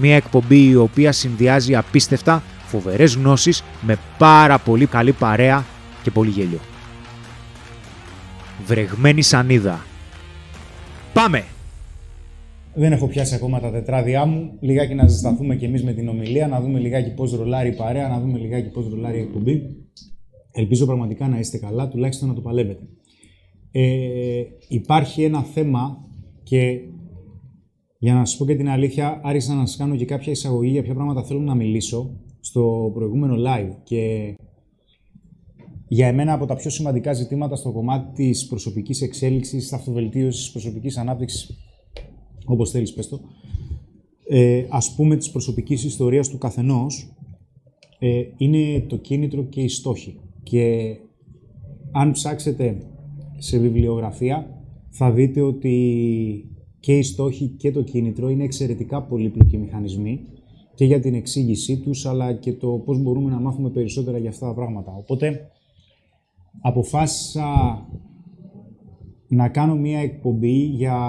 Μία εκπομπή η οποία συνδυάζει απίστευτα φοβερές γνώσεις με πάρα πολύ καλή παρέα και πολύ γέλιο. Βρεγμένη σανίδα. Πάμε! Δεν έχω πιάσει ακόμα τα τετράδια μου. Λιγάκι να ζεσταθούμε κι εμείς με την ομιλία, να δούμε λιγάκι πώς ρολάρει η παρέα, να δούμε λιγάκι πώς ρολάρει η εκπομπή. Ελπίζω πραγματικά να είστε καλά, τουλάχιστον να το παλεύετε. Υπάρχει ένα θέμα και για να σας πω και την αλήθεια, άρχισα να σας κάνω και κάποια εισαγωγή για ποια πράγματα θέλω να μιλήσω στο προηγούμενο live. Και για εμένα από τα πιο σημαντικά ζητήματα στο κομμάτι της προσωπικής εξέλιξης, της αυτοβελτίωσης, της προσωπικής ανάπτυξης, όπως θέλεις πες το, ας πούμε της προσωπικής ιστορίας του καθενός, είναι το κίνητρο και οι στόχοι. Και αν ψάξετε σε βιβλιογραφία θα δείτε ότι και οι στόχοι και το κίνητρο είναι εξαιρετικά πολύπλοκοι μηχανισμοί και για την εξήγησή τους, αλλά και το πώς μπορούμε να μάθουμε περισσότερα για αυτά τα πράγματα. Οπότε αποφάσισα να κάνω μία εκπομπή για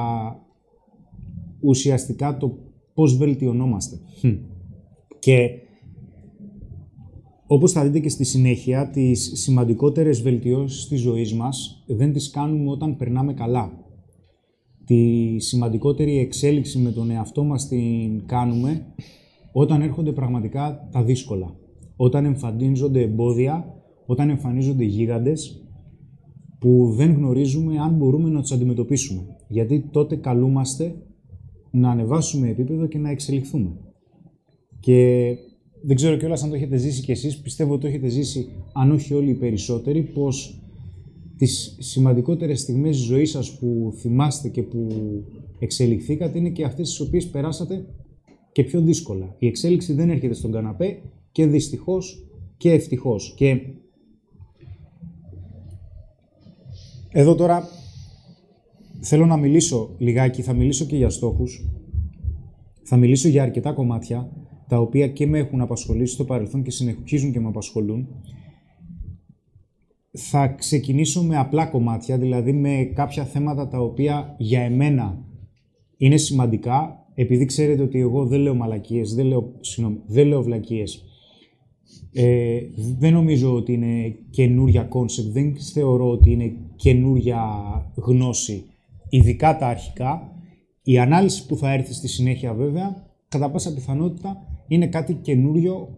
ουσιαστικά το πώς βελτιωνόμαστε. Και όπως θα δείτε και στη συνέχεια, τις σημαντικότερες βελτιώσεις της ζωής μας δεν τις κάνουμε όταν περνάμε καλά. Τη σημαντικότερη εξέλιξη με τον εαυτό μας την κάνουμε όταν έρχονται πραγματικά τα δύσκολα. Όταν εμφανίζονται εμπόδια, όταν εμφανίζονται γίγαντες που δεν γνωρίζουμε αν μπορούμε να τους αντιμετωπίσουμε. Γιατί τότε καλούμαστε να ανεβάσουμε επίπεδο και να εξελιχθούμε. Και δεν ξέρω κιόλας αν το έχετε ζήσει κι εσείς, πιστεύω ότι το έχετε ζήσει, αν όχι όλοι οι περισσότεροι, πως τις σημαντικότερες στιγμές της ζωής σας που θυμάστε και που εξελιχθήκατε είναι και αυτές τις οποίες περάσατε και πιο δύσκολα. Η εξέλιξη δεν έρχεται στον καναπέ και δυστυχώς και ευτυχώς. Και εδώ τώρα θέλω να μιλήσω λιγάκι, θα μιλήσω και για στόχους, θα μιλήσω για αρκετά κομμάτια, τα οποία και με έχουν απασχολήσει στο παρελθόν και συνεχίζουν και με απασχολούν. Θα ξεκινήσω με απλά κομμάτια, δηλαδή με κάποια θέματα τα οποία για εμένα είναι σημαντικά, επειδή ξέρετε ότι εγώ δεν λέω μαλακίες, δεν λέω βλακίες. Δεν νομίζω ότι είναι καινούρια κόνσεπτ, δεν θεωρώ ότι είναι καινούρια γνώση, ειδικά τα αρχικά. Η ανάλυση που θα έρθει στη συνέχεια βέβαια, κατά πάσα πιθανότητα, είναι κάτι καινούριο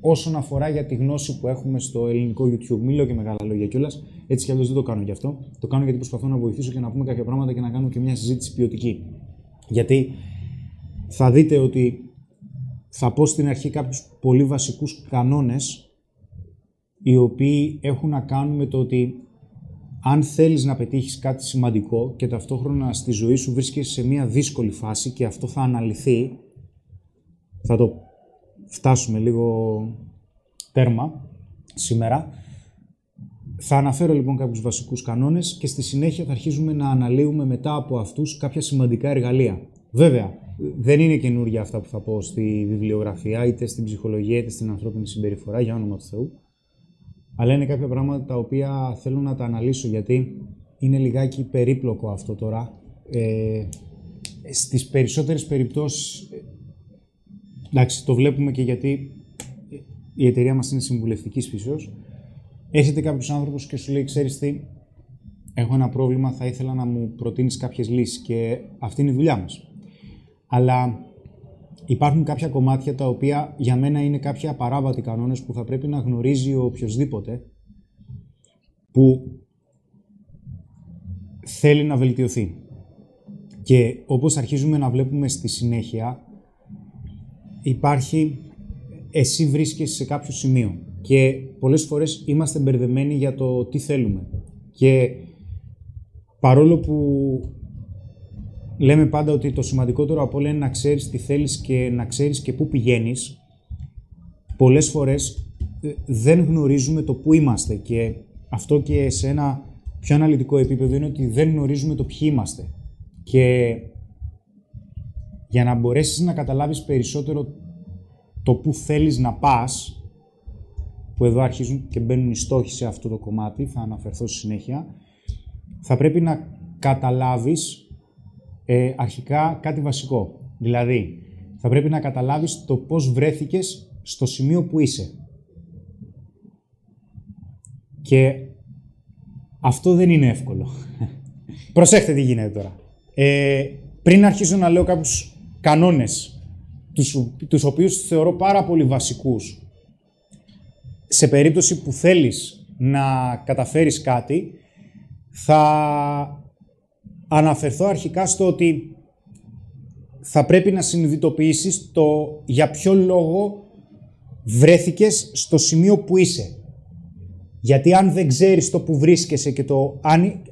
όσον αφορά για τη γνώση που έχουμε στο ελληνικό YouTube. Μην λέω και μεγάλα λόγια κιόλας, έτσι κι αλλιώς δεν το κάνω γι' αυτό. Το κάνω γιατί προσπαθώ να βοηθήσω και να πούμε κάποια πράγματα και να κάνουμε και μια συζήτηση ποιοτική. Γιατί θα δείτε ότι θα πω στην αρχή κάποιους πολύ βασικούς κανόνες, οι οποίοι έχουν να κάνουν με το ότι αν θέλεις να πετύχεις κάτι σημαντικό και ταυτόχρονα στη ζωή σου βρίσκεσαι σε μια δύσκολη φάση και αυτό θα αναλυθεί, θα το φτάσουμε λίγο τέρμα σήμερα. Θα αναφέρω λοιπόν κάποιους βασικούς κανόνες και στη συνέχεια θα αρχίζουμε να αναλύουμε μετά από αυτούς κάποια σημαντικά εργαλεία. Βέβαια, δεν είναι καινούργια αυτά που θα πω στη βιβλιογραφία, είτε στην ψυχολογία, είτε στην ανθρώπινη συμπεριφορά, για όνομα του Θεού. Αλλά είναι κάποια πράγματα τα οποία θέλω να τα αναλύσω, γιατί είναι λιγάκι περίπλοκο αυτό τώρα. Στις περισσότερες περιπτώσεις, εντάξει, το βλέπουμε και γιατί η εταιρεία μας είναι συμβουλευτικής φύσεως. Έρχεται κάποιος άνθρωπος και σου λέει, ξέρεις τι, έχω ένα πρόβλημα, θα ήθελα να μου προτείνεις κάποιες λύσεις και αυτή είναι η δουλειά μας. Αλλά υπάρχουν κάποια κομμάτια τα οποία για μένα είναι κάποιοι απαράβατοι κανόνες που θα πρέπει να γνωρίζει ο οποιοσδήποτε που θέλει να βελτιωθεί. Και όπως αρχίζουμε να βλέπουμε στη συνέχεια, υπάρχει, εσύ βρίσκεσαι σε κάποιο σημείο και πολλές φορές είμαστε μπερδεμένοι για το τι θέλουμε. Και παρόλο που λέμε πάντα ότι το σημαντικότερο από όλα είναι να ξέρεις τι θέλεις και να ξέρεις και πού πηγαίνεις, πολλές φορές δεν γνωρίζουμε το πού είμαστε. Και αυτό και σε ένα πιο αναλυτικό επίπεδο είναι ότι δεν γνωρίζουμε το ποιοι είμαστε. Και για να μπορέσεις να καταλάβεις περισσότερο το πού θέλεις να πας, που εδώ αρχίζουν και μπαίνουν οι στόχοι σε αυτό το κομμάτι, θα αναφερθώ στη συνέχεια, θα πρέπει να καταλάβεις αρχικά κάτι βασικό. Δηλαδή, θα πρέπει να καταλάβεις το πώς βρέθηκες στο σημείο που είσαι. Και αυτό δεν είναι εύκολο. Προσέχτε τι γίνεται τώρα. Πριν αρχίζω να λέω κάποιους κανόνες, τους οποίους θεωρώ πάρα πολύ βασικούς, σε περίπτωση που θέλεις να καταφέρεις κάτι, θα αναφερθώ αρχικά στο ότι θα πρέπει να συνειδητοποιήσεις το για ποιο λόγο βρέθηκες στο σημείο που είσαι. Γιατί αν δεν ξέρεις το που βρίσκεσαι και το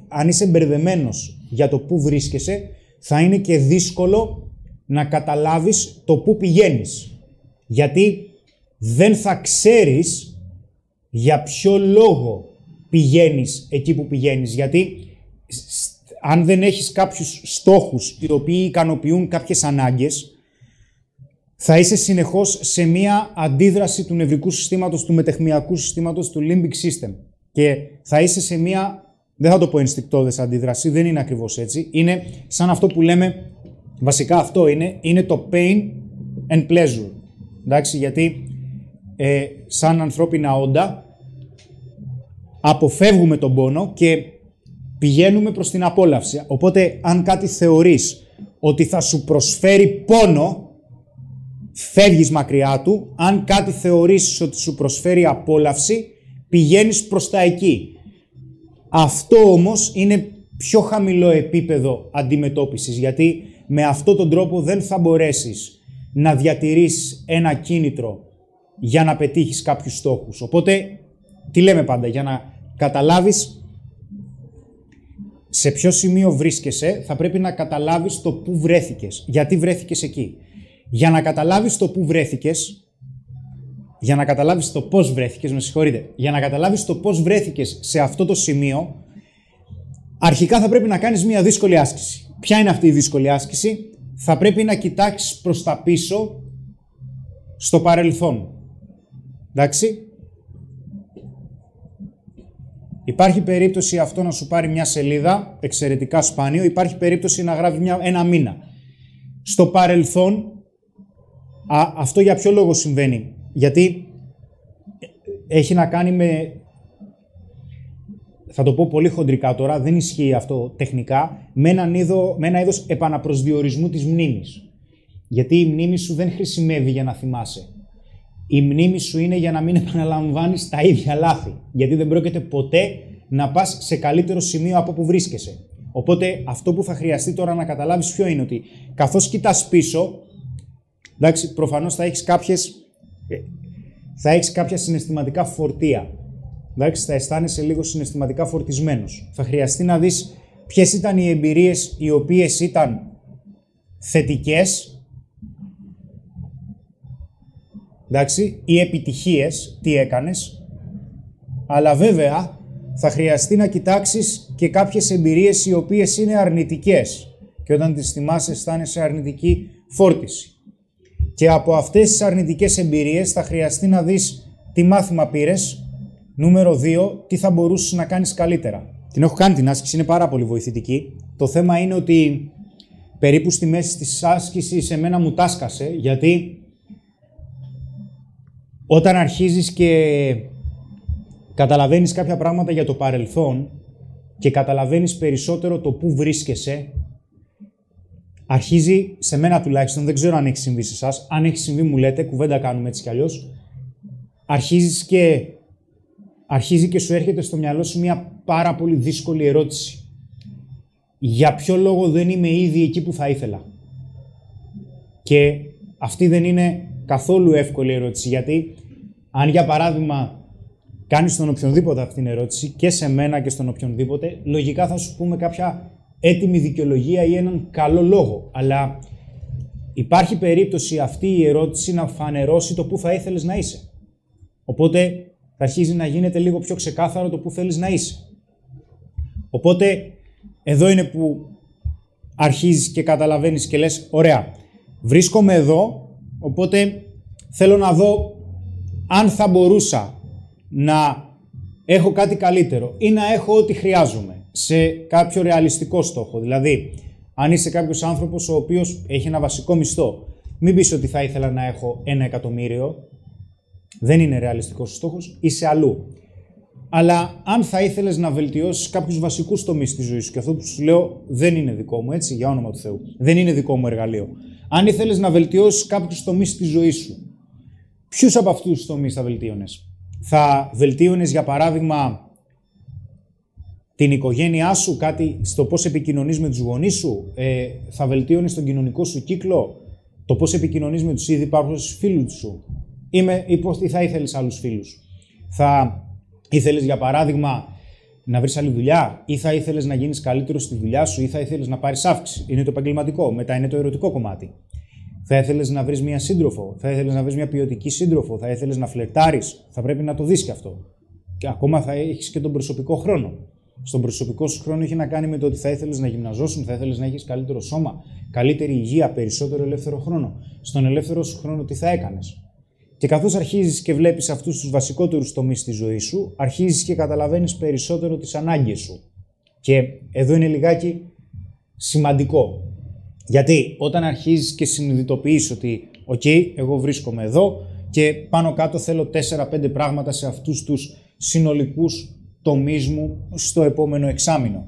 αν είσαι μπερδεμένος για το που βρίσκεσαι, θα είναι και δύσκολο να καταλάβεις το που πηγαίνεις. Γιατί δεν θα ξέρεις για ποιο λόγο πηγαίνεις εκεί που πηγαίνεις. Γιατί αν δεν έχεις κάποιους στόχους οι οποίοι ικανοποιούν κάποιες ανάγκες, θα είσαι συνεχώς σε μία αντίδραση του νευρικού συστήματος, του μετεχμιακού συστήματος, του limbic system. Και θα είσαι σε μία, δεν θα το πω ενστικτώδες αντίδραση, δεν είναι ακριβώς έτσι. Είναι σαν αυτό που λέμε, βασικά αυτό είναι το pain and pleasure. Εντάξει, γιατί σαν ανθρώπινα όντα αποφεύγουμε τον πόνο και πηγαίνουμε προς την απόλαυση. Οπότε αν κάτι θεωρείς ότι θα σου προσφέρει πόνο, φεύγεις μακριά του. Αν κάτι θεωρείς ότι σου προσφέρει απόλαυση, πηγαίνεις προς τα εκεί. Αυτό όμως είναι πιο χαμηλό επίπεδο αντιμετώπισης, γιατί με αυτόν τον τρόπο δεν θα μπορέσεις να διατηρήσεις ένα κίνητρο για να πετύχεις κάποιους στόχους. Οπότε, τι λέμε πάντα, για να καταλάβεις σε ποιο σημείο βρίσκεσαι, θα πρέπει να καταλάβεις το πού βρέθηκες, γιατί βρέθηκες εκεί. Για να καταλάβεις το πού βρέθηκες, για να καταλάβεις το πώς βρέθηκες, για να καταλάβεις το πώς βρέθηκες σε αυτό το σημείο, αρχικά θα πρέπει να κάνεις μια δύσκολη άσκηση. Ποια είναι αυτή η δύσκολη άσκηση? Θα πρέπει να κοιτάξεις προς τα πίσω στο παρελθόν. Εντάξει. Υπάρχει περίπτωση αυτό να σου πάρει μια σελίδα, εξαιρετικά σπάνιο. Υπάρχει περίπτωση να γράφει ένα μήνα. Στο παρελθόν, αυτό για ποιο λόγο συμβαίνει? Γιατί έχει να κάνει με, θα το πω πολύ χοντρικά τώρα, δεν ισχύει αυτό τεχνικά, με ένα είδος επαναπροσδιορισμού της μνήμης. Γιατί η μνήμη σου δεν χρησιμεύει για να θυμάσαι. Η μνήμη σου είναι για να μην επαναλαμβάνεις τα ίδια λάθη. Γιατί δεν πρόκειται ποτέ να πας σε καλύτερο σημείο από που βρίσκεσαι. Οπότε αυτό που θα χρειαστεί τώρα να καταλάβεις ποιο είναι, ότι καθώς κοιτάς πίσω, εντάξει, προφανώς θα έχεις κάποια συναισθηματικά φορτία. Εντάξει, θα αισθάνεσαι λίγο συναισθηματικά φορτισμένος. Θα χρειαστεί να δεις ποιες ήταν οι εμπειρίες οι οποίες ήταν θετικές, εντάξει, οι επιτυχίες, τι έκανες. Αλλά βέβαια θα χρειαστεί να κοιτάξεις και κάποιες εμπειρίες οι οποίες είναι αρνητικές. Και όταν τις θυμάσαι αισθάνεσαι αρνητική φόρτιση. Και από αυτές τις αρνητικές εμπειρίες θα χρειαστεί να δεις τι μάθημα πήρες. Νούμερο 2, τι θα μπορούσες να κάνεις καλύτερα. Την έχω κάνει την άσκηση, είναι πάρα πολύ βοηθητική. Το θέμα είναι ότι περίπου στη μέση της άσκησης εμένα μου τάσκασε, γιατί όταν αρχίζεις και καταλαβαίνεις κάποια πράγματα για το παρελθόν και καταλαβαίνεις περισσότερο το πού βρίσκεσαι, αρχίζει, σε μένα τουλάχιστον, δεν ξέρω αν έχει συμβεί σε εσάς, αν έχει συμβεί μου λέτε, κουβέντα κάνουμε έτσι κι αλλιώς, αρχίζει και σου έρχεται στο μυαλό σου μια πάρα πολύ δύσκολη ερώτηση. Για ποιο λόγο δεν είμαι ήδη εκεί που θα ήθελα? Και αυτή δεν είναι καθόλου εύκολη ερώτηση, γιατί αν για παράδειγμα κάνεις στον οποιονδήποτε αυτή την ερώτηση, και σε μένα και στον οποιονδήποτε, λογικά θα σου πούμε κάποια έτοιμη δικαιολογία ή έναν καλό λόγο. Αλλά υπάρχει περίπτωση αυτή η ερώτηση να φανερώσει το που θα ήθελες να είσαι. Οπότε θα αρχίζει να γίνεται λίγο πιο ξεκάθαρο το που θέλεις να είσαι. Οπότε εδώ είναι που αρχίζεις και καταλαβαίνεις και λες, ωραία, βρίσκομαι εδώ, οπότε θέλω να δω αν θα μπορούσα να έχω κάτι καλύτερο ή να έχω ό,τι χρειάζομαι σε κάποιο ρεαλιστικό στόχο. Δηλαδή, αν είσαι κάποιος άνθρωπος ο οποίος έχει ένα βασικό μισθό, μην πεις ότι θα ήθελα να έχω 1 εκατομμύριο, δεν είναι ρεαλιστικός ο στόχος, είσαι αλλού. Αλλά αν θα ήθελες να βελτιώσεις κάποιους βασικούς τομείς της ζωής σου, και αυτό που σου λέω δεν είναι δικό μου, έτσι, για όνομα του Θεού, δεν είναι δικό μου εργαλείο. Αν ήθελες να βελτιώσεις κάποιους τομείς της ζωής σου, ποιους από αυτούς τους τομείς θα βελτίωνες? Θα βελτίωνες, για παράδειγμα, την οικογένειά σου, κάτι στο πώς επικοινωνείς με τους γονείς σου, θα βελτίωνες τον κοινωνικό σου κύκλο, το πώς επικοινωνείς με τους ήδη υπάρχοντες φίλους σου, ή θα ήθελες άλλους φίλους? Θα ήθελες, για παράδειγμα, να βρεις άλλη δουλειά, ή θα ήθελες να γίνεις καλύτερος στη δουλειά σου, ή θα ήθελες να πάρεις αύξηση? Είναι το επαγγελματικό, μετά είναι το ερωτικό κομμάτι. Θα ήθελες να βρεις μία σύντροφο, θα ήθελες να βρεις μία ποιοτική σύντροφο, θα ήθελες να φλερτάρεις, θα πρέπει να το δεις και αυτό. Και ακόμα θα έχεις και τον προσωπικό χρόνο. Στον προσωπικό σου χρόνο έχει να κάνει με το ότι θα ήθελες να γυμναζώσουν, θα ήθελες να έχεις καλύτερο σώμα, καλύτερη υγεία, περισσότερο ελεύθερο χρόνο. Στον ελεύθερο σου χρόνο τι θα έκανες? Και καθώς αρχίζεις και βλέπεις αυτούς τους βασικότερους τομείς της ζωής σου, αρχίζεις και καταλαβαίνεις περισσότερο τις ανάγκες σου. Και εδώ είναι λιγάκι σημαντικό. Γιατί όταν αρχίζεις και συνειδητοποιείς ότι «οκ, εγώ βρίσκομαι εδώ και πάνω κάτω θέλω 4-5 πράγματα σε αυτούς τους συνολικούς τομείς μου στο επόμενο εξάμηνο»,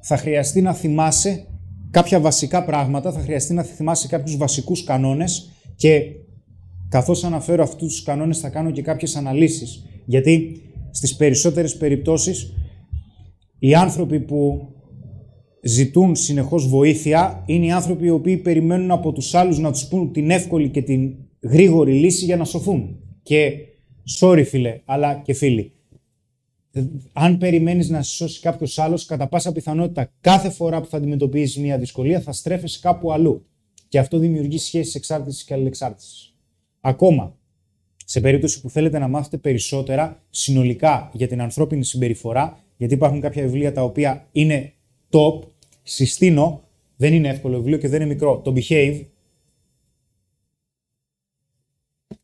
θα χρειαστεί να θυμάσαι κάποια βασικά πράγματα, θα χρειαστεί να θυμάσαι κάποιους βασικούς κανόνες, και καθώς αναφέρω αυτούς τους κανόνες θα κάνω και κάποιες αναλύσεις, γιατί στις περισσότερες περιπτώσεις οι άνθρωποι που ζητούν συνεχώς βοήθεια είναι οι άνθρωποι οι οποίοι περιμένουν από τους άλλους να τους πούν την εύκολη και την γρήγορη λύση για να σωθούν. Και sorry φίλε, αλλά και φίλοι, αν περιμένεις να σε σώσει κάποιος άλλος, κατά πάσα πιθανότητα κάθε φορά που θα αντιμετωπίζεις μια δυσκολία θα στρέφεσαι κάπου αλλού. Και αυτό δημιουργεί σχέσεις εξάρτησης και αλληλεξάρτησης. Ακόμα, σε περίπτωση που θέλετε να μάθετε περισσότερα συνολικά για την ανθρώπινη συμπεριφορά, γιατί υπάρχουν κάποια βιβλία τα οποία είναι top, συστήνω, δεν είναι εύκολο βιβλίο και δεν είναι μικρό, το Behave.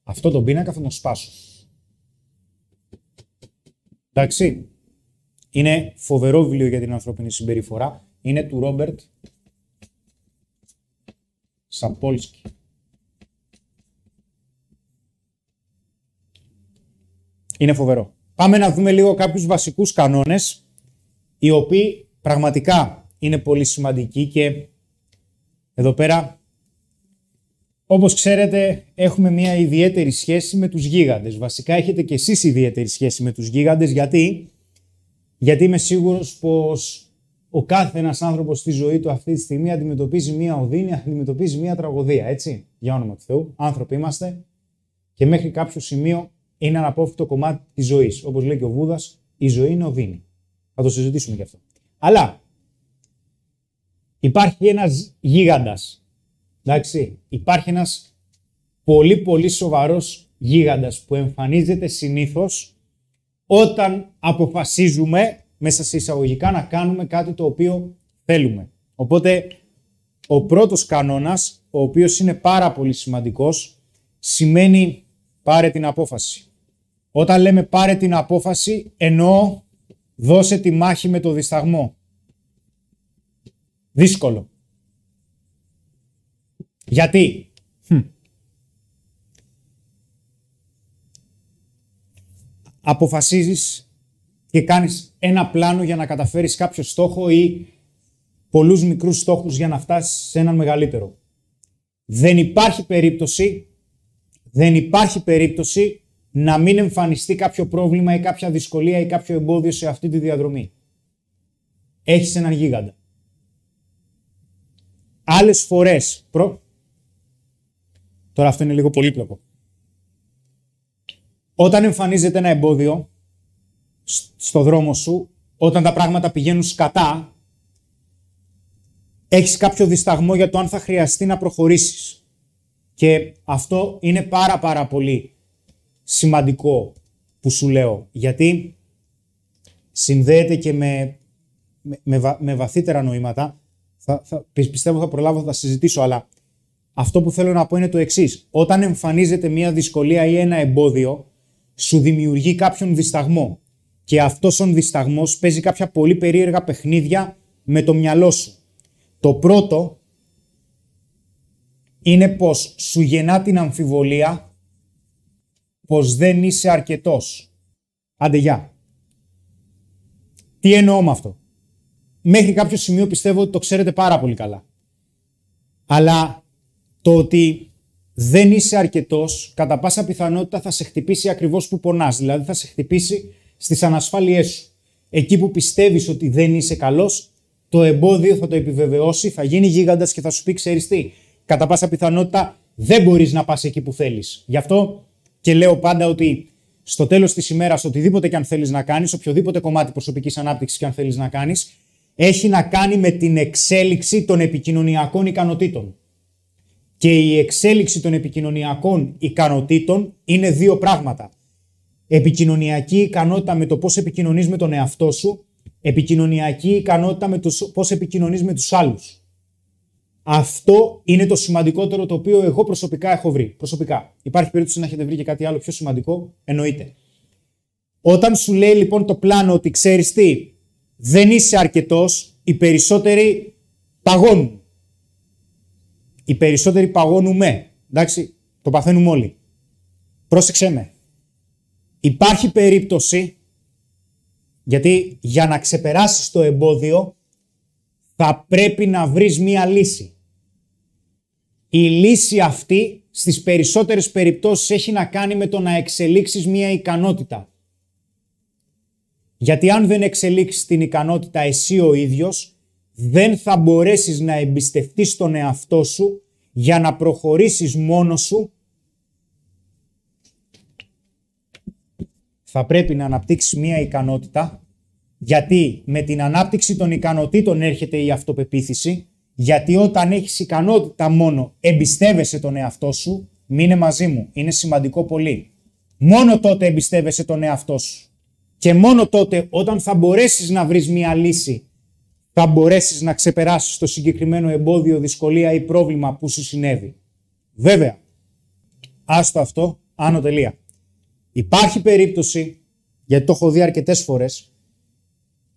Αυτό τον πίνακα θα τον σπάσω. Εντάξει, είναι φοβερό βιβλίο για την ανθρώπινη συμπεριφορά, είναι του Robert Sapolsky. Είναι φοβερό. Πάμε να δούμε λίγο κάποιους βασικούς κανόνες, οι οποίοι πραγματικά είναι πολύ σημαντικοί, και εδώ πέρα, όπως ξέρετε, έχουμε μια ιδιαίτερη σχέση με τους γίγαντες. Βασικά έχετε και εσείς ιδιαίτερη σχέση με τους γίγαντες, γιατί είμαι σίγουρος πως ο κάθε ένας άνθρωπος στη ζωή του αυτή τη στιγμή αντιμετωπίζει μία οδύνη, αντιμετωπίζει μία τραγωδία, έτσι, για όνομα του Θεού. Άνθρωποι είμαστε και μέχρι κάποιο σημείο είναι αναπόφευκτο κομμάτι της ζωής. Όπως λέει και ο Βούδας, η ζωή είναι οδύνη. Θα το συζητήσουμε και αυτό. Αλλά υπάρχει ένας γίγαντας, εντάξει, υπάρχει ένας πολύ πολύ σοβαρός γίγαντας που εμφανίζεται συνήθως όταν αποφασίζουμε, μέσα σε εισαγωγικά, να κάνουμε κάτι το οποίο θέλουμε. Οπότε, ο πρώτος κανόνας, ο οποίος είναι πάρα πολύ σημαντικός, σημαίνει πάρε την απόφαση. Όταν λέμε πάρε την απόφαση, εννοώ δώσε τη μάχη με το δισταγμό. Δύσκολο. Γιατί? Αποφασίζεις και κάνεις ένα πλάνο για να καταφέρεις κάποιο στόχο ή πολλούς μικρούς στόχους για να φτάσεις σε έναν μεγαλύτερο. Δεν υπάρχει περίπτωση να μην εμφανιστεί κάποιο πρόβλημα ή κάποια δυσκολία ή κάποιο εμπόδιο σε αυτή τη διαδρομή. Έχεις έναν γίγαντα. Άλλες φορές... Τώρα αυτό είναι λίγο πολύπλοκο. Όταν εμφανίζεται ένα εμπόδιο στο δρόμο σου, όταν τα πράγματα πηγαίνουν σκατά, έχεις κάποιο δισταγμό για το αν θα χρειαστεί να προχωρήσεις. Και αυτό είναι πάρα πολύ σημαντικό που σου λέω, γιατί συνδέεται και με βαθύτερα νοήματα. Πιστεύω θα προλάβω, θα τα συζητήσω, αλλά αυτό που θέλω να πω είναι το εξής. Όταν εμφανίζεται μια δυσκολία ή ένα εμπόδιο, σου δημιουργεί κάποιον δισταγμό. Και αυτός ο δισταγμός παίζει κάποια πολύ περίεργα παιχνίδια με το μυαλό σου. Το πρώτο είναι πως σου γεννά την αμφιβολία πως δεν είσαι αρκετός. Άντε γεια. Τι εννοώ με αυτό? Μέχρι κάποιο σημείο πιστεύω ότι το ξέρετε πάρα πολύ καλά. Αλλά το ότι δεν είσαι αρκετός, κατά πάσα πιθανότητα θα σε χτυπήσει ακριβώς που πονάς. Δηλαδή θα σε χτυπήσει στις ανασφάλειές σου. Εκεί που πιστεύεις ότι δεν είσαι καλός, το εμπόδιο θα το επιβεβαιώσει, θα γίνει γίγαντας και θα σου πει, ξέρεις τι, κατά πάσα πιθανότητα δεν μπορείς να πας εκεί που θέλεις. Γι' αυτό και λέω πάντα ότι στο τέλος της ημέρας, οτιδήποτε και αν θέλεις να κάνεις, οποιοδήποτε κομμάτι προσωπικής ανάπτυξης και αν θέλεις να κάνεις, έχει να κάνει με την εξέλιξη των επικοινωνιακών ικανοτήτων. Και η εξέλιξη των επικοινωνιακών ικανοτήτων είναι δύο πράγματα. Επικοινωνιακή ικανότητα με το πώς επικοινωνείς με τον εαυτό σου, επικοινωνιακή ικανότητα με το πώς επικοινωνείς με τους άλλους. Αυτό είναι το σημαντικότερο το οποίο εγώ προσωπικά έχω βρει. Προσωπικά. Υπάρχει περίπτωση να έχετε βρει και κάτι άλλο πιο σημαντικό, εννοείται. Όταν σου λέει λοιπόν το πλάνο ότι ξέρεις τι, δεν είσαι αρκετός, οι περισσότεροι παγώνουν. Οι περισσότεροι παγώνουμε. Εντάξει, το παθαίνουμε όλοι. Πρόσεξέ με. Υπάρχει περίπτωση, γιατί για να ξεπεράσεις το εμπόδιο θα πρέπει να βρεις μία λύση. Η λύση αυτή στις περισσότερες περιπτώσεις έχει να κάνει με το να εξελίξεις μία ικανότητα. Γιατί αν δεν εξελίξεις την ικανότητα εσύ ο ίδιος, δεν θα μπορέσεις να εμπιστευτείς τον εαυτό σου για να προχωρήσεις μόνος σου. Θα πρέπει να αναπτύξεις μία ικανότητα, γιατί με την ανάπτυξη των ικανοτήτων έρχεται η αυτοπεποίθηση, γιατί όταν έχεις ικανότητα μόνο εμπιστεύεσαι τον εαυτό σου. Μείνε μαζί μου, είναι σημαντικό πολύ. Μόνο τότε εμπιστεύεσαι τον εαυτό σου. Και μόνο τότε όταν θα μπορέσεις να βρεις μία λύση, θα μπορέσεις να ξεπεράσεις το συγκεκριμένο εμπόδιο, δυσκολία ή πρόβλημα που σου συνέβη. Βέβαια, άστο αυτό, άνω τελεία. Υπάρχει περίπτωση, γιατί το έχω δει αρκετές φορές,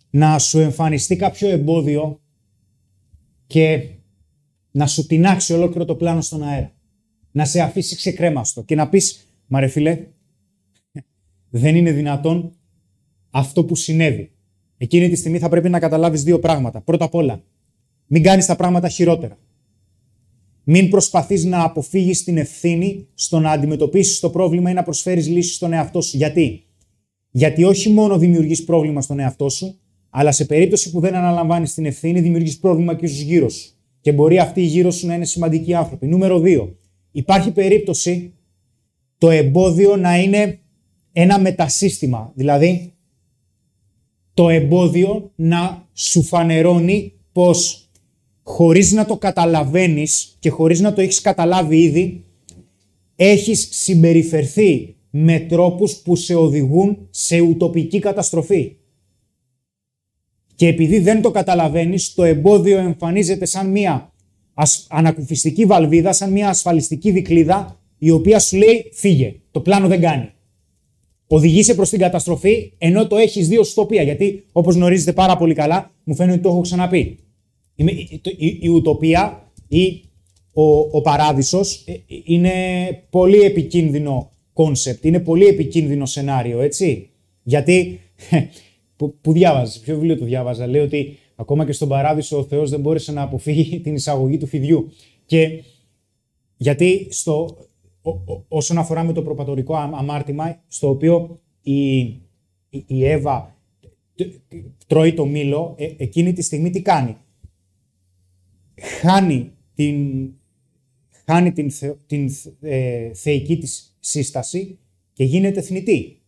να σου εμφανιστεί κάποιο εμπόδιο και να σου τινάξει ολόκληρο το πλάνο στον αέρα. Να σε αφήσει ξεκρέμαστο και να πεις, μα ρε φίλε, δεν είναι δυνατόν αυτό που συνέβη. Εκείνη τη στιγμή θα πρέπει να καταλάβεις δύο πράγματα. Πρώτα απ' όλα, μην κάνεις τα πράγματα χειρότερα. Μην προσπαθείς να αποφύγεις την ευθύνη στο να αντιμετωπίσεις το πρόβλημα ή να προσφέρεις λύσεις στον εαυτό σου. Γιατί όχι μόνο δημιουργείς πρόβλημα στον εαυτό σου, αλλά σε περίπτωση που δεν αναλαμβάνεις την ευθύνη, δημιουργείς πρόβλημα και στους γύρω σου. Και μπορεί αυτοί οι γύρω σου να είναι σημαντικοί άνθρωποι. Νούμερο 2. Υπάρχει περίπτωση το εμπόδιο να είναι ένα μετασύστημα. Δηλαδή, το εμπόδιο να σου φανερώνει πως χωρίς να το καταλαβαίνεις και χωρίς να το έχεις καταλάβει ήδη, έχεις συμπεριφερθεί με τρόπους που σε οδηγούν σε ουτοπική καταστροφή. Και επειδή δεν το καταλαβαίνεις, το εμπόδιο εμφανίζεται σαν μια ανακουφιστική βαλβίδα, σαν μια ασφαλιστική δικλίδα, η οποία σου λέει φύγε, το πλάνο δεν κάνει. Οδηγείσαι προς την καταστροφή, ενώ το έχεις δει ως ουτοπία. Γιατί, όπως γνωρίζετε πάρα πολύ καλά, μου φαίνεται ότι το έχω ξαναπεί. Η ουτοπία ή ο παράδεισος είναι πολύ επικίνδυνο κόνσεπτ, είναι πολύ επικίνδυνο σενάριο, έτσι. Γιατί, που διάβαζες, ποιο βιβλίο το διάβαζα, λέει ότι Ακόμα και στον παράδεισο ο Θεός δεν μπόρεσε να αποφύγει την εισαγωγή του φιδιού. Και γιατί όσον αφορά με το προπατορικό αμάρτημα, στο οποίο η Εύα τρώει το μήλο, εκείνη τη στιγμή τι κάνει? Χάνει την θεϊκή της σύσταση και γίνεται θνητή.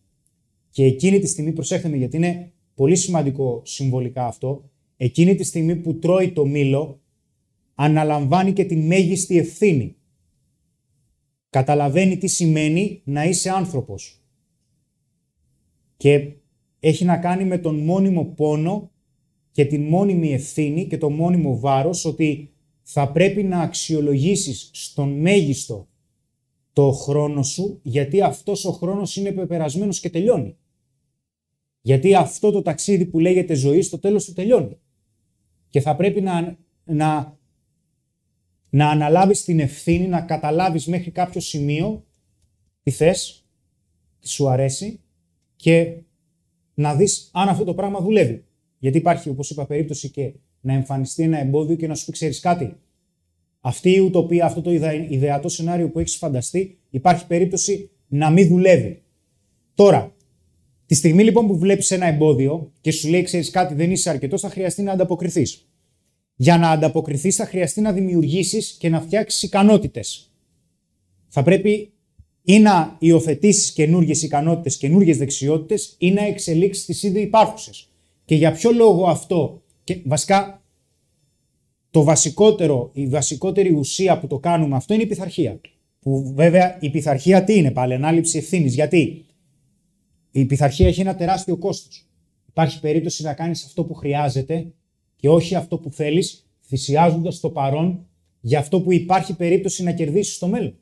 Και εκείνη τη στιγμή, προσέχτε με γιατί είναι πολύ σημαντικό συμβολικά αυτό, εκείνη τη στιγμή που τρώει το μήλο, αναλαμβάνει και τη μέγιστη ευθύνη. Καταλαβαίνει τι σημαίνει να είσαι άνθρωπος. Και έχει να κάνει με τον μόνιμο πόνο και την μόνιμη ευθύνη και το μόνιμο βάρος ότι θα πρέπει να αξιολογήσεις στον μέγιστο το χρόνο σου, γιατί αυτός ο χρόνος είναι πεπερασμένος και τελειώνει. Γιατί αυτό το ταξίδι που λέγεται ζωή στο τέλος του τελειώνει. Και θα πρέπει να αναλάβεις την ευθύνη, να καταλάβεις μέχρι κάποιο σημείο τι θες, τι σου αρέσει και να δεις αν αυτό το πράγμα δουλεύει. Γιατί υπάρχει, όπως είπα, περίπτωση και να εμφανιστεί ένα εμπόδιο και να σου πει: ξέρεις κάτι, αυτή η ουτοπία, αυτό το ιδεατό σενάριο που έχεις φανταστεί, υπάρχει περίπτωση να μην δουλεύει. Τώρα, τη στιγμή λοιπόν που βλέπεις ένα εμπόδιο και σου λέει: ξέρεις κάτι, δεν είσαι αρκετός, θα χρειαστεί να ανταποκριθείς. Για να ανταποκριθείς, θα χρειαστεί να δημιουργήσεις και να φτιάξεις ικανότητες. Θα πρέπει ή να υιοθετήσεις καινούργιες ικανότητες, καινούργιες δεξιότητες, ή να εξελίξεις τις ήδη υπάρχουσες. Και για ποιο λόγο αυτό? Και βασικά, η βασικότερη ουσία που το κάνουμε αυτό είναι η πειθαρχία. Που βέβαια η πειθαρχία τι είναι πάλι? Ανάληψη ευθύνης. Γιατί η πειθαρχία έχει ένα τεράστιο κόστος. Υπάρχει περίπτωση να κάνεις αυτό που χρειάζεται και όχι αυτό που θέλεις, θυσιάζοντας το παρόν για αυτό που υπάρχει περίπτωση να κερδίσεις στο μέλλον.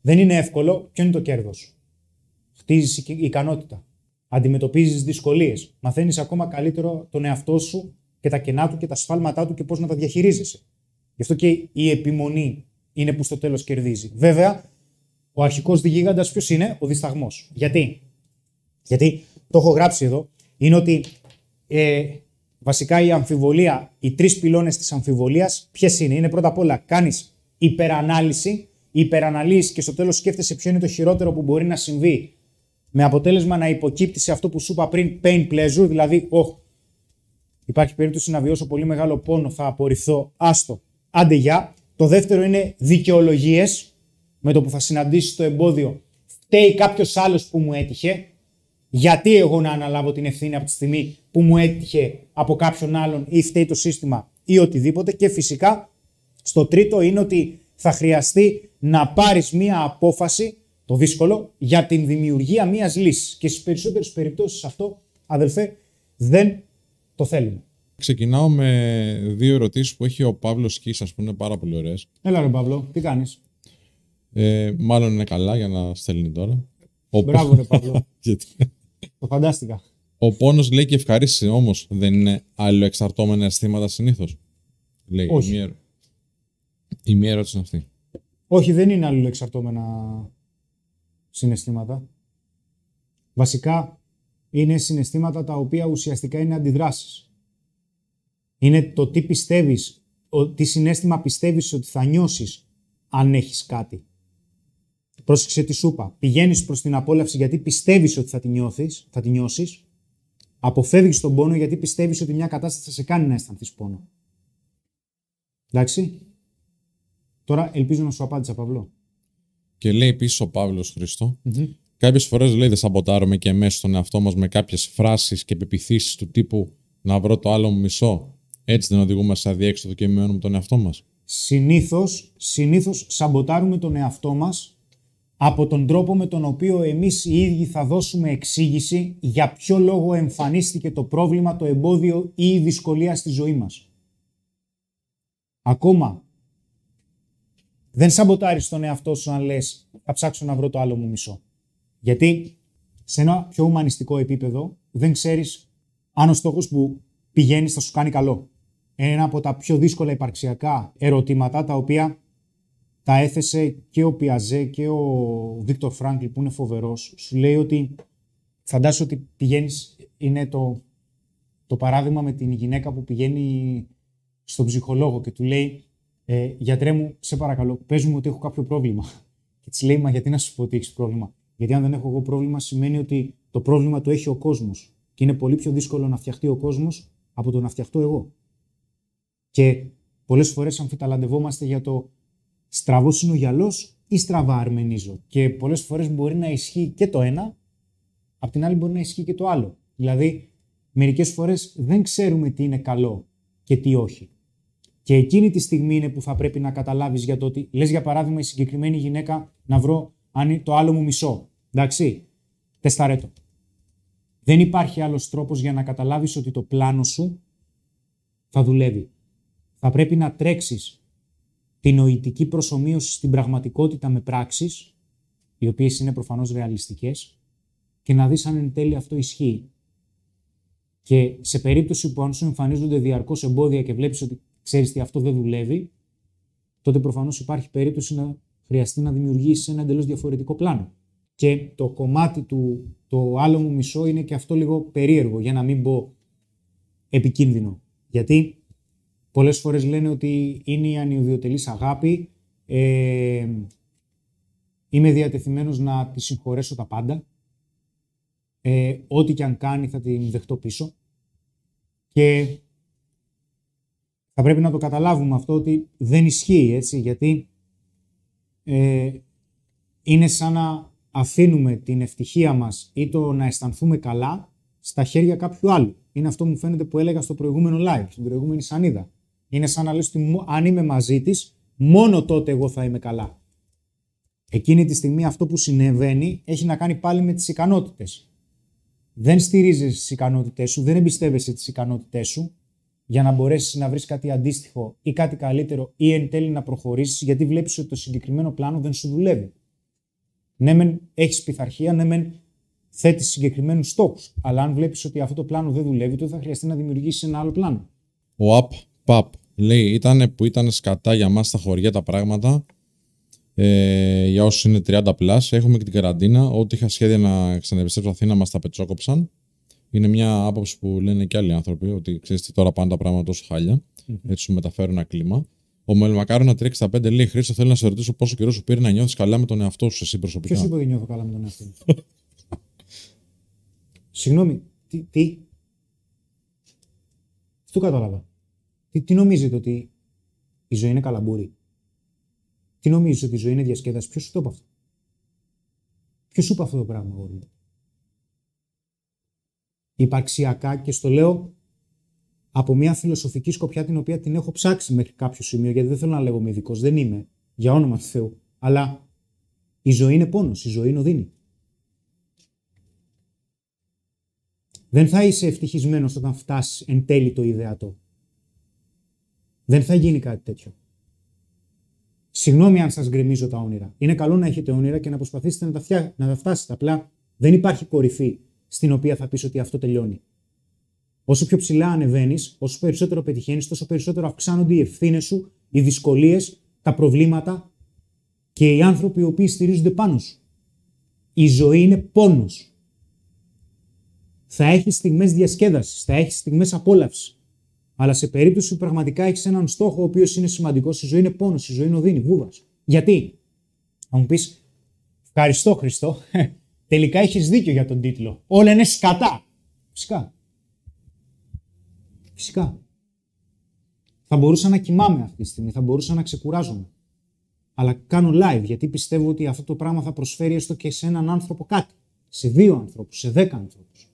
Δεν είναι εύκολο. Ποιο είναι το κέρδος? Χτίζεις ικανότητα. Αντιμετωπίζεις δυσκολίες. Μαθαίνεις ακόμα καλύτερο τον εαυτό σου και τα κενά του και τα σφάλματά του και πώς να τα διαχειρίζεσαι. Γι' αυτό και η επιμονή είναι που στο τέλος κερδίζει. Βέβαια, ο αρχικός διγίγαντας ποιος είναι? Ο δισταγμός. Γιατί το έχω γράψει εδώ, είναι ότι βασικά η αμφιβολία, οι τρεις πυλώνες της αμφιβολίας, ποιες είναι? Είναι πρώτα απ' όλα κάνεις υπερανάλυση, υπεραναλύεις και στο τέλος σκέφτεσαι ποιο είναι το χειρότερο που μπορεί να συμβεί. Με αποτέλεσμα να υποκύπτει σε αυτό που σου είπα πριν, pain pleasure, δηλαδή, υπάρχει περίπτωση να βιώσω πολύ μεγάλο πόνο, θα απορριφθώ, άστο, άντε γεια. Το δεύτερο είναι δικαιολογίες, με το που θα συναντήσεις το εμπόδιο. Φταίει κάποιος άλλος που μου έτυχε, γιατί εγώ να αναλάβω την ευθύνη από τη στιγμή που μου έτυχε από κάποιον άλλον, ή φταίει το σύστημα ή οτιδήποτε. Και φυσικά, στο τρίτο είναι ότι θα χρειαστεί να πάρεις μία απόφαση, το δύσκολο, για την δημιουργία μιας λύσης. Και στις περισσότερες περιπτώσεις αυτό, αδελφέ, δεν το θέλουμε. Ξεκινάω με δύο ερωτήσεις που έχει ο Παύλος Σκής, ας πούμε, πάρα πολύ ωραίες. Έλα ρε Παύλο, τι κάνεις? Μάλλον είναι καλά για να στέλνει τώρα. Μπράβο ρε Παύλο, το φαντάστηκα. Ο πόνος, λέει, και ευχαρίστηση όμως δεν είναι αλλοεξαρτώμενα αισθήματα συνήθως? Λέει, όχι. Η μία ερώτηση είναι αυτή. Όχι, δεν είναι αλλοεξαρτώμενα συναισθήματα. Βασικά είναι συναισθήματα τα οποία ουσιαστικά είναι αντιδράσεις. Είναι το τι πιστεύεις, τι συναίσθημα πιστεύεις ότι θα νιώσεις αν έχεις κάτι. Πρόσεξε τη σούπα. Πηγαίνεις προς την απόλαυση γιατί πιστεύεις ότι θα τη νιώσεις. Αποφεύγεις τον πόνο γιατί πιστεύεις ότι μια κατάσταση θα σε κάνει να αισθανθείς πόνο. Εντάξει. Τώρα ελπίζω να σου απάντησα, Παύλο. Και λέει επίσης ο Παύλος Χρήστο, κάποιες φορές, λέει, δεν σαμποτάρομαι και εμένα στον εαυτό μας με κάποιες φράσεις και πεποιθήσεις του τύπου να βρω το άλλο μου μισό. Έτσι δεν οδηγούμε σε αδιέξοδο και μειώνουμε τον εαυτό μας? Συνήθως σαμποτάρουμε τον εαυτό μας από τον τρόπο με τον οποίο εμείς οι ίδιοι θα δώσουμε εξήγηση για ποιο λόγο εμφανίστηκε το πρόβλημα, το εμπόδιο ή η δυσκολία στη ζωή μας. Ακόμα. Δεν σαμποτάρεις τον εαυτό σου αν λες θα ψάξω να βρω το άλλο μου μισό. Γιατί σε ένα πιο ουμανιστικό επίπεδο δεν ξέρεις αν ο στόχος που πηγαίνεις θα σου κάνει καλό. Ένα από τα πιο δύσκολα υπαρξιακά ερωτήματα τα οποία τα έθεσε και ο Πιαζέ και ο Βίκτορ Φράγκλ που είναι φοβερός. Σου λέει ότι φαντάσου ότι πηγαίνεις, είναι το το παράδειγμα με την γυναίκα που πηγαίνει στον ψυχολόγο και του λέει «Γιατρέ μου, σε παρακαλώ, πες μου ότι έχω κάποιο πρόβλημα». Και της λέει «Μα γιατί να σου πω ότι έχεις πρόβλημα? Γιατί αν δεν έχω εγώ πρόβλημα, σημαίνει ότι το πρόβλημα το έχει ο κόσμος. Και είναι πολύ πιο δύσκολο να φτιαχτεί ο κόσμος από το να φτιαχτώ εγώ». Και πολλές φορές αμφιταλαντευόμαστε για το στραβός είναι ο γυαλός ή στραβά αρμενίζω. Και πολλές φορές μπορεί να ισχύει και το ένα, απ' την άλλη μπορεί να ισχύει και το άλλο. Δηλαδή, μερικές φορές δεν ξέρουμε τι είναι καλό και τι όχι. Και εκείνη τη στιγμή είναι που θα πρέπει να καταλάβεις για το ότι, λες για παράδειγμα, η συγκεκριμένη γυναίκα να βρω αν το άλλο μου μισό. Εντάξει, τεσταρέ το. Δεν υπάρχει άλλος τρόπος για να καταλάβεις ότι το πλάνο σου θα δουλεύει. Θα πρέπει να τρέξεις την νοητική προσομοίωση στην πραγματικότητα με πράξεις, οι οποίες είναι προφανώς ρεαλιστικές, και να δεις αν εν τέλει αυτό ισχύει. Και σε περίπτωση που αν σου εμφανίζονται διαρκώς εμπόδια και βλέπεις ότι ξέρεις τι, αυτό δεν δουλεύει, τότε προφανώς υπάρχει περίπτωση να χρειαστεί να δημιουργήσεις ένα εντελώς διαφορετικό πλάνο. Και το κομμάτι του «το άλλο μου μισό» είναι και αυτό λίγο περίεργο, για να μην πω επικίνδυνο. Γιατί πολλές φορές λένε ότι είναι η ανιδιοτελής αγάπη, είμαι διατεθειμένος να τη συγχωρέσω τα πάντα, ό,τι και αν κάνει θα την δεχτώ πίσω. Και θα πρέπει να το καταλάβουμε αυτό, ότι δεν ισχύει, έτσι, γιατί είναι σαν να αφήνουμε την ευτυχία μας ή το να αισθανθούμε καλά στα χέρια κάποιου άλλου. Είναι αυτό μου φαίνεται που έλεγα στο προηγούμενο live, στην προηγούμενη σανίδα. Είναι σαν να λες ότι αν είμαι μαζί της, μόνο τότε εγώ θα είμαι καλά. Εκείνη τη στιγμή αυτό που συνεβαίνει έχει να κάνει πάλι με τις ικανότητες. Δεν στηρίζεις τις ικανότητές σου, δεν εμπιστεύεσαι τις ικανότητές σου για να μπορέσεις να βρεις κάτι αντίστοιχο ή κάτι καλύτερο ή εν τέλει να προχωρήσεις, γιατί βλέπεις ότι το συγκεκριμένο πλάνο δεν σου δουλεύει. Ναι, μεν έχεις πειθαρχία, ναι, μεν θέτεις συγκεκριμένους στόχους, αλλά αν βλέπεις ότι αυτό το πλάνο δεν δουλεύει, τότε θα χρειαστεί να δημιουργήσεις ένα άλλο πλάνο. Ο ΑΠΠΑΠ λέει: ήταν που ήταν σκατά για μας στα χωριά τα πράγματα. Για όσους είναι 30+, έχουμε και την καραντίνα. Ό,τι είχα σχέδια να ξαναεπιστρέψω Αθήνα, μας τα πετσόκοψαν. Είναι μια άποψη που λένε και άλλοι άνθρωποι, ότι ξέρεις τι, τώρα πάνε τα πράγματα τόσο χάλια. Έτσι σου μεταφέρουν ένα κλίμα. Ο Μελμακάρονα 365 λέει: Χρήστο, θέλω να σε ρωτήσω πόσο καιρό σου πήρε να νιώθεις καλά με τον εαυτό σου, εσύ προσωπικά? Ποιος είπε ότι νιώθω καλά με τον εαυτό μου? Συγγνώμη, τι. Αυτό κατάλαβα. Τι νομίζετε, ότι η ζωή είναι καλαμπούρι? Τι νομίζεις, ότι η ζωή είναι διασκέδαση? Ποιος σου το είπε αυτό? Ποιος σου είπε αυτό το πράγμα, εγώ? Υπαρξιακά, και στο λέω από μια φιλοσοφική σκοπιά την οποία την έχω ψάξει μέχρι κάποιο σημείο, γιατί δεν θέλω να λέγω ειδικός, δεν είμαι, για όνομα του Θεού. Αλλά η ζωή είναι πόνος, η ζωή είναι οδύνη. Δεν θα είσαι ευτυχισμένος όταν φτάσεις εν τέλει το ιδεατό. Δεν θα γίνει κάτι τέτοιο. Συγγνώμη αν σας γκρεμίζω τα όνειρα. Είναι καλό να έχετε όνειρα και να προσπαθήσετε να τα φτάσετε. Απλά δεν υπάρχει κορυφή στην οποία θα πεις ότι αυτό τελειώνει. Όσο πιο ψηλά ανεβαίνεις, όσο περισσότερο πετυχαίνεις, τόσο περισσότερο αυξάνονται οι ευθύνες σου, οι δυσκολίες, τα προβλήματα και οι άνθρωποι οι οποίοι στηρίζονται πάνω σου. Η ζωή είναι πόνος. Θα έχεις στιγμές διασκέδασης, θα έχεις στιγμές απόλαυσης. Αλλά σε περίπτωση που πραγματικά έχεις έναν στόχο ο οποίος είναι σημαντικός, η ζωή είναι πόνος, η ζωή είναι οδύνη, βούβας. Γιατί? Θα μου πεις: ευχαριστώ Χριστό, τελικά έχεις δίκιο για τον τίτλο. Όλα είναι σκατά. Φυσικά. Θα μπορούσα να κοιμάμαι αυτή τη στιγμή, θα μπορούσα να ξεκουράζομαι. Αλλά κάνω live, γιατί πιστεύω ότι αυτό το πράγμα θα προσφέρει έστω και σε έναν άνθρωπο κάτι. Σε 2 ανθρώπους, σε 10 ανθρώπους.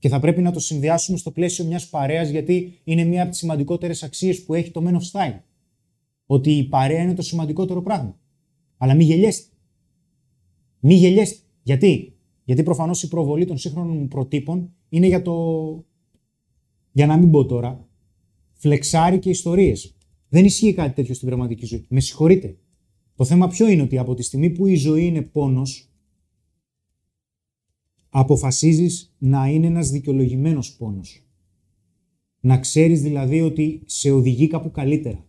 Και θα πρέπει να το συνδυάσουμε στο πλαίσιο μιας παρέας, γιατί είναι μία από τις σημαντικότερες αξίες που έχει το Men of Style. Ότι η παρέα είναι το σημαντικότερο πράγμα. Αλλά μην γελιέστε. Μην γελιέστε. Γιατί? Γιατί προφανώς η προβολή των σύγχρονων προτύπων είναι για το, για να μην πω τώρα, φλεξάρει και ιστορίες. Δεν ισχύει κάτι τέτοιο στην πραγματική ζωή. Με συγχωρείτε. Το θέμα ποιο είναι? Ότι από τη στιγμή που η ζωή είναι πόνος, αποφασίζεις να είναι ένας δικαιολογημένος πόνος. Να ξέρεις δηλαδή ότι σε οδηγεί κάπου καλύτερα.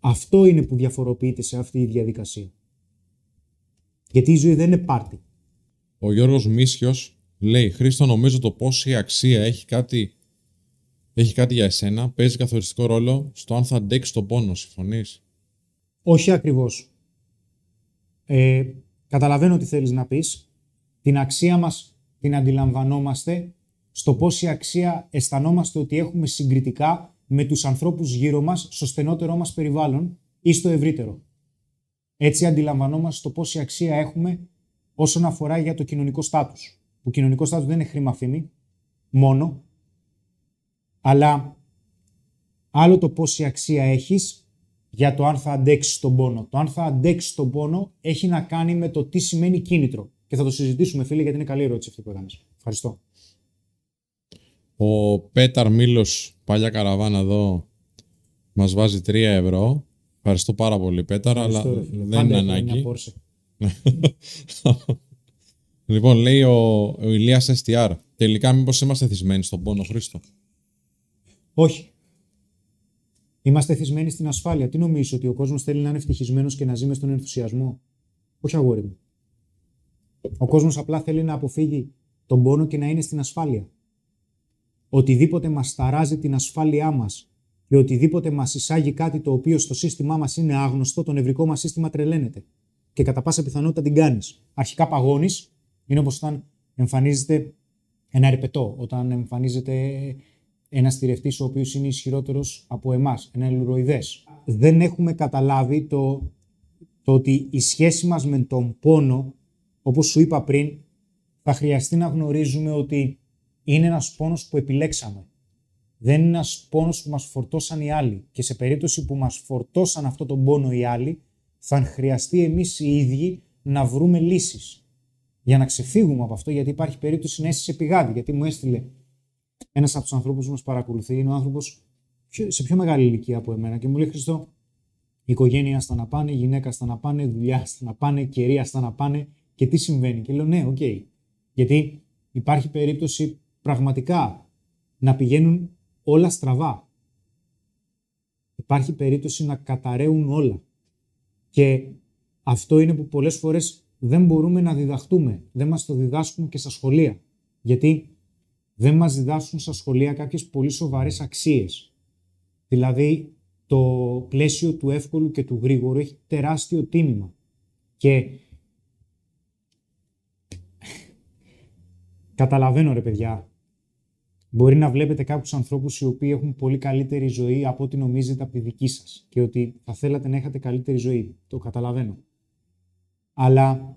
Αυτό είναι που διαφοροποιείται σε αυτή η διαδικασία. Γιατί η ζωή δεν είναι πάρτι. Ο Γιώργος Μίσιος Λέει, Χρήστο, νομίζω το πώς η αξία έχει κάτι για εσένα παίζει καθοριστικό ρόλο στο αν θα αντέξει τον πόνο. Συμφωνείς? Όχι ακριβώς. Καταλαβαίνω τι θέλεις να πεις. Την αξία μας την αντιλαμβανόμαστε στο πώς η αξία αισθανόμαστε ότι έχουμε συγκριτικά με τους ανθρώπους γύρω μας, στο στενότερό μας περιβάλλον ή στο ευρύτερο. Έτσι αντιλαμβανόμαστε το πόση αξία έχουμε όσον αφορά για το κοινωνικό στάτους. Ο κοινωνικό στάτους δεν είναι χρήμα φήμη, μόνο, αλλά άλλο το πόση αξία έχεις για το αν θα αντέξεις τον πόνο. Το αν θα αντέξεις τον πόνο έχει να κάνει με το τι σημαίνει κίνητρο. Και θα το συζητήσουμε, φίλε, γιατί είναι καλή ερώτηση αυτή που έκανες. Ευχαριστώ. Ο Πέταρ Μήλος, παλιά καραβάνα εδώ, μας βάζει 3 ευρώ. Ευχαριστώ πάρα πολύ, Πέταρα, αλλά δεν είναι ανάγκη. Λοιπόν, λέει ο Ηλίας STR, τελικά μήπως είμαστε θυσμένοι στον πόνο, Χρήστο? Όχι. Είμαστε θυσμένοι στην ασφάλεια. Τι νομίζεις, ότι ο κόσμος θέλει να είναι ευτυχισμένος και να ζει μες στον ενθουσιασμό? Όχι, αγόρι μου. Ο κόσμος απλά θέλει να αποφύγει τον πόνο και να είναι στην ασφάλεια. Οτιδήποτε μας ταράζει την ασφάλειά μας και οτιδήποτε μας εισάγει κάτι το οποίο στο σύστημά μας είναι άγνωστο, το νευρικό μας σύστημα τρελαίνεται. Και κατά πάσα πιθανότητα την κάνεις. Αρχικά παγώνεις, είναι όπως όταν εμφανίζεται ένα ρεπετό, όταν εμφανίζεται ένας θηρευτής ο οποίος είναι ισχυρότερος από εμάς, ένα ελουροειδές. Δεν έχουμε καταλάβει το ότι η σχέση μας με τον πόνο, όπως σου είπα πριν, θα χρειαστεί να γνωρίζουμε ότι είναι ένας πόνος που επιλέξαμε. Δεν είναι ένας πόνος που μας φορτώσαν οι άλλοι. Και σε περίπτωση που μας φορτώσαν αυτόν τον πόνο οι άλλοι, θα χρειαστεί εμείς οι ίδιοι να βρούμε λύσεις για να ξεφύγουμε από αυτό, γιατί υπάρχει περίπτωση να αίσθησε πηγάδι. Γιατί μου έστειλε ένας από τους ανθρώπους που μας παρακολουθεί, είναι ο άνθρωπος σε πιο μεγάλη ηλικία από εμένα, και μου λέει, Χριστό, η οικογένεια στα να πάνε, η γυναίκα στα να πάνε, η δουλειά στα να πάνε, η κερία στα να πάνε, και τι συμβαίνει? Και λέω, ναι, οκ. Okay. Γιατί υπάρχει περίπτωση πραγματικά να πηγαίνουν όλα στραβά. Υπάρχει περίπτωση να καταραίουν όλα. Και αυτό είναι που πολλές φορές δεν μπορούμε να διδαχτούμε. Δεν μας το διδάσκουν και στα σχολεία. Γιατί δεν μας διδάσκουν στα σχολεία κάποιες πολύ σοβαρές αξίες. Δηλαδή το πλαίσιο του εύκολου και του γρήγορου έχει τεράστιο τίμημα. Και καταλαβαίνω, ρε παιδιά, μπορεί να βλέπετε κάποιους ανθρώπους οι οποίοι έχουν πολύ καλύτερη ζωή από ό,τι νομίζετε από τη δική σας και ότι θα θέλατε να έχετε καλύτερη ζωή. Το καταλαβαίνω. Αλλά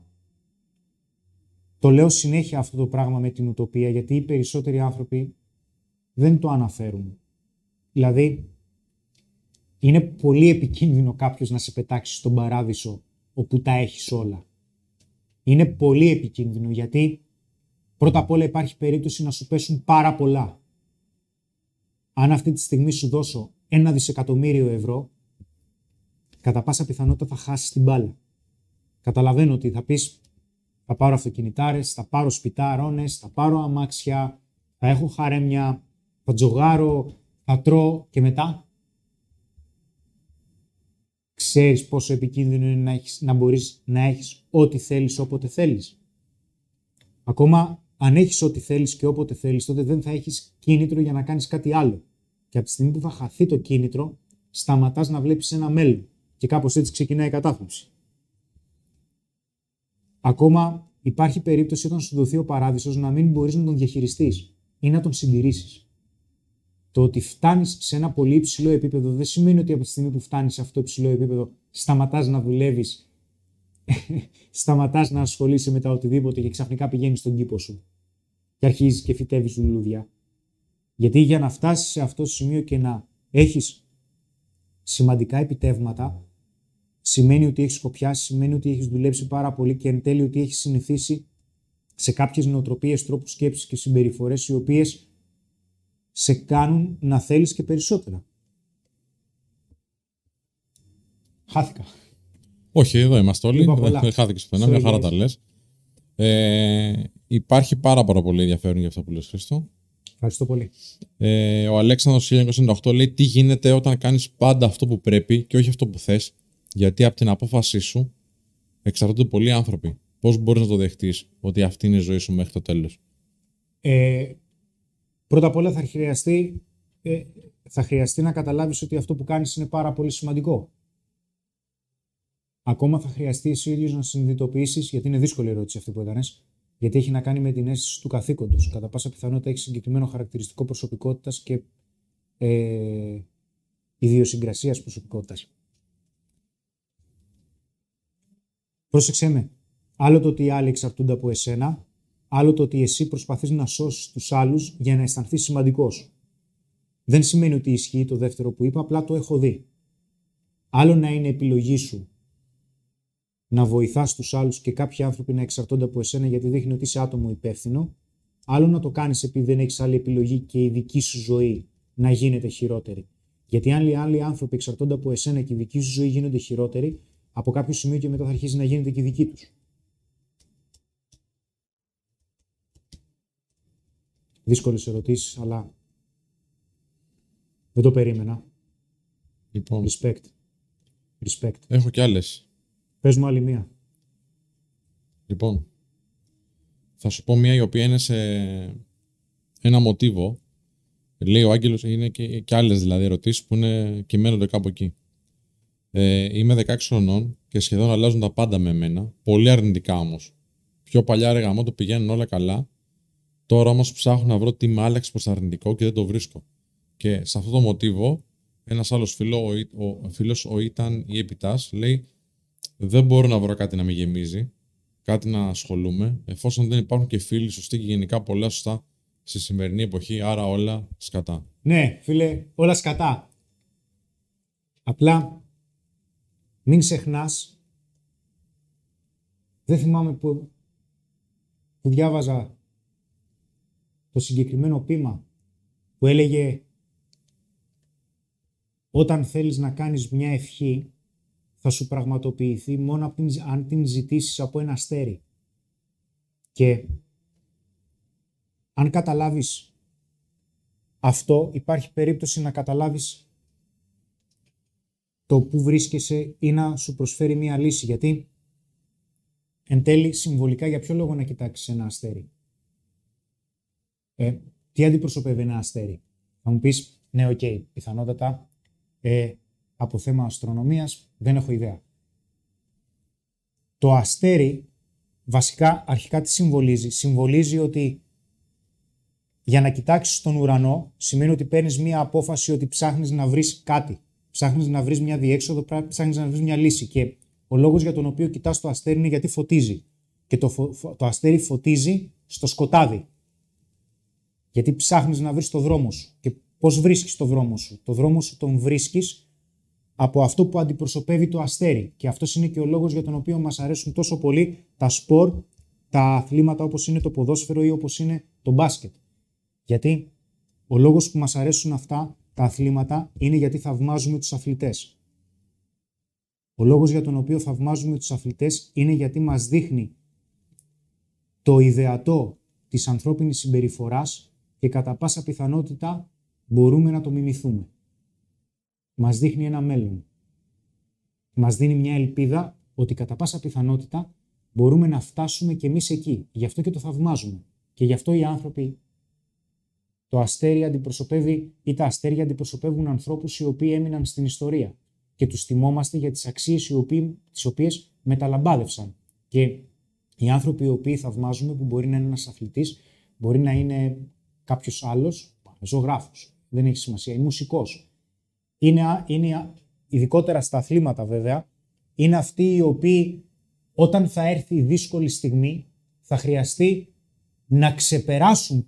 το λέω συνέχεια αυτό το πράγμα με την ουτοπία, γιατί οι περισσότεροι άνθρωποι δεν το αναφέρουν. Δηλαδή, είναι πολύ επικίνδυνο κάποιος να σε πετάξει στον παράδεισο όπου τα έχεις όλα. Είναι πολύ επικίνδυνο, γιατί πρώτα απ' όλα υπάρχει περίπτωση να σου πέσουν πάρα πολλά. Αν αυτή τη στιγμή σου δώσω 1 δισεκατομμύριο ευρώ, κατά πάσα πιθανότητα θα χάσεις την μπάλα. Καταλαβαίνω ότι θα πεις, θα πάρω αυτοκινητάρες, θα πάρω σπιτάρονες, θα πάρω αμάξια, θα έχω χαρέμια, θα τζογάρω, θα τρώω, και μετά. Ξέρεις πόσο επικίνδυνο είναι να μπορείς να έχεις ό,τι θέλεις, όποτε θέλεις? Ακόμα αν έχεις ό,τι θέλεις και όποτε θέλεις, τότε δεν θα έχεις κίνητρο για να κάνεις κάτι άλλο. Και από τη στιγμή που θα χαθεί το κίνητρο, σταματάς να βλέπεις ένα μέλλον. Και κάπως έτσι ξεκινάει η κατάθλιψη. Ακόμα υπάρχει περίπτωση όταν σου δοθεί ο παράδεισος να μην μπορείς να τον διαχειριστείς ή να τον συντηρήσεις. Το ότι φτάνεις σε ένα πολύ υψηλό επίπεδο δεν σημαίνει ότι από τη στιγμή που φτάνεις σε αυτό το υψηλό επίπεδο σταματάς να δουλεύεις, σταματάς να ασχολείσαι με τα οτιδήποτε και ξαφνικά πηγαίνεις στον κήπο σου και αρχίζεις και φυτεύεις λουλούδια. Γιατί για να φτάσεις σε αυτό το σημείο και να έχεις σημαντικά επιτεύγματα, σημαίνει ότι έχεις κοπιάσει, σημαίνει ότι έχεις δουλέψει πάρα πολύ και εν τέλει ότι έχεις συνηθίσει σε κάποιες νοοτροπίες, τρόπους σκέψης και συμπεριφορές οι οποίες σε κάνουν να θέλεις και περισσότερα. Χάθηκα. Όχι, εδώ είμαστε όλοι. Δεν χάθηκες πουθενά, μια χαρά τα λες. Υπάρχει πάρα πολύ ενδιαφέρον για αυτό που λες, Χρήστο. Ευχαριστώ πολύ. Ο Αλέξανδρος 1998 λέει, τι γίνεται όταν κάνεις πάντα αυτό που πρέπει και όχι αυτό που θες? Γιατί από την απόφασή σου εξαρτώνται πολλοί άνθρωποι. Πώς μπορείς να το δεχτείς ότι αυτή είναι η ζωή σου μέχρι το τέλος? Πρώτα απ' όλα θα χρειαστεί να καταλάβεις ότι αυτό που κάνεις είναι πάρα πολύ σημαντικό. Ακόμα θα χρειαστεί εσύ ίδιος να συνειδητοποιήσεις, γιατί είναι δύσκολη η ερώτηση αυτή που έκανες, γιατί έχει να κάνει με την αίσθηση του καθήκοντος. Κατά πάσα πιθανότητα έχει συγκεκριμένο χαρακτηριστικό προσωπικότητας και ιδιοσυγκρασίας προσωπικότητας. Πρόσεξέ με. Άλλο το ότι οι άλλοι εξαρτούνται από εσένα, άλλο το ότι εσύ προσπαθείς να σώσεις τους άλλους για να αισθανθείς σημαντικός. Δεν σημαίνει ότι ισχύει το δεύτερο που είπα, απλά το έχω δει. Άλλο να είναι επιλογή σου να βοηθάς τους άλλους και κάποιοι άνθρωποι να εξαρτώνται από εσένα γιατί δείχνει ότι είσαι άτομο υπεύθυνο, άλλο να το κάνεις επειδή δεν έχεις άλλη επιλογή και η δική σου ζωή να γίνεται χειρότερη. Γιατί αν οι άλλοι άνθρωποι εξαρτώνται από εσένα και η δική σου ζωή γίνονται χειρότερη, από κάποιο σημείο και μετά θα αρχίσει να γίνεται και η δική τους. Δύσκολες ερωτήσεις, αλλά δεν το περίμενα. Λοιπόν. Respect. Έχω κι άλλες. Πες μου άλλη μία. Λοιπόν, θα σου πω μία η οποία είναι σε ένα μοτίβο. Λέει ο Άγγελος, είναι και άλλες δηλαδή ερωτήσεις που είναι κυμαίνονται κάπου εκεί. Είμαι 16 χρονών και σχεδόν αλλάζουν τα πάντα με εμένα. Πολύ αρνητικά όμως. Πιο παλιά ρε γαμώτο πηγαίνουν όλα καλά. Τώρα όμως ψάχνω να βρω τι με άλλαξε προς αρνητικό και δεν το βρίσκω. Και σε αυτό το μοτίβο, ένας άλλος φίλος, ο Ήταν ή Επιτάς, λέει: δεν μπορώ να βρω κάτι να με γεμίζει, κάτι να ασχολούμαι, εφόσον δεν υπάρχουν και φίλοι σωστοί και γενικά πολλά σωστά στη σημερινή εποχή, άρα όλα σκατά. Ναι, φίλε, όλα σκατά. Απλά μην ξεχνάς, δεν θυμάμαι που διάβαζα το συγκεκριμένο ποίημα που έλεγε όταν θέλεις να κάνεις μια ευχή θα σου πραγματοποιηθεί μόνο αν την ζητήσεις από ένα αστέρι. Και αν καταλάβεις αυτό, υπάρχει περίπτωση να καταλάβεις το που βρίσκεσαι ή να σου προσφέρει μια λύση. Γιατί εν τέλει συμβολικά για ποιο λόγο να κοιτάξεις ένα αστέρι. Τι αντιπροσωπεύει ένα αστέρι. Θα μου πεις, ναι, οκ, πιθανότατα από θέμα αστρονομίας, δεν έχω ιδέα. Το αστέρι, βασικά, αρχικά τι συμβολίζει. Συμβολίζει ότι για να κοιτάξεις τον ουρανό, σημαίνει ότι παίρνεις μία απόφαση ότι ψάχνεις να βρεις κάτι. Ψάχνεις να βρεις μια διέξοδο, ψάχνεις να βρεις μια λύση. Και ο λόγος για τον οποίο κοιτάς το αστέρι είναι γιατί φωτίζει. Και το αστέρι φωτίζει στο σκοτάδι. Γιατί ψάχνεις να βρεις το δρόμο σου. Και πώς βρίσκεις το δρόμο σου. Το δρόμο σου τον βρίσκεις από αυτό που αντιπροσωπεύει το αστέρι. Και αυτός είναι και ο λόγος για τον οποίο μας αρέσουν τόσο πολύ τα σπορ, τα αθλήματα όπως είναι το ποδόσφαιρο ή όπως είναι το μπάσκετ. Γιατί ο λόγος που μας αρέσουν αυτά τα αθλήματα είναι γιατί θαυμάζουμε τους αθλητές. Ο λόγος για τον οποίο θαυμάζουμε τους αθλητές είναι γιατί μας δείχνει το ιδεατό της ανθρώπινης συμπεριφοράς και κατά πάσα πιθανότητα μπορούμε να το μιμηθούμε. Μας δείχνει ένα μέλλον. Μας δίνει μια ελπίδα ότι κατά πάσα πιθανότητα μπορούμε να φτάσουμε κι εμείς εκεί. Γι' αυτό και το θαυμάζουμε. Και γι' αυτό οι άνθρωποι, το αστέρι αντιπροσωπεύει ή τα αστέρια αντιπροσωπεύουν ανθρώπους οι οποίοι έμειναν στην ιστορία. Και τους θυμόμαστε για τις αξίες τις οποίες μεταλαμπάδευσαν. Και οι άνθρωποι οι οποίοι θαυμάζουμε, που μπορεί να είναι ένας αθλητής, μπορεί να είναι κάποιος άλλος, ζωγράφος, δεν έχει σημασία, ή μουσικός. Είναι ειδικότερα στα αθλήματα βέβαια, είναι αυτοί οι οποίοι όταν θα έρθει η δύσκολη στιγμή θα χρειαστεί να ξεπεράσουν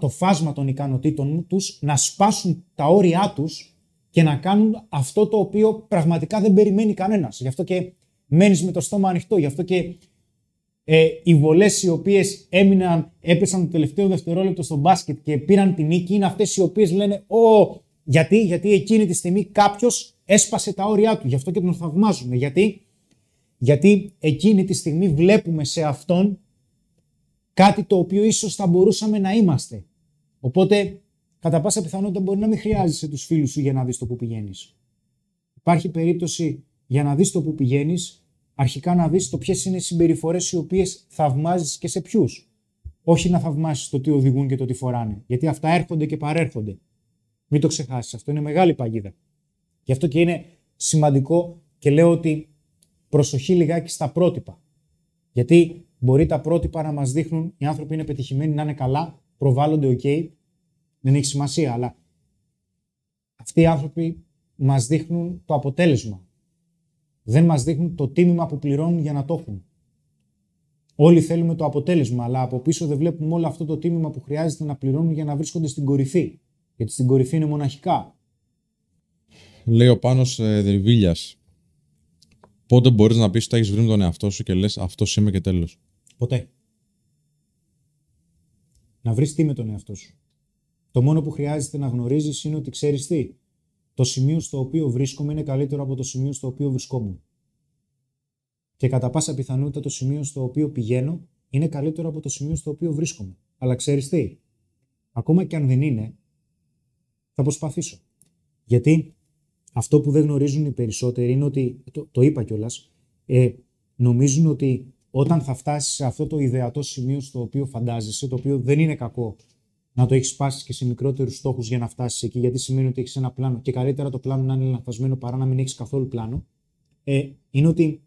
το φάσμα των ικανοτήτων τους, να σπάσουν τα όρια τους και να κάνουν αυτό το οποίο πραγματικά δεν περιμένει κανένας. Γι' αυτό και μένεις με το στόμα ανοιχτό, γι' αυτό και οι βολές οι οποίες έπεσαν το τελευταίο δευτερόλεπτο στο μπάσκετ και πήραν την νίκη είναι αυτές οι οποίες λένε «Ω». Γιατί εκείνη τη στιγμή κάποιος έσπασε τα όρια του. Γι' αυτό και τον θαυμάζουμε. Γιατί εκείνη τη στιγμή βλέπουμε σε αυτόν κάτι το οποίο ίσως θα μπορούσαμε να είμαστε. Οπότε, κατά πάσα πιθανότητα μπορεί να μην χρειάζεσαι τους φίλους σου για να δεις το που πηγαίνεις. Υπάρχει περίπτωση για να δεις το που πηγαίνεις, αρχικά να δεις το ποιες είναι οι συμπεριφορές οι οποίες θαυμάζεις και σε ποιους. Όχι να θαυμάσεις το τι οδηγούν και το τι φοράνε. Γιατί αυτά έρχονται και παρέρχονται. Μην το ξεχάσεις. Αυτό είναι μεγάλη παγίδα. Γι' αυτό και είναι σημαντικό και λέω ότι προσοχή λιγάκι στα πρότυπα. Γιατί μπορεί τα πρότυπα να μας δείχνουν οι άνθρωποι είναι πετυχημένοι, να είναι καλά, προβάλλονται ok, δεν έχει σημασία. Αλλά αυτοί οι άνθρωποι μας δείχνουν το αποτέλεσμα. Δεν μας δείχνουν το τίμημα που πληρώνουν για να το έχουν. Όλοι θέλουμε το αποτέλεσμα, αλλά από πίσω δεν βλέπουμε όλο αυτό το τίμημα που χρειάζεται να πληρώνουν για να βρίσκονται στην κορυφή. Γιατί στην κορυφή είναι μοναχικά. Λέει ο Πάνος Δερβίλιας. Πότε μπορείς να πεις ότι έχεις βρει με τον εαυτό σου και λες αυτός είμαι και τέλος? Ποτέ. Να βρεις τι με τον εαυτό σου. Το μόνο που χρειάζεται να γνωρίζεις είναι ότι ξέρεις τι. Το σημείο στο οποίο βρίσκομαι είναι καλύτερο από το σημείο στο οποίο βρισκόμουν. Και κατά πάσα πιθανότητα το σημείο στο οποίο πηγαίνω είναι καλύτερο από το σημείο στο οποίο βρίσκομαι. Αλλά ξέρεις τι. Ακόμα και αν δεν είναι, θα προσπαθήσω. Γιατί αυτό που δεν γνωρίζουν οι περισσότεροι είναι ότι, το είπα κιόλας, νομίζουν ότι όταν θα φτάσεις σε αυτό το ιδεατό σημείο στο οποίο φαντάζεσαι, το οποίο δεν είναι κακό να το έχεις σπάσει και σε μικρότερους στόχους για να φτάσεις εκεί, γιατί σημαίνει ότι έχεις ένα πλάνο και καλύτερα το πλάνο να είναι λανθασμένο παρά να μην έχεις καθόλου πλάνο, είναι ότι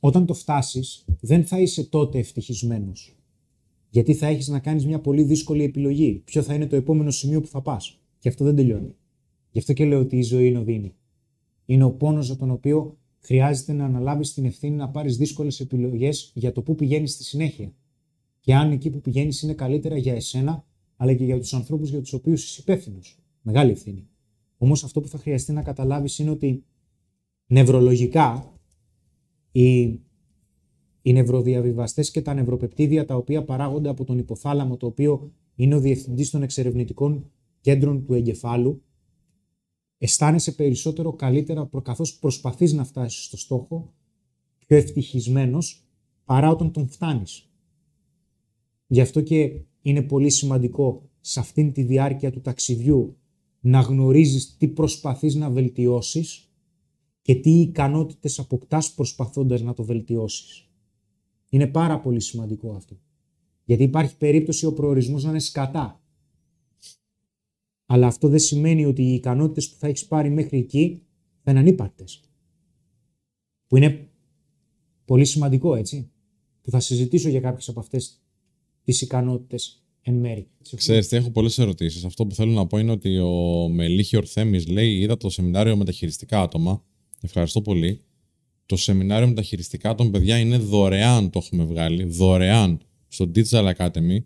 όταν το φτάσεις δεν θα είσαι τότε ευτυχισμένος. Γιατί θα έχεις να κάνεις μια πολύ δύσκολη επιλογή. Ποιο θα είναι το επόμενο σημείο που θα πας. Και αυτό δεν τελειώνει. Γι' αυτό και λέω ότι η ζωή είναι οδύνη. Είναι ο πόνος για τον οποίο χρειάζεται να αναλάβεις την ευθύνη να πάρεις δύσκολες επιλογές για το πού πηγαίνεις στη συνέχεια. Και αν εκεί που πηγαίνεις είναι καλύτερα για εσένα, αλλά και για τους ανθρώπους για τους οποίους είσαι υπεύθυνος. Μεγάλη ευθύνη. Όμως αυτό που θα χρειαστεί να καταλάβεις είναι ότι νευρολογικά οι νευροδιαβιβαστές και τα νευροπεπτίδια τα οποία παράγονται από τον υποθάλαμο, το οποίο είναι ο διευθυντής των εξερευνητικών κέντρων του εγκεφάλου, αισθάνεσαι περισσότερο καλύτερα καθώς προσπαθείς να φτάσεις στο στόχο πιο ευτυχισμένος παρά όταν τον φτάνεις. Γι' αυτό και είναι πολύ σημαντικό σε αυτήν τη διάρκεια του ταξιδιού να γνωρίζεις τι προσπαθείς να βελτιώσεις και τι ικανότητες αποκτάς προσπαθώντας να το βελτιώσεις. Είναι πάρα πολύ σημαντικό αυτό. Γιατί υπάρχει περίπτωση ο προορισμός να είναι σκατά. Αλλά αυτό δεν σημαίνει ότι οι ικανότητες που θα έχεις πάρει μέχρι εκεί θα είναι ανύπαρκτες. Που είναι πολύ σημαντικό, έτσι. Που θα συζητήσω για κάποιες από αυτές τις ικανότητες εν μέρη. Ξέρεις τι, έχω πολλές ερωτήσεις. Αυτό που θέλω να πω είναι ότι ο Μελίχιορ Θέμης λέει: είδα το σεμινάριο με τα χειριστικά άτομα. Ευχαριστώ πολύ. Το σεμινάριο με τα χειριστικά άτομα, παιδιά, είναι δωρεάν, το έχουμε βγάλει, δωρεάν στο Digital Academy.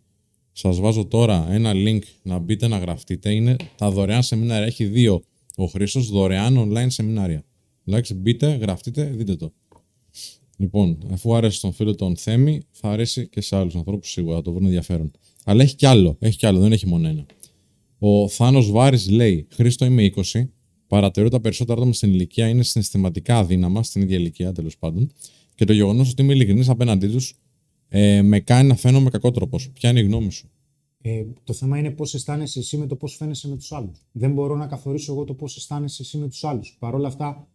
Σας βάζω τώρα ένα link να μπείτε να γραφτείτε. Είναι τα δωρεάν σεμινάρια. Έχει δύο ο Χρήστος δωρεάν online σεμινάρια. Εντάξει, μπείτε, γραφτείτε, δείτε το. Λοιπόν, αφού άρεσε τον φίλο τον Θέμη, θα αρέσει και σε άλλους ανθρώπους σίγουρα, θα το βρουν ενδιαφέρον. Αλλά έχει κι άλλο, δεν έχει μόνο ένα. Ο Θάνος Βάρης λέει: Χρήστο, είμαι 20. Παρατηρώ τα περισσότερα άτομα στην ηλικία είναι συναισθηματικά αδύναμα, στην ίδια ηλικία τέλος πάντων, και το γεγονός ότι είμαι ειλικρινής απέναντί τους με κάνει να φαίνομαι κακότροπος. Ποια είναι η γνώμη σου? Το θέμα είναι πώς αισθάνεσαι εσύ με το πώς φαίνεσαι με τους άλλους. Δεν μπορώ να καθορίσω εγώ το πώς αισθάνεσαι εσύ με τους άλλους. Παρ' όλα αυτά,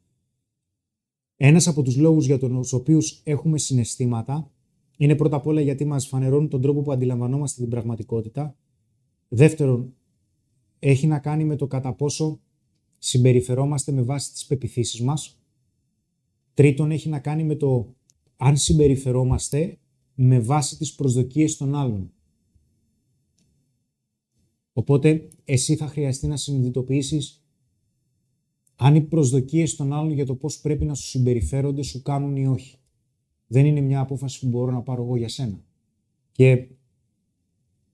ένας από τους λόγους για τους οποίους έχουμε συναισθήματα είναι πρώτα απ' όλα γιατί μας φανερώνουν τον τρόπο που αντιλαμβανόμαστε την πραγματικότητα. Δεύτερον, έχει να κάνει με το κατά πόσο συμπεριφερόμαστε με βάση τις πεποιθήσεις μας. Τρίτον, έχει να κάνει με το αν συμπεριφερόμαστε με βάση τις προσδοκίες των άλλων. Οπότε, εσύ θα χρειαστεί να συνειδητοποιήσεις αν οι προσδοκίες των άλλων για το πώς πρέπει να σου συμπεριφέρονται σου κάνουν ή όχι. Δεν είναι μια απόφαση που μπορώ να πάρω εγώ για σένα. Και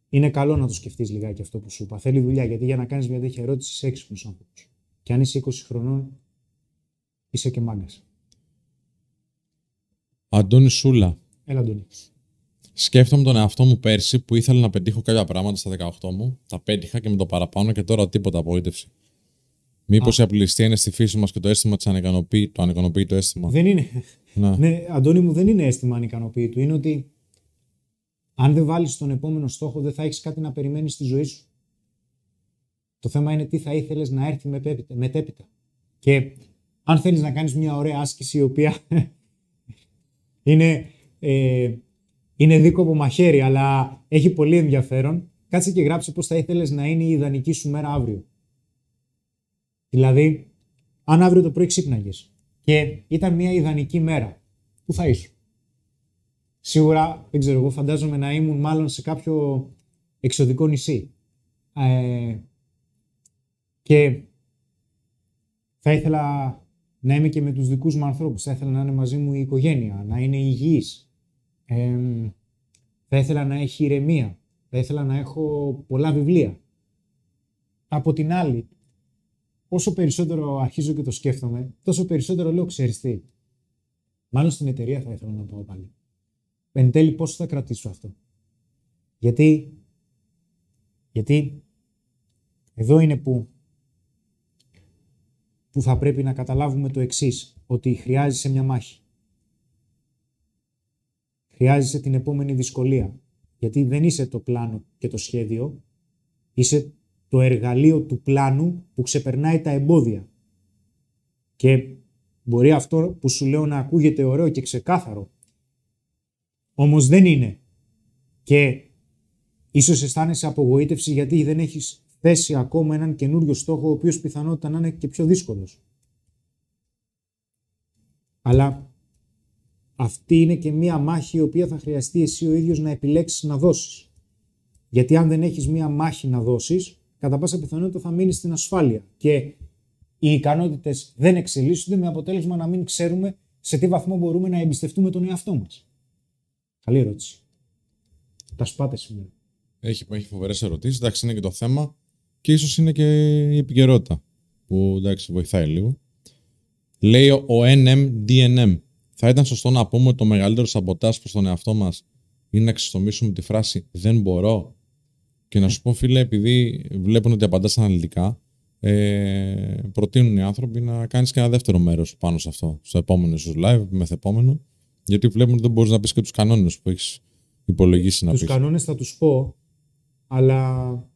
είναι καλό να το σκεφτείς λιγάκι αυτό που σου είπα. Θέλει δουλειά, γιατί για να κάνεις μια τέτοια ερώτηση σε έξυπνους ανθρώπους. Και αν είσαι 20 χρονών, είσαι και μάγκας. Αντώνη Σούλα. Έλα, Αντώνη. Σκέφτομαι τον εαυτό μου πέρσι που ήθελα να πετύχω κάποια πράγματα στα 18 μου. Τα πέτυχα και με το παραπάνω και τώρα τίποτα απογοήτευση. Μήπως η απληστία είναι στη φύση μας και το αίσθημα της ανικανοποίητου αίσθημα? Δεν είναι. Ναι, Αντώνη μου, δεν είναι αίσθημα ανικανοποίητου. Είναι ότι αν δεν βάλεις τον επόμενο στόχο, δεν θα έχεις κάτι να περιμένεις στη ζωή σου. Το θέμα είναι τι θα ήθελες να έρθει μετέπειτα. Και αν θέλεις να κάνεις μια ωραία άσκηση η οποία είναι είναι δίκοπο μαχαίρι, αλλά έχει πολύ ενδιαφέρον. Κάτσε και γράψε πώς θα ήθελες να είναι η ιδανική σου μέρα αύριο. Δηλαδή, αν αύριο το πρωί ξύπναγες και ήταν μια ιδανική μέρα, πού θα ήσουν? Σίγουρα, δεν ξέρω, εγώ φαντάζομαι να ήμουν μάλλον σε κάποιο εξωτικό νησί. Και θα ήθελα να είμαι και με τους δικούς μου ανθρώπους, θα ήθελα να είναι μαζί μου η οικογένεια, να είναι υγιής. Θα ήθελα να έχει ηρεμία, θα ήθελα να έχω πολλά βιβλία. Από την άλλη, όσο περισσότερο αρχίζω και το σκέφτομαι, τόσο περισσότερο λέω, ξέρεις τι, μάλλον στην εταιρεία θα ήθελα να πάω πάλι. Εν τέλει πόσο θα κρατήσω αυτό? Γιατί εδώ είναι που θα πρέπει να καταλάβουμε το εξής, ότι χρειάζεσαι μια μάχη. Χρειάζεσαι την επόμενη δυσκολία, γιατί δεν είσαι το πλάνο και το σχέδιο, είσαι το εργαλείο του πλάνου που ξεπερνάει τα εμπόδια. Και μπορεί αυτό που σου λέω να ακούγεται ωραίο και ξεκάθαρο, όμως δεν είναι. Και ίσως αισθάνεσαι απογοήτευση γιατί δεν έχεις θέσει ακόμα έναν καινούριο στόχο, ο οποίος πιθανότητα να είναι και πιο δύσκολος. Αλλά αυτή είναι και μία μάχη η οποία θα χρειαστεί εσύ ο ίδιος να επιλέξεις να δώσεις. Γιατί αν δεν έχεις μία μάχη να δώσεις, κατά πάσα πιθανότητα θα μείνεις στην ασφάλεια και οι ικανότητες δεν εξελίσσονται, με αποτέλεσμα να μην ξέρουμε σε τι βαθμό μπορούμε να εμπιστευτούμε τον εαυτό μας. Καλή ερώτηση. Τα σπάτε σήμερα. Έχει φοβερές ερωτήσεις. Εντάξει, είναι και το θέμα και ίσως είναι και η επικαιρότητα που, εντάξει, βοηθάει λίγο. Λέει ο NMDNM. Θα ήταν σωστό να πούμε ότι το μεγαλύτερο σαμποτάζ προς τον εαυτό μας είναι να ξεστομίσουμε τη φράση «δεν μπορώ». Και να σου πω, φίλε, επειδή βλέπουν ότι απαντάς αναλυτικά, προτείνουν οι άνθρωποι να κάνεις και ένα δεύτερο μέρος πάνω σε αυτό, στο επόμενο σου live, μεθεπόμενο, γιατί βλέπουν ότι δεν μπορείς να πεις και τους κανόνες που έχεις υπολογίσει να πεις. Τους κανόνες θα τους πω, αλλά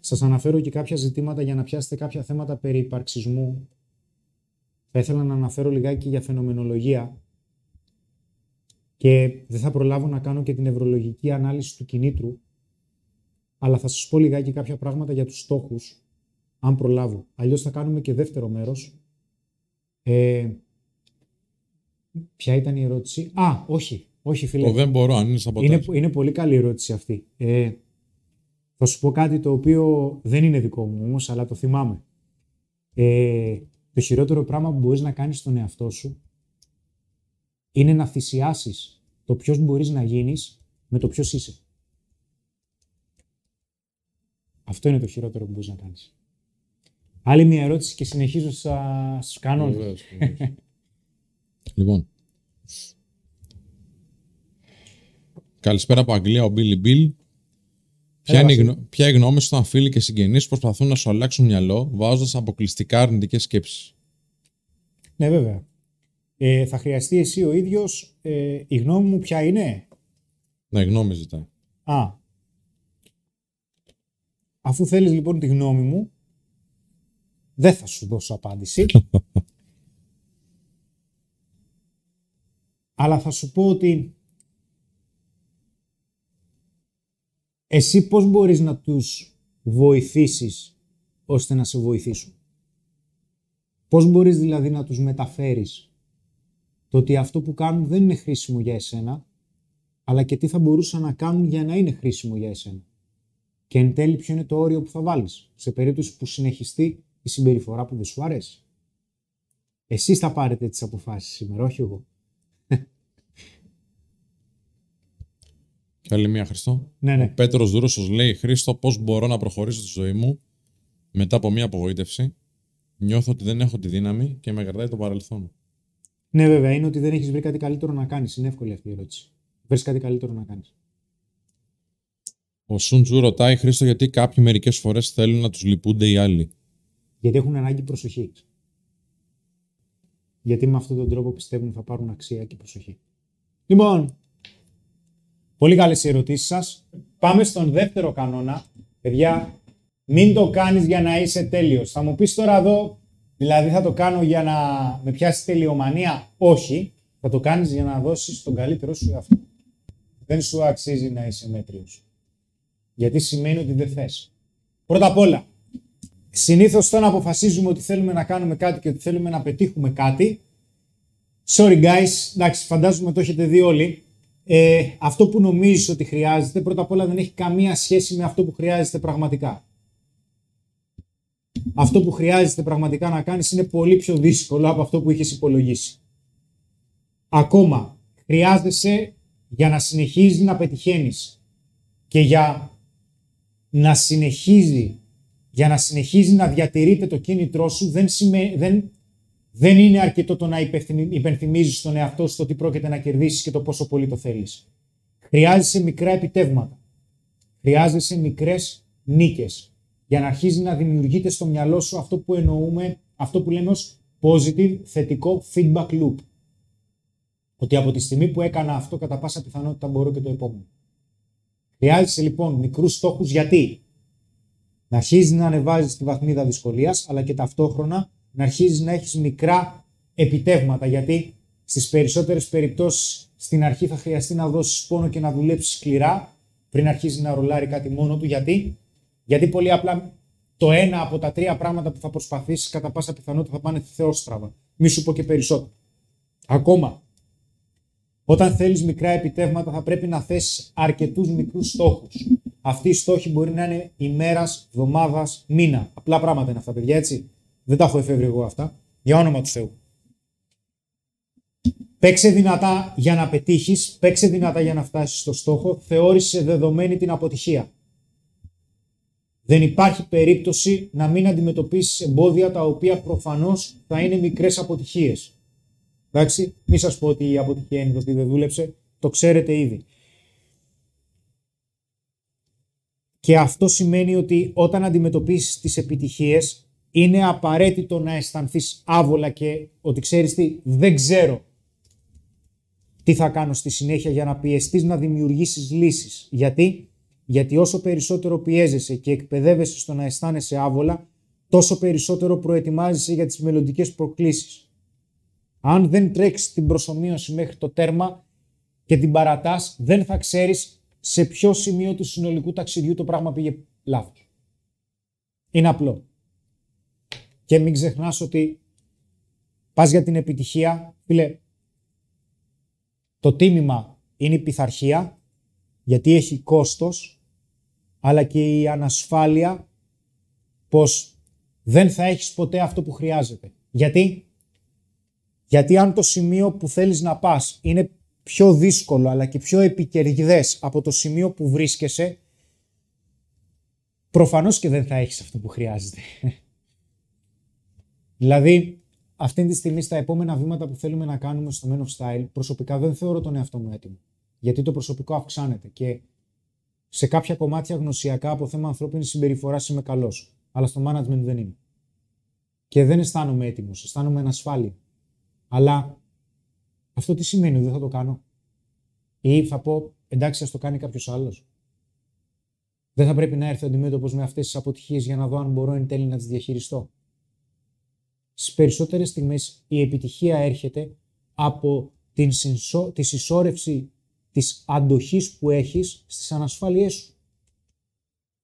σας αναφέρω και κάποια ζητήματα για να πιάσετε κάποια θέματα περί υπαρξισμού. Θα ήθελα να αναφέρω λιγάκι για φαινομενολογία και δεν θα προλάβω να κάνω και την νευρολογική ανάλυση του κινήτρου, αλλά θα σας πω λιγάκι κάποια πράγματα για τους στόχους, αν προλάβω. Αλλιώς θα κάνουμε και δεύτερο μέρος. Ποια ήταν η ερώτηση? Α, όχι φίλε. Δεν μπορώ, αν είναι σαμποτάζ. Είναι πολύ καλή ερώτηση αυτή. Θα σου πω κάτι το οποίο δεν είναι δικό μου όμως, αλλά το θυμάμαι. Το χειρότερο πράγμα που μπορείς να κάνεις στον εαυτό σου είναι να θυσιάσεις το ποιος μπορείς να γίνεις με το ποιος είσαι. Αυτό είναι το χειρότερο που μπορείς να κάνεις. Άλλη μια ερώτηση και συνεχίζω στους κανόνες. Λοιπόν. Καλησπέρα από Αγγλία, ο Billy Bill. Ποια είναι η γνώμη σου όταν φίλοι και συγγενείς προσπαθούν να σου αλλάξουν μυαλό βάζοντας αποκλειστικά αρνητικές σκέψεις? Ναι, βέβαια. Θα χρειαστεί εσύ ο ίδιος. Η γνώμη μου ποια είναι? Ναι, η γνώμη ζητάει. Αφού θέλεις λοιπόν τη γνώμη μου, δεν θα σου δώσω απάντηση. Αλλά θα σου πω ότι εσύ πώς μπορείς να τους βοηθήσεις ώστε να σε βοηθήσουν? Πώς μπορείς δηλαδή να τους μεταφέρεις το ότι αυτό που κάνουν δεν είναι χρήσιμο για εσένα, αλλά και τι θα μπορούσαν να κάνουν για να είναι χρήσιμο για εσένα? Και εν τέλει ποιο είναι το όριο που θα βάλεις σε περίπτωση που συνεχιστεί η συμπεριφορά που δεν σου αρέσει? Εσείς θα πάρετε τις αποφάσεις σήμερα, όχι εγώ. Καλή μία, Χριστό. Ναι. Ο Πέτρος Δούρος λέει: Χρήστο, πώς μπορώ να προχωρήσω τη ζωή μου μετά από μία απογοήτευση? Νιώθω ότι δεν έχω τη δύναμη και με κρατάει το παρελθόν. Ναι, βέβαια, είναι ότι δεν έχεις βρει κάτι καλύτερο να κάνεις. Είναι εύκολη αυτή η ερώτηση. Βρεις κάτι καλύτερο να κάνεις. Ο Σουντζου ρωτάει: Χρήστο, γιατί κάποιοι μερικές φορές θέλουν να τους λυπούνται οι άλλοι? Γιατί έχουν ανάγκη προσοχή. Γιατί με αυτόν τον τρόπο πιστεύουν θα πάρουν αξία και προσοχή. Λοιπόν. Πολύ καλές οι ερωτήσεις σας. Πάμε στον δεύτερο κανόνα. Παιδιά, μην το κάνεις για να είσαι τέλειος. Θα μου πεις τώρα εδώ, δηλαδή θα το κάνω για να με πιάσει τελειομανία? Όχι. Θα το κάνεις για να δώσεις τον καλύτερό σου εαυτό. Δεν σου αξίζει να είσαι μέτριος. Γιατί σημαίνει ότι δεν θες. Πρώτα απ' όλα, συνήθως όταν αποφασίζουμε ότι θέλουμε να κάνουμε κάτι και ότι θέλουμε να πετύχουμε κάτι, sorry guys, εντάξει, φαντάζομαι το έχετε δει όλοι, αυτό που νομίζεις ότι χρειάζεται, πρώτα απ' όλα δεν έχει καμία σχέση με αυτό που χρειάζεται πραγματικά. Αυτό που χρειάζεται πραγματικά να κάνεις είναι πολύ πιο δύσκολο από αυτό που είχες υπολογίσει. Ακόμα, χρειάζεσαι για να συνεχίζεις να πετυχαίνεις και για να συνεχίζει να διατηρείται το κίνητρό σου, δεν είναι αρκετό το να υπενθυμίζεις τον εαυτό σου το τι πρόκειται να κερδίσεις και το πόσο πολύ το θέλεις. Χρειάζεσαι μικρά επιτεύγματα. Χρειάζεσαι μικρές νίκες για να αρχίζει να δημιουργείται στο μυαλό σου αυτό που εννοούμε, αυτό που λέμε ως positive, θετικό feedback loop. Ότι από τη στιγμή που έκανα αυτό, κατά πάσα πιθανότητα μπορώ και το επόμενο. Χρειάζεσαι λοιπόν μικρούς στόχους, γιατί να αρχίζεις να ανεβάζεις τη βαθμίδα δυσκολίας, αλλά και ταυτόχρονα να αρχίζεις να έχεις μικρά επιτεύγματα, γιατί στις περισσότερες περιπτώσεις στην αρχή θα χρειαστεί να δώσεις πόνο και να δουλέψεις σκληρά πριν αρχίζει να ρολάρει κάτι μόνο του. Γιατί πολύ απλά το ένα από τα τρία πράγματα που θα προσπαθήσεις κατά πάσα πιθανότητα θα πάνε θεόστραβα. Μη σου πω και περισσότερο. Ακόμα, όταν θέλεις μικρά επιτεύγματα θα πρέπει να θέσεις αρκετούς μικρούς στόχους. Αυτοί οι στόχοι μπορεί να είναι ημέρας, εβδομάδας, μήνα. Απλά πράγματα είναι αυτά, παιδιά, έτσι. Δεν τα έχω εφεύρει εγώ αυτά. Για όνομα του Θεού. Παίξε δυνατά για να πετύχεις, παίξε δυνατά για να φτάσεις στο στόχο, θεώρησε δεδομένη την αποτυχία. Δεν υπάρχει περίπτωση να μην αντιμετωπίσεις εμπόδια τα οποία προφανώς θα είναι μικρές αποτυχίες. Εντάξει, μην σας πω ότι η αποτυχία είναι το ότι δεν δούλεψε, το ξέρετε ήδη. Και αυτό σημαίνει ότι όταν αντιμετωπίσεις τις επιτυχίες, είναι απαραίτητο να αισθανθείς άβολα και ότι ξέρεις τι, δεν ξέρω τι θα κάνω στη συνέχεια, για να πιεστείς να δημιουργήσεις λύσεις. Γιατί όσο περισσότερο πιέζεσαι και εκπαιδεύεσαι στο να αισθάνεσαι άβολα, τόσο περισσότερο προετοιμάζεσαι για τις μελλοντικές προκλήσεις. Αν δεν τρέξεις την προσομοίωση μέχρι το τέρμα και την παρατάς, δεν θα ξέρεις σε ποιο σημείο του συνολικού ταξιδιού το πράγμα πήγε λάθος. Είναι απλό. Και μην ξεχνάς ότι πας για την επιτυχία, φίλε, το τίμημα είναι η πειθαρχία, γιατί έχει κόστος, αλλά και η ανασφάλεια πως δεν θα έχεις ποτέ αυτό που χρειάζεται. Γιατί αν το σημείο που θέλεις να πας είναι πιο δύσκολο αλλά και πιο επικερδές από το σημείο που βρίσκεσαι, προφανώς και δεν θα έχεις αυτό που χρειάζεται. Δηλαδή, αυτή τη στιγμή στα επόμενα βήματα που θέλουμε να κάνουμε στο Men of Style, προσωπικά δεν θεωρώ τον εαυτό μου έτοιμο. Γιατί το προσωπικό αυξάνεται και σε κάποια κομμάτια γνωσιακά από θέμα ανθρώπινης συμπεριφοράς είμαι καλός, αλλά στο management δεν είμαι. Και δεν αισθάνομαι έτοιμος, αισθάνομαι ανασφάλεια. Αλλά αυτό τι σημαίνει, ότι δεν θα το κάνω? Ή θα πω, εντάξει, ας το κάνει κάποιος άλλος? Δεν θα πρέπει να έρθω αντιμέτωπος με αυτές τις αποτυχίες για να δω αν μπορώ εν τέλει να τις διαχειριστώ? Στις περισσότερες στιγμές η επιτυχία έρχεται από τη συσσόρευση της αντοχής που έχεις στις ανασφάλειές σου.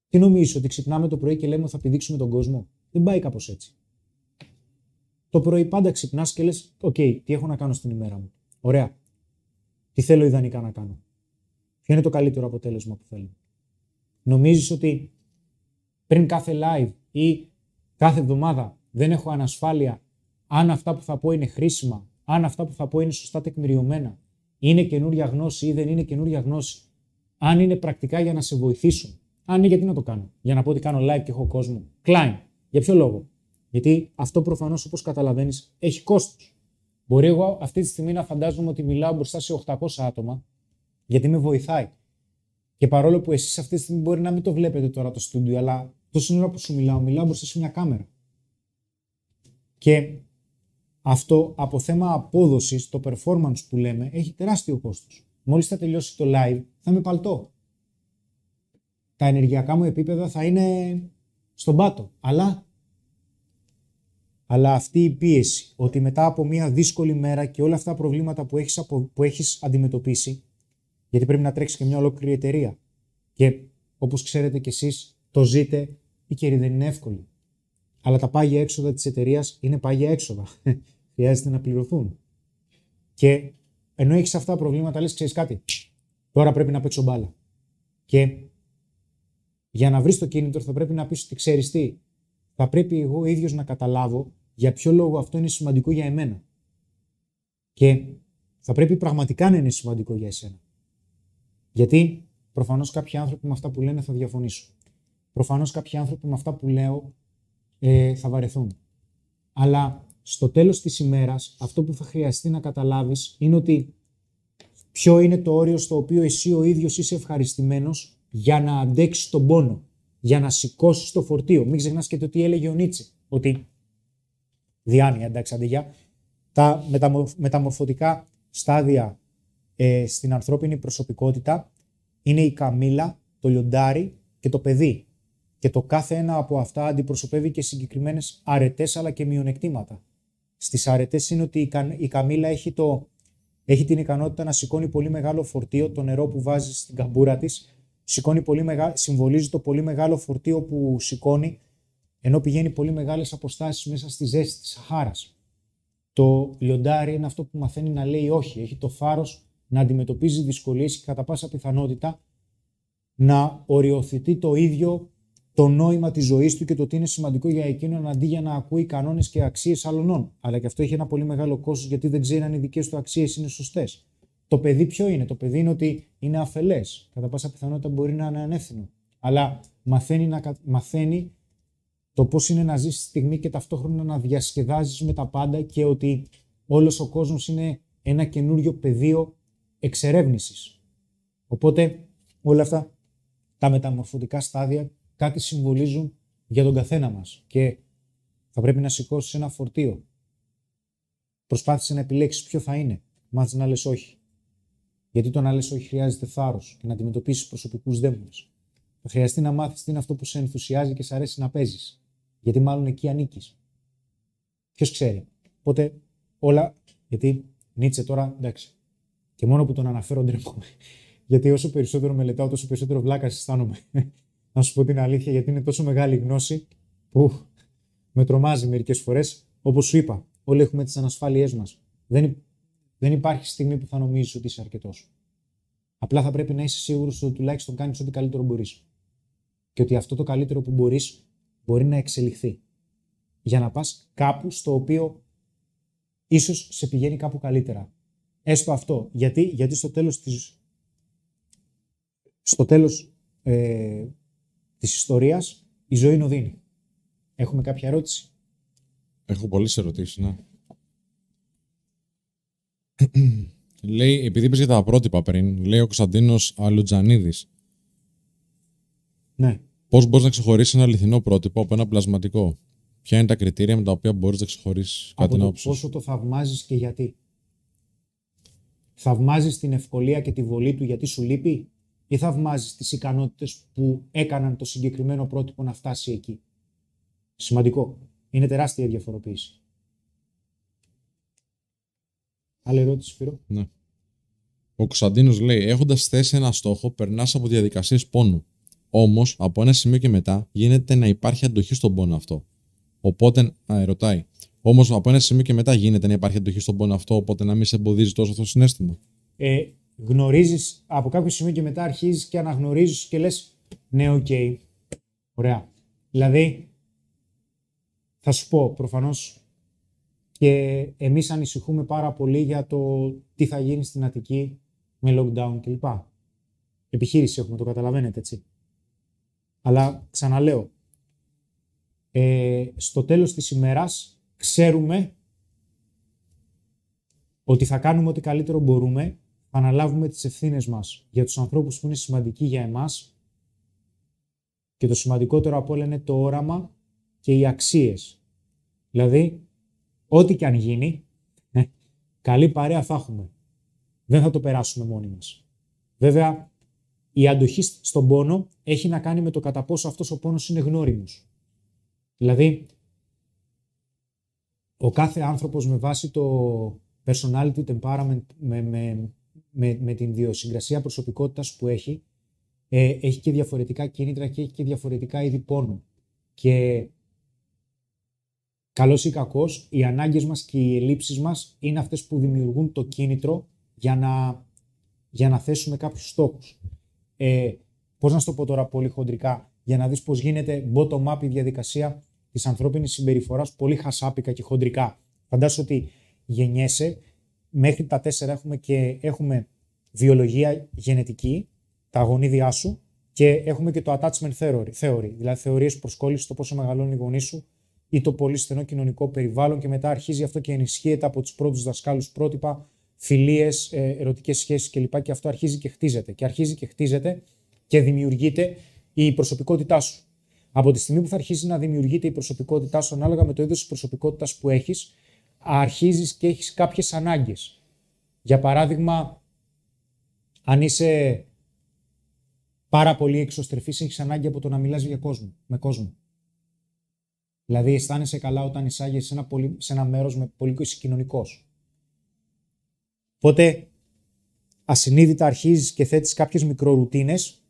Τι νομίζεις, ότι ξυπνάμε το πρωί και λέμε θα πηδήξουμε τον κόσμο? Δεν πάει κάπως έτσι. Το πρωί πάντα ξυπνάς και λες, «Οκ, τι έχω να κάνω στην ημέρα μου? Ωραία. Τι θέλω ιδανικά να κάνω? Ποιο είναι το καλύτερο αποτέλεσμα που θέλω?» Νομίζεις ότι πριν κάθε live ή κάθε εβδομάδα δεν έχω ανασφάλεια αν αυτά που θα πω είναι χρήσιμα, αν αυτά που θα πω είναι σωστά τεκμηριωμένα, είναι καινούρια γνώση ή δεν είναι καινούρια γνώση, αν είναι πρακτικά για να σε βοηθήσουν? Αν είναι, γιατί να το κάνω? Για να πω ότι κάνω live και έχω κόσμο? Κλάιν. Για ποιο λόγο? Γιατί αυτό προφανώς, όπως καταλαβαίνεις, έχει κόστος. Μπορεί εγώ αυτή τη στιγμή να φαντάζομαι ότι μιλάω μπροστά σε 800 άτομα, γιατί με βοηθάει. Και παρόλο που εσείς αυτή τη στιγμή μπορεί να μην το βλέπετε τώρα το στούντιο, αλλά τόση ώρα που σου μιλάω μπροστά σε μια κάμερα. Και αυτό από θέμα απόδοσης, το performance που λέμε, έχει τεράστιο κόστος. Μόλις θα τελειώσει το live, θα είμαι παλτό. Τα ενεργειακά μου επίπεδα θα είναι στον πάτο. Αλλά Αλλά αυτή η πίεση, ότι μετά από μια δύσκολη μέρα και όλα αυτά τα προβλήματα που έχεις αντιμετωπίσει, γιατί πρέπει να τρέξει και μια ολόκληρη εταιρεία. Και όπως ξέρετε κι εσείς, το ζείτε, η καιρή δεν είναι εύκολη. Αλλά τα πάγια έξοδα της εταιρείας είναι πάγια έξοδα. Χρειάζεται να πληρωθούν. Και ενώ έχεις αυτά τα προβλήματα, λες, ξέρεις κάτι, τώρα πρέπει να παίξω μπάλα. Και για να βρεις το κίνητρο, θα πρέπει να πεις ότι ξέρεις τι, θα πρέπει εγώ ίδιος να καταλάβω για ποιο λόγο αυτό είναι σημαντικό για εμένα. Και θα πρέπει πραγματικά να είναι σημαντικό για εσένα. Γιατί προφανώς κάποιοι άνθρωποι με αυτά που λένε θα διαφωνήσουν. Προφανώς κάποιοι άνθρωποι με αυτά που λέω θα βαρεθούν. Αλλά στο τέλος της ημέρας αυτό που θα χρειαστεί να καταλάβεις είναι ότι ποιο είναι το όριο στο οποίο εσύ ο ίδιος είσαι ευχαριστημένος για να αντέξεις τον πόνο, για να σηκώσεις το φορτίο. Μην ξεχνάς και το τι έλεγε ο Νίτσε, ότι διάνοια, εντάξει, αντί για τα μεταμορφωτικά στάδια στην ανθρώπινη προσωπικότητα είναι η καμήλα, το λιοντάρι και το παιδί. Και το κάθε ένα από αυτά αντιπροσωπεύει και συγκεκριμένες αρετές αλλά και μειονεκτήματα. Στις αρετές είναι ότι η καμήλα έχει την ικανότητα να σηκώνει πολύ μεγάλο φορτίο, το νερό που βάζει στην καμπούρα της, συμβολίζει το πολύ μεγάλο φορτίο που σηκώνει, ενώ πηγαίνει πολύ μεγάλες αποστάσεις μέσα στη ζέστη της Σαχάρας. Το λιοντάρι είναι αυτό που μαθαίνει να λέει όχι, έχει το φάρος να αντιμετωπίζει δυσκολίες και κατά πάσα πιθανότητα να οριοθετεί το ίδιο το νόημα της ζωής του και το τι είναι σημαντικό για εκείνον, αντί για να ακούει κανόνες και αξίες αλλωνών. Αλλά και αυτό έχει ένα πολύ μεγάλο κόστος, γιατί δεν ξέρει αν οι δικές του αξίες είναι σωστές. Το παιδί ποιο είναι? Το παιδί είναι ότι είναι αφελές. Κατά πάσα πιθανότητα μπορεί να είναι ανεύθυνο. Αλλά μαθαίνει το πώς είναι να ζεις στη στιγμή και ταυτόχρονα να διασκεδάζεις με τα πάντα και ότι όλος ο κόσμος είναι ένα καινούριο πεδίο εξερεύνησης. Οπότε όλα αυτά τα μεταμορφωτικά στάδια κάτι συμβολίζουν για τον καθένα μας και θα πρέπει να σηκώσεις ένα φορτίο. Προσπάθησε να επιλέξεις ποιο θα είναι. Μάθεις να λες όχι. Γιατί το να λες όχι χρειάζεται θάρρος και να αντιμετωπίσεις προσωπικούς δαίμονες. Θα χρειαστεί να μάθεις τι είναι αυτό που σε ενθουσιάζει και σε αρέσει να παίζεις. Γιατί μάλλον εκεί ανήκεις. Ποιος ξέρει. Οπότε όλα. Γιατί Νίτσε τώρα, εντάξει. Και μόνο που τον αναφέρω ντρέπομαι. Γιατί όσο περισσότερο μελετάω, τόσο περισσότερο βλάκας αισθάνομαι. Να σου πω την αλήθεια, γιατί είναι τόσο μεγάλη γνώση που με τρομάζει μερικές φορές. Όπως σου είπα, όλοι έχουμε τις ανασφάλειές μας. Δεν υπάρχει στιγμή που θα νομίζεις ότι είσαι αρκετός. Απλά θα πρέπει να είσαι σίγουρος ότι τουλάχιστον κάνεις ό,τι καλύτερο μπορείς. Και ότι αυτό το καλύτερο που μπορείς μπορεί να εξελιχθεί. Για να πας κάπου στο οποίο ίσως σε πηγαίνει κάπου καλύτερα. Έστω αυτό. Γιατί στο τέλος της ιστορίας η ζωή είναι οδύνη. Έχουμε κάποια ερώτηση? Έχω πολλές ερωτήσεις, ναι. Λέει, επειδή είπες για τα πρότυπα πριν, λέει ο Κωνσταντίνος Αλουτζανίδης. Ναι. Πώς μπορείς να ξεχωρίσεις ένα αληθινό πρότυπο από ένα πλασματικό? Ποια είναι τα κριτήρια με τα οποία μπορείς να ξεχωρίσεις κάτι να όψεις? Πόσο το θαυμάζεις και γιατί. Θαυμάζεις την ευκολία και τη βολή του γιατί σου λείπει, ή θαυμάζεις τις ικανότητες που έκαναν το συγκεκριμένο πρότυπο να φτάσει εκεί? Σημαντικό. Είναι τεράστια διαφοροποίηση. Άλλη ερώτηση, Σπύρο. Ναι. Ο Κωνσταντίνος λέει: έχοντας θέσει ένα στόχο, περνάς από διαδικασίες πόνου. Όμως, από ένα σημείο και μετά, γίνεται να υπάρχει αντοχή στον πόνο αυτό. Οπότε, ρωτάει. Όμως, από ένα σημείο και μετά, γίνεται να υπάρχει αντοχή στον πόνο αυτό, οπότε να μην σε εμποδίζει τόσο το συναίσθημα. Γνωρίζεις, από κάποιο σημείο και μετά αρχίζεις και αναγνωρίζεις και λες: ναι, οκ. Ωραία. Δηλαδή, θα σου πω προφανώς. Και εμείς ανησυχούμε πάρα πολύ για το τι θα γίνει στην Αττική με lockdown κλπ. Επιχείρηση έχουμε, το καταλαβαίνετε έτσι. Αλλά ξαναλέω, στο τέλος της ημέρας ξέρουμε ότι θα κάνουμε ό,τι καλύτερο μπορούμε, θα αναλάβουμε τις ευθύνες μας για τους ανθρώπους που είναι σημαντικοί για εμάς και το σημαντικότερο από όλα είναι το όραμα και οι αξίες. Δηλαδή, ό,τι και αν γίνει, καλή παρέα θα έχουμε. Δεν θα το περάσουμε μόνοι μας. Βέβαια, η αντοχή στον πόνο έχει να κάνει με το κατά πόσο αυτός ο πόνος είναι γνώριμος. Δηλαδή, ο κάθε άνθρωπος με βάση το personality, temperament, με την ιδιοσυγκρασία προσωπικότητας που έχει, έχει και διαφορετικά κίνητρα και έχει και διαφορετικά είδη πόνου. Και καλός ή κακός, οι ανάγκες μας και οι ελλείψεις μας είναι αυτές που δημιουργούν το κίνητρο για να θέσουμε κάποιους στόχους. Πώς να σου το πω τώρα πολύ χοντρικά, για να δεις πώς γίνεται bottom-up η διαδικασία της ανθρώπινης συμπεριφοράς πολύ χασάπικα και χοντρικά. Φαντάσου ότι γεννιέσαι, μέχρι τα 4 έχουμε βιολογία γενετική, τα γονίδιά σου, και έχουμε και το attachment theory, δηλαδή θεωρίες προσκόλλησης, το πόσο μεγαλώνει η γονή σου ή το πολύ στενό κοινωνικό περιβάλλον, και μετά αρχίζει αυτό και ενισχύεται από τους πρώτους δασκάλους πρότυπα, φιλίες, ερωτικές σχέσεις κλπ. Και αυτό αρχίζει και χτίζεται και δημιουργείται η προσωπικότητά σου. Από τη στιγμή που θα αρχίσει να δημιουργείται η προσωπικότητά σου, ανάλογα με το είδος της προσωπικότητας που έχεις, αρχίζεις και έχεις κάποιες ανάγκες. Για παράδειγμα, αν είσαι πάρα πολύ εξωστρεφής, έχεις ανάγκη από το να μιλάς με κόσμο. Δηλαδή, αισθάνεσαι καλά όταν εισάγεσαι σε ένα μέρος με πολύ κοινωνικός. Οπότε, ασυνείδητα αρχίζεις και θέτεις κάποιες μικρορουτίνες,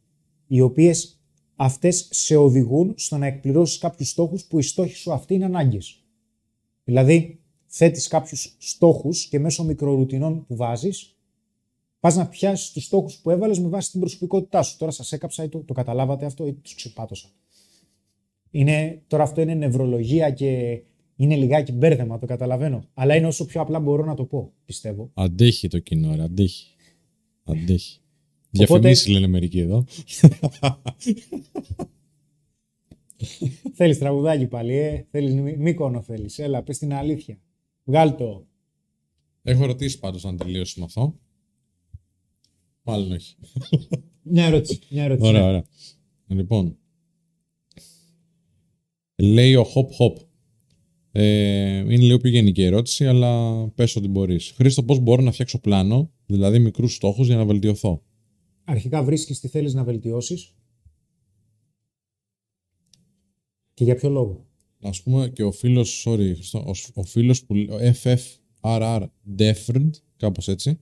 οι οποίες αυτές σε οδηγούν στο να εκπληρώσεις κάποιους στόχους που οι στόχοι σου αυτοί είναι ανάγκες. Δηλαδή, θέτεις κάποιους στόχους και μέσω μικρορουτινών που βάζεις, πας να πιάσεις τους στόχους που έβαλες με βάση την προσωπικότητά σου. Τώρα σας έκαψα ή το καταλάβατε αυτό ή τους ξεπάτωσα. Τώρα αυτό είναι νευρολογία και είναι λιγάκι μπέρδεμα, το καταλαβαίνω. Αλλά είναι όσο πιο απλά μπορώ να το πω, πιστεύω. Αντέχει το κοινό, ρε, αντέχει. Διαφημίσεις λένε μερικοί εδώ. Θέλεις τραγουδάκι πάλι, θέλεις Μύκονο, θέλεις. Έλα, πες την αλήθεια. Βγάλ' το. Έχω ρωτήσει πάντως αν τελείωσε με αυτό. Μάλλον όχι. Μια ερώτηση. Ωραία. Λοιπόν, λέει ο Hop. Είναι λίγο πιο γενική ερώτηση, αλλά πες ό,τι μπορείς. Χρήστο, πώς μπορώ να φτιάξω πλάνο, δηλαδή μικρούς στόχους, για να βελτιωθώ? Αρχικά βρίσκεις τι θέλεις να βελτιώσεις και για ποιο λόγο. Ας πούμε, και ο φίλος, ο φίλος που λέει FFRR Defred, κάπως έτσι,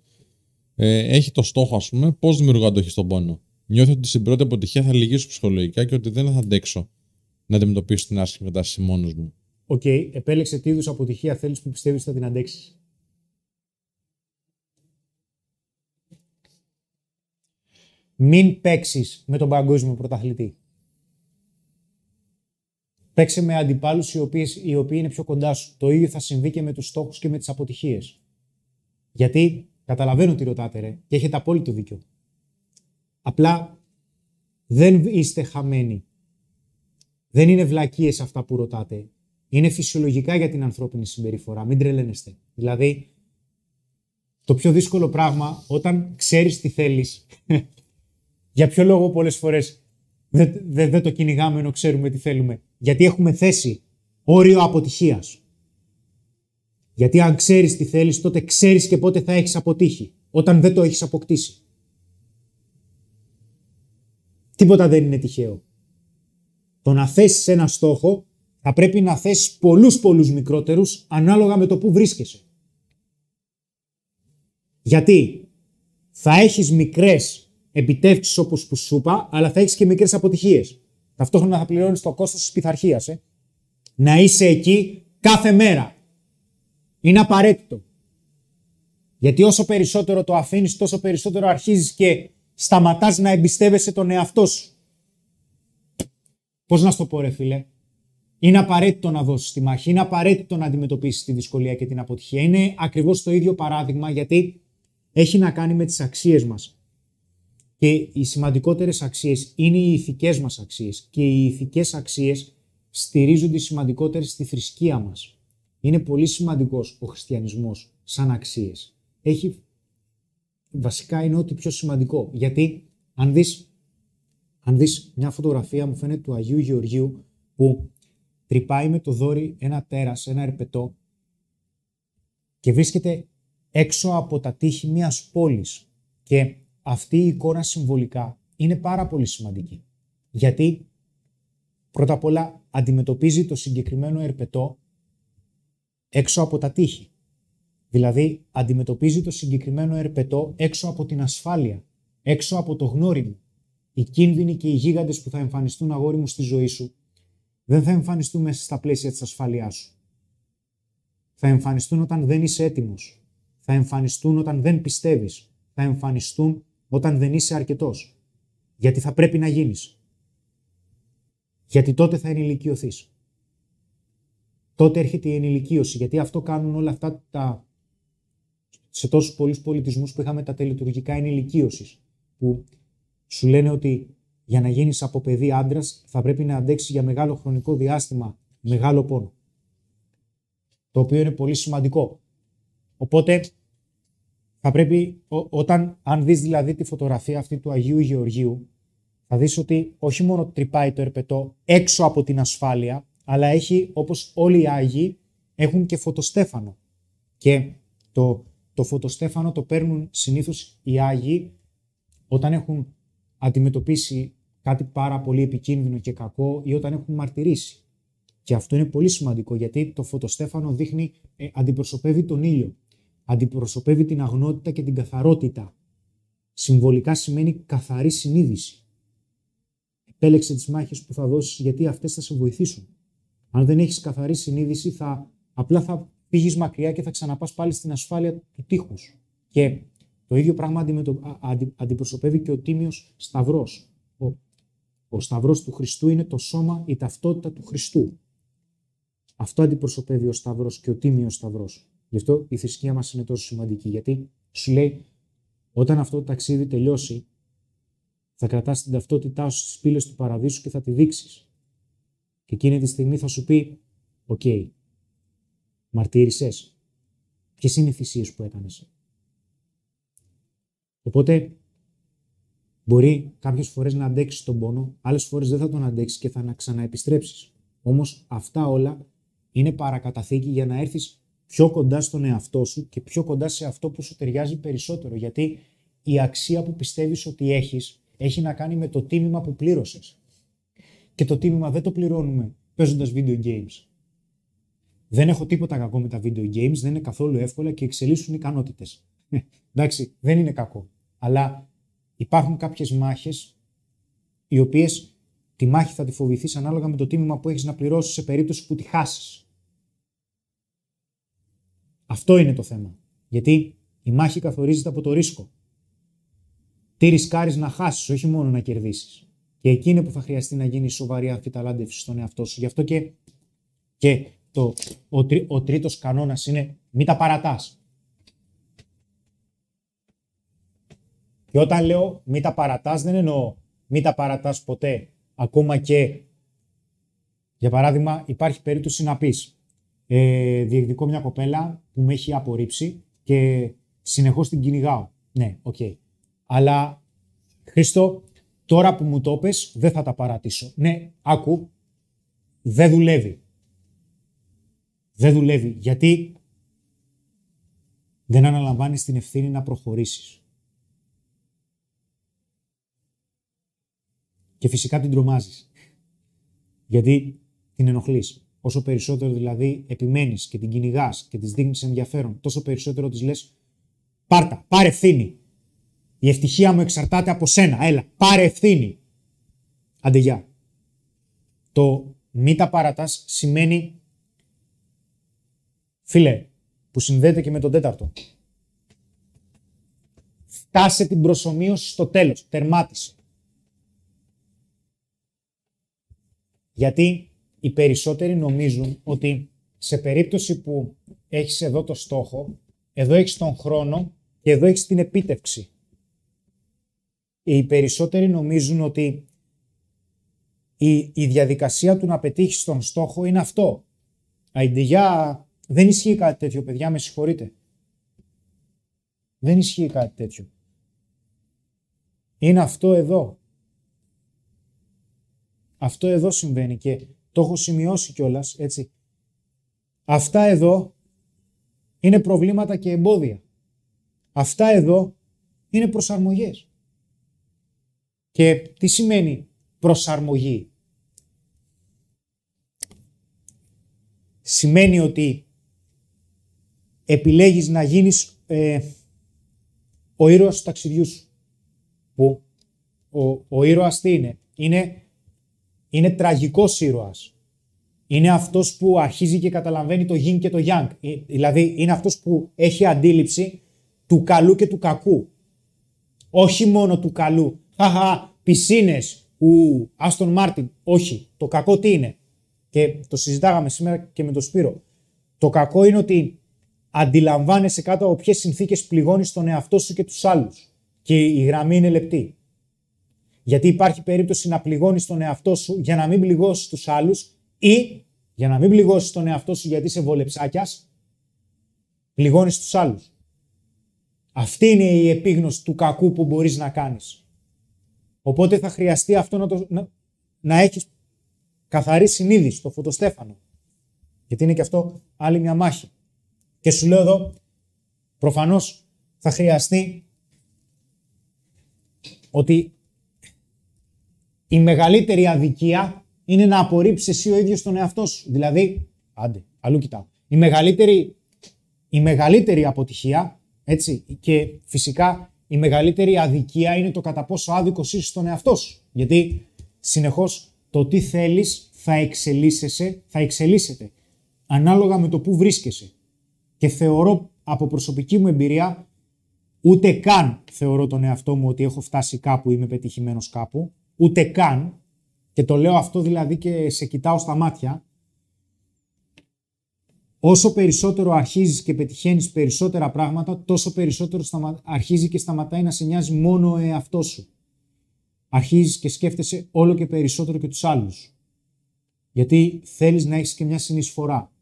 έχει το στόχο, ας πούμε, πώς δημιουργώ αντοχή στον πόνο. Νιώθω ότι στην πρώτη αποτυχία θα λυγίσω ψυχολογικά και ότι δεν θα αντέξω να αντιμετωπίσω την άσχημη κατάσταση μόνος μου. Οκ, επέλεξε τι είδους αποτυχία θέλεις που πιστεύεις θα την αντέξεις. Μην παίξεις με τον παγκόσμιο πρωταθλητή. Παίξε με αντιπάλους οι οποίοι είναι πιο κοντά σου. Το ίδιο θα συμβεί και με τους στόχους και με τις αποτυχίες. Γιατί καταλαβαίνω τι ρωτάτε, ρε, και έχετε απόλυτο δίκιο. Απλά δεν είστε χαμένοι. Δεν είναι βλακίες αυτά που ρωτάτε. Είναι φυσιολογικά για την ανθρώπινη συμπεριφορά. Μην τρελαίνεστε. Δηλαδή, το πιο δύσκολο πράγμα, όταν ξέρεις τι θέλεις, για ποιο λόγο πολλές φορές δεν το κυνηγάμε ενώ ξέρουμε τι θέλουμε? Γιατί έχουμε θέσει όριο αποτυχίας. Γιατί αν ξέρεις τι θέλεις, τότε ξέρεις και πότε θα έχεις αποτύχει, όταν δεν το έχεις αποκτήσει. Τίποτα δεν είναι τυχαίο. Το να θέσεις ένα στόχο, θα πρέπει να θέσεις πολλούς μικρότερους ανάλογα με το που βρίσκεσαι. Γιατί θα έχεις μικρές επιτεύξεις όπως που σου είπα, αλλά θα έχεις και μικρές αποτυχίες. Ταυτόχρονα θα πληρώνεις το κόστος της πειθαρχίας. Να είσαι εκεί κάθε μέρα. Είναι απαραίτητο. Γιατί όσο περισσότερο το αφήνεις, τόσο περισσότερο αρχίζεις και σταματάς να εμπιστεύεσαι τον εαυτό σου. Πώς να στο πω, ρε φίλε? Είναι απαραίτητο να δώσεις τη μάχη, είναι απαραίτητο να αντιμετωπίσεις τη δυσκολία και την αποτυχία. Είναι ακριβώς το ίδιο παράδειγμα, γιατί έχει να κάνει με τις αξίες μας. Και οι σημαντικότερες αξίες είναι οι ηθικές μας αξίες. Και οι ηθικές αξίες στηρίζονται οι σημαντικότερες στη θρησκεία μας. Είναι πολύ σημαντικός ο χριστιανισμός σαν αξίες. Βασικά είναι ό,τι πιο σημαντικό. Γιατί αν δεις μια φωτογραφία, μου φαίνεται, του Αγίου Γεωργίου, που τρυπάει με το δόρι ένα τέρας, ένα ερπετό, και βρίσκεται έξω από τα τείχη μιας πόλης. Και αυτή η εικόνα συμβολικά είναι πάρα πολύ σημαντική. Γιατί πρώτα απ' όλα αντιμετωπίζει το συγκεκριμένο ερπετό έξω από τα τείχη. Δηλαδή, αντιμετωπίζει το συγκεκριμένο ερπετό έξω από την ασφάλεια, έξω από το γνώριμο. Οι κίνδυνοι και οι γίγαντες που θα εμφανιστούν, αγόρι μου, στη ζωή σου, δεν θα εμφανιστούν μέσα στα πλαίσια της ασφαλείας σου. Θα εμφανιστούν όταν δεν είσαι έτοιμος. Θα εμφανιστούν όταν δεν πιστεύεις. Θα εμφανιστούν όταν δεν είσαι αρκετός. Γιατί θα πρέπει να γίνεις. Γιατί τότε θα ενηλικιωθείς. Τότε έρχεται η ενηλικίωση. Γιατί αυτό κάνουν όλα αυτά τα... σε τόσους πολλούς πολιτισμούς που είχαμε τα τελετουργικά ενηλικίωσης. Που σου λένε ότι για να γίνεις από παιδί άντρας θα πρέπει να αντέξεις για μεγάλο χρονικό διάστημα μεγάλο πόνο. Το οποίο είναι πολύ σημαντικό. Οπότε θα πρέπει, αν δεις δηλαδή τη φωτογραφία αυτή του Αγίου Γεωργίου, θα δεις ότι όχι μόνο τρυπάει το ερπετό έξω από την ασφάλεια, αλλά έχει, όπως όλοι οι Άγιοι, έχουν και φωτοστέφανο. Και το φωτοστέφανο το παίρνουν συνήθως οι Άγιοι όταν έχουν αντιμετωπίσει κάτι πάρα πολύ επικίνδυνο και κακό ή όταν έχουν μαρτυρήσει. Και αυτό είναι πολύ σημαντικό, γιατί το φωτοστέφανο δείχνει, αντιπροσωπεύει τον ήλιο. Αντιπροσωπεύει την αγνότητα και την καθαρότητα. Συμβολικά σημαίνει καθαρή συνείδηση. Επέλεξε τις μάχες που θα δώσεις, γιατί αυτές θα σε βοηθήσουν. Αν δεν έχεις καθαρή συνείδηση, απλά θα πήγεις μακριά και θα ξαναπάς πάλι στην ασφάλεια του τείχους. Και το ίδιο πράγμα αντιπροσωπεύει και ο τίμιος σταυρός. Ο σταυρός του Χριστού είναι το σώμα, η ταυτότητα του Χριστού. Αυτό αντιπροσωπεύει ο σταυρός και ο τίμιος σταυρός. Γι' αυτό η θρησκεία μας είναι τόσο σημαντική, γιατί σου λέει, όταν αυτό το ταξίδι τελειώσει, θα κρατάς την ταυτότητά σου στις πύλες του παραδείσου και θα τη δείξεις. Και εκείνη τη στιγμή θα σου πει, «Οκ, μαρτύρησες. Ποιες είναι οι θυσίες που έκανες?» Οπότε, μπορεί κάποιες φορές να αντέξεις τον πόνο, άλλες φορές δεν θα τον αντέξεις και θα ξαναεπιστρέψεις. Όμως αυτά όλα είναι παρακαταθήκη για να έρθεις πιο κοντά στον εαυτό σου και πιο κοντά σε αυτό που σου ταιριάζει περισσότερο. Γιατί η αξία που πιστεύεις ότι έχεις έχει να κάνει με το τίμημα που πλήρωσες. Και το τίμημα δεν το πληρώνουμε παίζοντας video games. Δεν έχω τίποτα κακό με τα video games, δεν είναι καθόλου εύκολα και εξελίσσουν ικανότητες. Εντάξει, δεν είναι κακό. Αλλά υπάρχουν κάποιες μάχες οι οποίες τη μάχη θα τη φοβηθείς ανάλογα με το τίμημα που έχεις να πληρώσεις σε περίπτωση που τη χάσεις. Αυτό είναι το θέμα. Γιατί η μάχη καθορίζεται από το ρίσκο. Τι ρισκάρεις να χάσεις, όχι μόνο να κερδίσεις. Και εκεί είναι που θα χρειαστεί να γίνει σοβαρή αμφιταλάντευση στον εαυτό σου. Γι' αυτό και ο τρίτος κανόνας είναι μην τα παρατάς. Και όταν λέω μην τα παρατάς, δεν εννοώ μην τα παρατάς ποτέ. Ακόμα και, για παράδειγμα, υπάρχει περίπτωση να πεις, διεκδικώ μια κοπέλα που με έχει απορρίψει και συνεχώς την κυνηγάω. Ναι, οκ. Αλλά, Χρήστο, τώρα που μου το πες, δεν θα τα παρατήσω. Ναι, άκου, δεν δουλεύει. Δεν δουλεύει, γιατί δεν αναλαμβάνεις την ευθύνη να προχωρήσεις. Και φυσικά την τρομάζεις, γιατί την ενοχλείς. Όσο περισσότερο δηλαδή επιμένεις και την κυνηγάς και της δείχνεις ενδιαφέρον, τόσο περισσότερο της λες, πάρε ευθύνη. Η ευτυχία μου εξαρτάται από σένα, έλα, πάρε ευθύνη. Άντε γεια. Το μη τα παρατάς σημαίνει, φίλε, που συνδέεται και με τον τέταρτο, φτάσε την προσομοίωση στο τέλος, τερμάτισε. Γιατί οι περισσότεροι νομίζουν ότι σε περίπτωση που έχεις εδώ το στόχο, εδώ έχεις τον χρόνο και εδώ έχεις την επίτευξη. Οι περισσότεροι νομίζουν ότι η διαδικασία του να πετύχεις τον στόχο είναι αυτό. Αιντεγιά, δεν ισχύει κάτι τέτοιο, παιδιά, με συγχωρείτε. Δεν ισχύει κάτι τέτοιο. Είναι αυτό εδώ. Αυτό εδώ συμβαίνει και το έχω σημειώσει κιόλας, έτσι. Αυτά εδώ είναι προβλήματα και εμπόδια. Αυτά εδώ είναι προσαρμογές. Και τι σημαίνει προσαρμογή? Σημαίνει ότι επιλέγεις να γίνεις ο ήρωας του ταξιδιού σου. Που ο ήρωας τι είναι? Είναι τραγικός ήρωας. Είναι αυτός που αρχίζει και καταλαβαίνει το yin και το yang. Δηλαδή είναι αυτός που έχει αντίληψη του καλού και του κακού. Όχι μόνο του καλού. Χαχα, πισίνες, Άστον Μάρτιν. Όχι. Το κακό τι είναι? Και το συζητάγαμε σήμερα και με τον Σπύρο. Το κακό είναι ότι αντιλαμβάνεσαι κάτω από ποιες συνθήκες πληγώνεις τον εαυτό σου και τους άλλους. Και η γραμμή είναι λεπτή. Γιατί υπάρχει περίπτωση να πληγώνεις τον εαυτό σου για να μην πληγώσεις τους άλλους, ή για να μην πληγώσεις τον εαυτό σου γιατί είσαι βολεψάκιας, πληγώνεις τους άλλους. Αυτή είναι η επίγνωση του κακού που μπορείς να κάνεις. Οπότε θα χρειαστεί αυτό να έχεις καθαρή συνείδηση, το φωτοστέφανο. Γιατί είναι και αυτό άλλη μια μάχη. Και σου λέω εδώ, προφανώς θα χρειαστεί ότι η μεγαλύτερη αδικία είναι να απορρίψεις εσύ ο ίδιος τον εαυτό σου. Δηλαδή, αλλού κοιτάω. Η μεγαλύτερη αποτυχία, έτσι, και φυσικά η μεγαλύτερη αδικία είναι το κατά πόσο άδικος είσαι στον εαυτό σου. Γιατί συνεχώς το τι θέλεις θα εξελίσσεται ανάλογα με το που βρίσκεσαι. Και θεωρώ από προσωπική μου εμπειρία, ούτε καν θεωρώ τον εαυτό μου ότι έχω φτάσει κάπου, είμαι πετυχημένος κάπου, ούτε καν, και το λέω αυτό δηλαδή και σε κοιτάω στα μάτια, όσο περισσότερο αρχίζεις και πετυχαίνεις περισσότερα πράγματα, τόσο περισσότερο αρχίζει και σταματάει να σε νοιάζει μόνο ο εαυτός σου. Αρχίζεις και σκέφτεσαι όλο και περισσότερο και τους άλλους. Γιατί θέλεις να έχεις και μια συνεισφορά.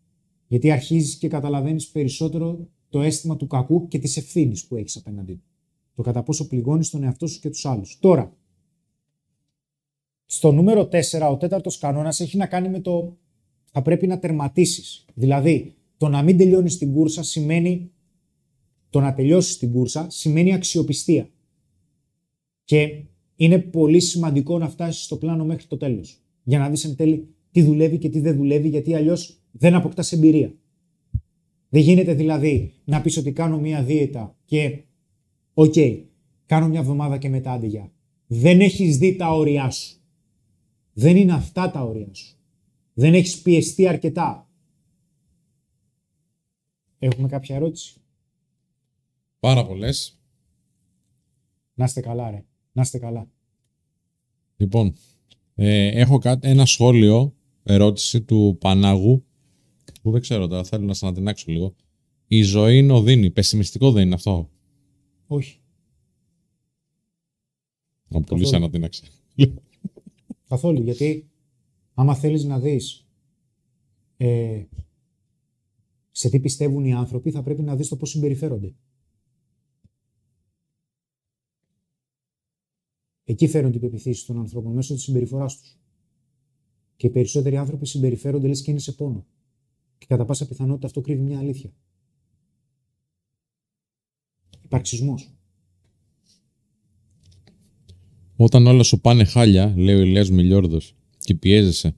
Γιατί αρχίζεις και καταλαβαίνεις περισσότερο το αίσθημα του κακού και της ευθύνης που έχεις απέναντί του. Το κατά πόσο πληγώνεις τον εαυτό σου και τους άλλους. Τώρα, στο νούμερο 4, ο τέταρτος κανόνας έχει να κάνει με το θα πρέπει να τερματίσεις. Δηλαδή, το να μην τελειώνεις την κούρσα σημαίνει, το να τελειώσεις την κούρσα σημαίνει αξιοπιστία. Και είναι πολύ σημαντικό να φτάσεις στο πλάνο μέχρι το τέλος. Για να δεις εν τέλει τι δουλεύει και τι δεν δουλεύει, γιατί αλλιώς δεν αποκτάς εμπειρία. Δεν γίνεται δηλαδή να πεις ότι κάνω μια δίαιτα και κάνω μια εβδομάδα και μετά αντιγιά. Δεν έχεις δει τα όρια σου. Δεν είναι αυτά τα όρια σου. Δεν έχεις πιεστεί αρκετά. Έχουμε κάποια ερώτηση? Πάρα πολλές. Να είστε καλά ρε. Να είστε καλά. Λοιπόν, έχω ένα σχόλιο, ερώτηση του Πανάγου, που δεν ξέρω τώρα, θέλω να σας ανατινάξω λίγο. Η ζωή είναι οδύνη. Πεσημιστικό δεν είναι αυτό? Όχι. Να πολύ σαν να την άξε. Καθόλου, γιατί άμα θέλεις να δεις σε τι πιστεύουν οι άνθρωποι, θα πρέπει να δεις το πώς συμπεριφέρονται. Εκεί φέρνουν οι πεποιθήσεις των ανθρώπων μέσω της συμπεριφοράς τους. Και οι περισσότεροι άνθρωποι συμπεριφέρονται λες και είναι σε πόνο. Και κατά πάσα πιθανότητα αυτό κρύβει μια αλήθεια. Υπαρξισμός. Όταν όλα σου πάνε χάλια, λέει ο Ηλίας Μιλιόρδος, και πιέζεσαι,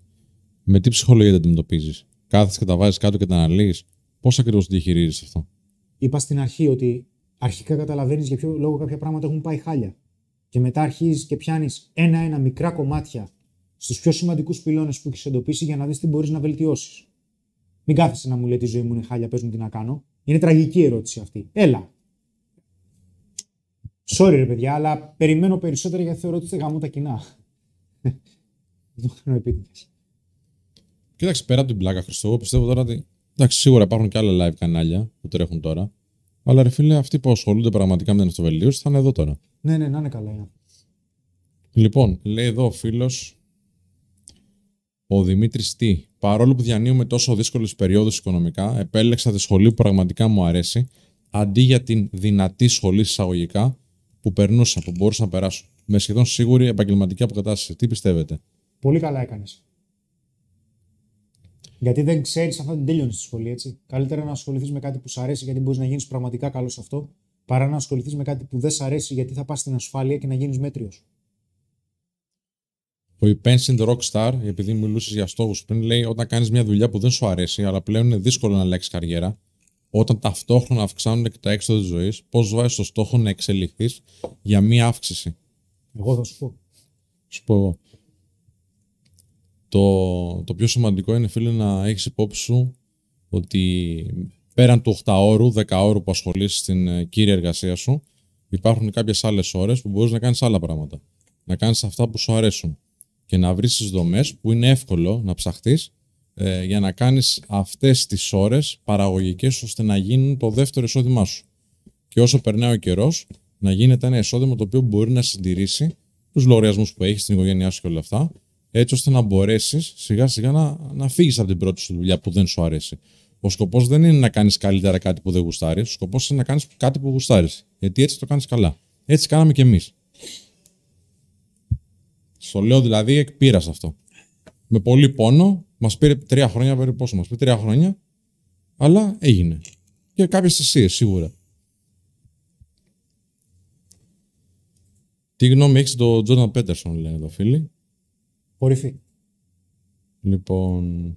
με τι ψυχολογία τα αντιμετωπίζεις? Κάθεσαι και τα βάζεις κάτω και τα αναλύεις? Πώς ακριβώς το διαχειρίζεσαι αυτό? Είπα στην αρχή ότι αρχικά καταλαβαίνεις για ποιο λόγο κάποια πράγματα έχουν πάει χάλια. Και μετά αρχίζεις και πιάνεις ένα-ένα μικρά κομμάτια στους πιο σημαντικούς πυλώνες που έχεις εντοπίσει για να δεις τι μπορείς να βελτιώσεις. Μην κάθεσαι να μου λέει τη ζωή μου είναι χάλια, πες μου τι να κάνω. Είναι τραγική ερώτηση αυτή. Έλα. Sorry ρε παιδιά, αλλά περιμένω περισσότερα γιατί θεωρώ ότι είστε γαμώ τα κοινά. Δεν το κάνω επίτηδες. Κοίταξε, πέρα από την πλάκα, Χριστό, εγώ πιστεύω τώρα ότι. Εντάξει, σίγουρα υπάρχουν και άλλα live κανάλια που τρέχουν τώρα. Αλλά ρε φίλε, αυτοί που ασχολούνται πραγματικά με την αυτοβελτίωση θα είναι εδώ τώρα. Ναι, ναι, να είναι καλά. Είναι. Λοιπόν, λέει εδώ ο φίλος ο Δημήτρης Τι. Παρόλο που διανύουμε τόσο δύσκολες περιόδους οικονομικά, επέλεξα τη σχολή που πραγματικά μου αρέσει. Αντί για την δυνατή σχολή εισαγωγικά που περνούσα, που μπορούσα να περάσω. Με σχεδόν σίγουρη επαγγελματική αποκατάσταση. Τι πιστεύετε? Πολύ καλά έκανες. Γιατί δεν ξέρεις αυτά την τέλειωνες στη σχολή, έτσι. Καλύτερα να ασχοληθείς με κάτι που σου αρέσει, γιατί μπορείς να γίνεις πραγματικά καλός σε αυτό, παρά να ασχοληθείς με κάτι που δεν σου αρέσει, γιατί θα πας στην ασφάλεια και να γίνεις μέτριος. Ο Pension Rockstar, επειδή μιλούσες για στόχους πριν, λέει: όταν κάνεις μια δουλειά που δεν σου αρέσει, αλλά πλέον είναι δύσκολο να αλλάξεις καριέρα, όταν ταυτόχρονα αυξάνονται και τα έξοδα της ζωής, πώς βάζεις το στόχο να εξελιχθείς για μία αύξηση. Εγώ θα σου πω. Σου πω εγώ. Το πιο σημαντικό είναι, φίλε, να έχεις υπόψη σου ότι πέραν του 8ωρου, 10ωρου που ασχολείσαι στην κύρια εργασία σου, υπάρχουν κάποιες άλλες ώρες που μπορείς να κάνεις άλλα πράγματα. Να κάνεις αυτά που σου αρέσουν και να βρεις τις δομές που είναι εύκολο να ψαχτείς για να κάνεις αυτές τις ώρες παραγωγικές ώστε να γίνουν το δεύτερο εισόδημά σου. Και όσο περνάει ο καιρός, να γίνεται ένα εισόδημα το οποίο μπορεί να συντηρήσει τους λογαριασμούς που έχεις, την οικογένειά σου και όλα αυτά, έτσι ώστε να μπορέσεις σιγά σιγά να φύγεις από την πρώτη σου δουλειά που δεν σου αρέσει. Ο σκοπός δεν είναι να κάνεις καλύτερα κάτι που δεν γουστάρεις, ο σκοπός είναι να κάνεις κάτι που γουστάρεις. Γιατί έτσι το κάνεις καλά. Έτσι κάναμε κι εμείς. Στο λέω δηλαδή εκ πείρας αυτό. Με πολύ πόνο, μας πήρε 3 χρόνια περίπου, πόσο μας πήρε 3 χρόνια, αλλά έγινε. Και κάποιες θυσίες σίγουρα. Τι γνώμη έχεις τον Jordan Peterson, λένε εδώ φίλοι. Κορυφή. Λοιπόν...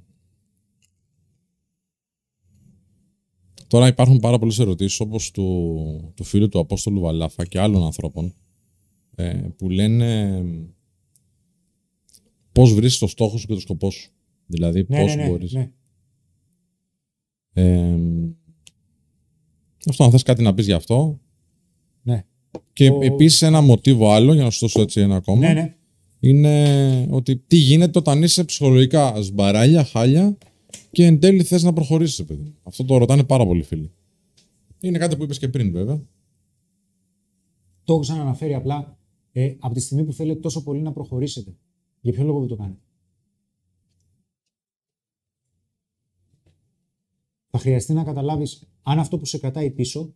Τώρα υπάρχουν πάρα πολλές ερωτήσεις, όπως του φίλου του Απόστολου Βαλάφα και άλλων ανθρώπων, που λένε πώς βρίσκεις το στόχο σου και το σκοπό σου. Δηλαδή, πώς μπορείς. Ναι. Αυτό, αν θες κάτι να πεις γι' αυτό. Ναι. Και επίσης ένα μοτίβο άλλο, για να σου δώσω έτσι ένα ακόμα, είναι ότι τι γίνεται όταν είσαι ψυχολογικά σμπαράλια, χάλια, και εν τέλει θες να προχωρήσεις, παιδί. Αυτό το ρωτάνε πάρα πολλοί φίλοι. Είναι κάτι που είπες και πριν, βέβαια. Το έχω ξανααναφέρει απλά. Από τη στιγμή που θέλετε τόσο πολύ να προχωρήσετε, για ποιο λόγο δεν το κάνετε? Θα χρειαστεί να καταλάβεις αν αυτό που σε κρατάει πίσω,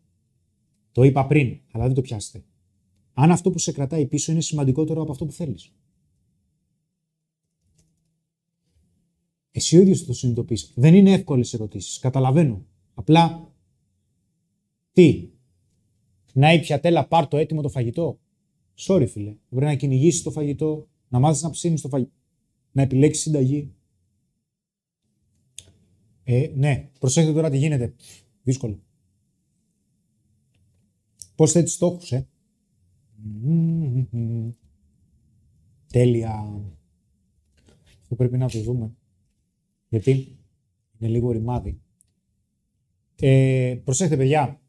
το είπα πριν, αλλά δεν το πιάσετε, αν αυτό που σε κρατάει πίσω είναι σημαντικότερο από αυτό που θέλεις. Εσύ ο ίδιος το συνειδητοποιείς. Δεν είναι εύκολες ερωτήσεις. Καταλαβαίνω. Απλά, τι, να η πιατέλα πάρ' το έτοιμο το φαγητό. Sorry, φίλε. Μπορεί να κυνηγήσεις το φαγητό, να μάθεις να ψήνεις το φαγητό, να επιλέξεις συνταγή. Ναι, προσέχετε τώρα τι γίνεται. Δύσκολο. Πώς θέτεις στόχους, Τέλεια. Αυτό πρέπει να το δούμε. Γιατί είναι λίγο ρημάδι. Προσέχετε, παιδιά.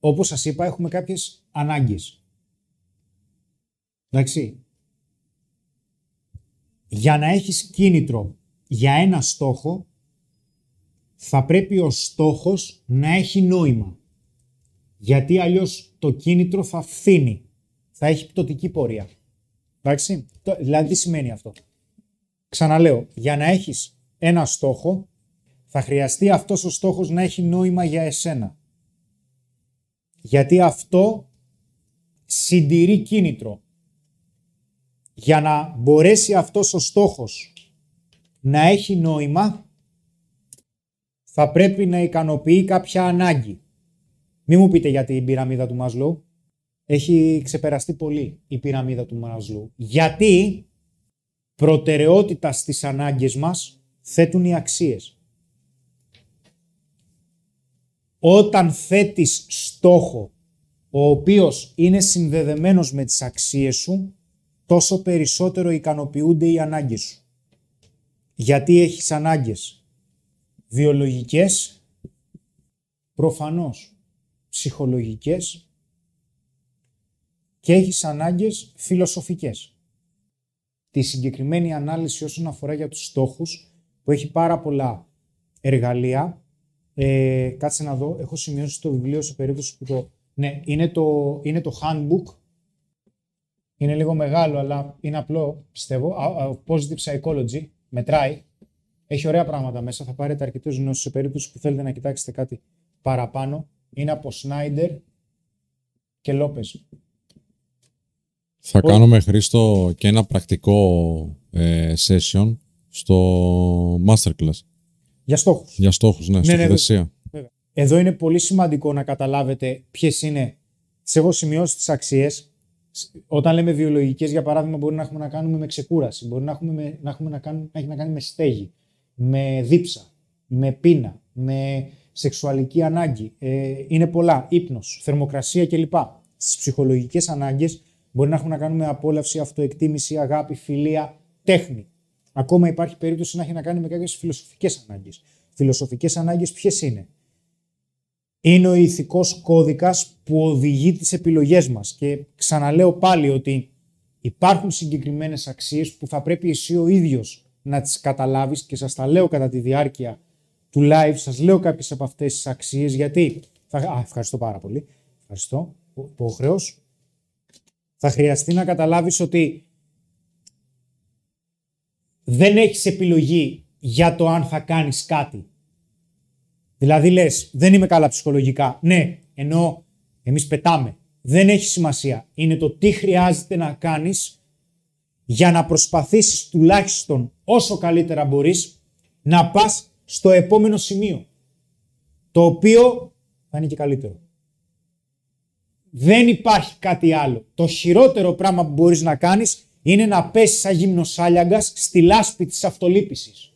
Όπως σας είπα, έχουμε κάποιες ανάγκες. Εντάξει. Για να έχεις κίνητρο για ένα στόχο, θα πρέπει ο στόχος να έχει νόημα. Γιατί αλλιώς το κίνητρο θα φθήνει. Θα έχει πτωτική πορεία. Εντάξει. Δηλαδή, τι σημαίνει αυτό? Ξαναλέω, για να έχεις ένα στόχο, θα χρειαστεί αυτός ο στόχος να έχει νόημα για εσένα. Γιατί αυτό συντηρεί κίνητρο. Για να μπορέσει αυτός ο στόχος να έχει νόημα, θα πρέπει να ικανοποιεί κάποια ανάγκη. Μη μου πείτε για την πυραμίδα του Maslow. Έχει ξεπεραστεί πολύ η πυραμίδα του Maslow. Γιατί... προτεραιότητα στις ανάγκες μας θέτουν οι αξίες. Όταν θέτεις στόχο ο οποίος είναι συνδεδεμένος με τις αξίες σου, τόσο περισσότερο ικανοποιούνται οι ανάγκες σου. Γιατί έχεις ανάγκες βιολογικές, προφανώς ψυχολογικές, και έχεις ανάγκες φιλοσοφικές. Τη συγκεκριμένη ανάλυση όσον αφορά για τους στόχους, που έχει πάρα πολλά εργαλεία. Κάτσε να δω, έχω σημειώσει το βιβλίο σε περίπτωση που το... Ναι, είναι το handbook. Είναι λίγο μεγάλο, αλλά είναι απλό, πιστεύω. Positive Psychology, μετράει. Έχει ωραία πράγματα μέσα, θα πάρετε αρκετές γνώσεις σε περίπτωση που θέλετε να κοιτάξετε κάτι παραπάνω. Είναι από Snyder και Lopez. Θα κάνουμε, Χρήστο, και ένα πρακτικό session στο masterclass. Για στόχους. Για στόχους, ναι, στοχοθεσία. Βέβαια. Εδώ είναι πολύ σημαντικό να καταλάβετε ποιες είναι. Τις έχω σημειώσει τις αξίες. Όταν λέμε βιολογικές, για παράδειγμα, μπορεί να έχουμε να κάνουμε με ξεκούραση, μπορεί να έχει να κάνει με στέγη, με δίψα, με πείνα, με σεξουαλική ανάγκη, είναι πολλά, ύπνος, θερμοκρασία κλπ. Στις ψυχολογικές ανάγκες μπορεί να έχουμε να κάνουμε απόλαυση, αυτοεκτίμηση, αγάπη, φιλία, τέχνη. Ακόμα υπάρχει περίπτωση να έχει να κάνει με κάποιες φιλοσοφικές ανάγκες. Φιλοσοφικές ανάγκες ποιες είναι? Είναι ο ηθικός κώδικας που οδηγεί τις επιλογές μας. Και ξαναλέω πάλι ότι υπάρχουν συγκεκριμένες αξίες που θα πρέπει εσύ ο ίδιος να τις καταλάβεις και σας τα λέω κατά τη διάρκεια του live, σας λέω κάποιες από αυτές τις αξίες γιατί... Ευχαριστώ πάρα πολύ. Ευχαριστώ. Υποχρέως. Θα χρειαστεί να καταλάβεις ότι δεν έχεις επιλογή για το αν θα κάνεις κάτι. Δηλαδή λες, δεν είμαι καλά ψυχολογικά. Ναι, ενώ εμείς πετάμε. Δεν έχει σημασία. Είναι το τι χρειάζεται να κάνεις για να προσπαθήσεις τουλάχιστον όσο καλύτερα μπορείς να πας στο επόμενο σημείο. Το οποίο θα είναι και καλύτερο. Δεν υπάρχει κάτι άλλο. Το χειρότερο πράγμα που μπορείς να κάνεις είναι να πέσεις σαν γυμνοσάλιαγκας στη λάσπη της αυτολύπησης.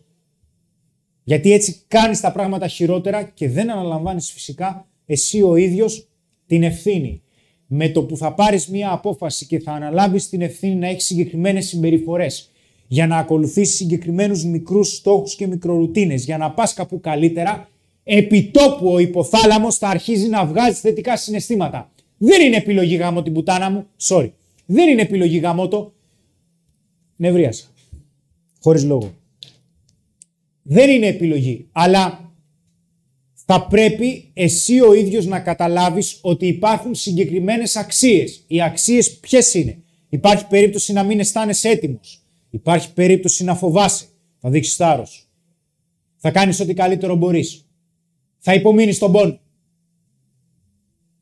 Γιατί έτσι κάνεις τα πράγματα χειρότερα και δεν αναλαμβάνεις φυσικά εσύ ο ίδιος την ευθύνη. Με το που θα πάρεις μία απόφαση και θα αναλάβεις την ευθύνη να έχεις συγκεκριμένες συμπεριφορές, για να ακολουθήσεις συγκεκριμένους μικρούς στόχους και μικρορουτίνες, για να πας κάπου καλύτερα, επιτόπου ο υποθάλαμος θα αρχίζει να βγάζει θετικά συναισθήματα. Δεν είναι επιλογή γάμο την πουτάνα μου, sorry. Δεν είναι επιλογή γαμότο. Νευρίασα. Χωρίς λόγο. Δεν είναι επιλογή, αλλά θα πρέπει εσύ ο ίδιος να καταλάβεις ότι υπάρχουν συγκεκριμένες αξίες. Οι αξίες ποιες είναι? Υπάρχει περίπτωση να μην αισθάνεσαι έτοιμος. Υπάρχει περίπτωση να φοβάσαι. Θα δείξεις θάρρος. Θα κάνεις ό,τι καλύτερο μπορείς. Θα υπομείνεις τον πόνο.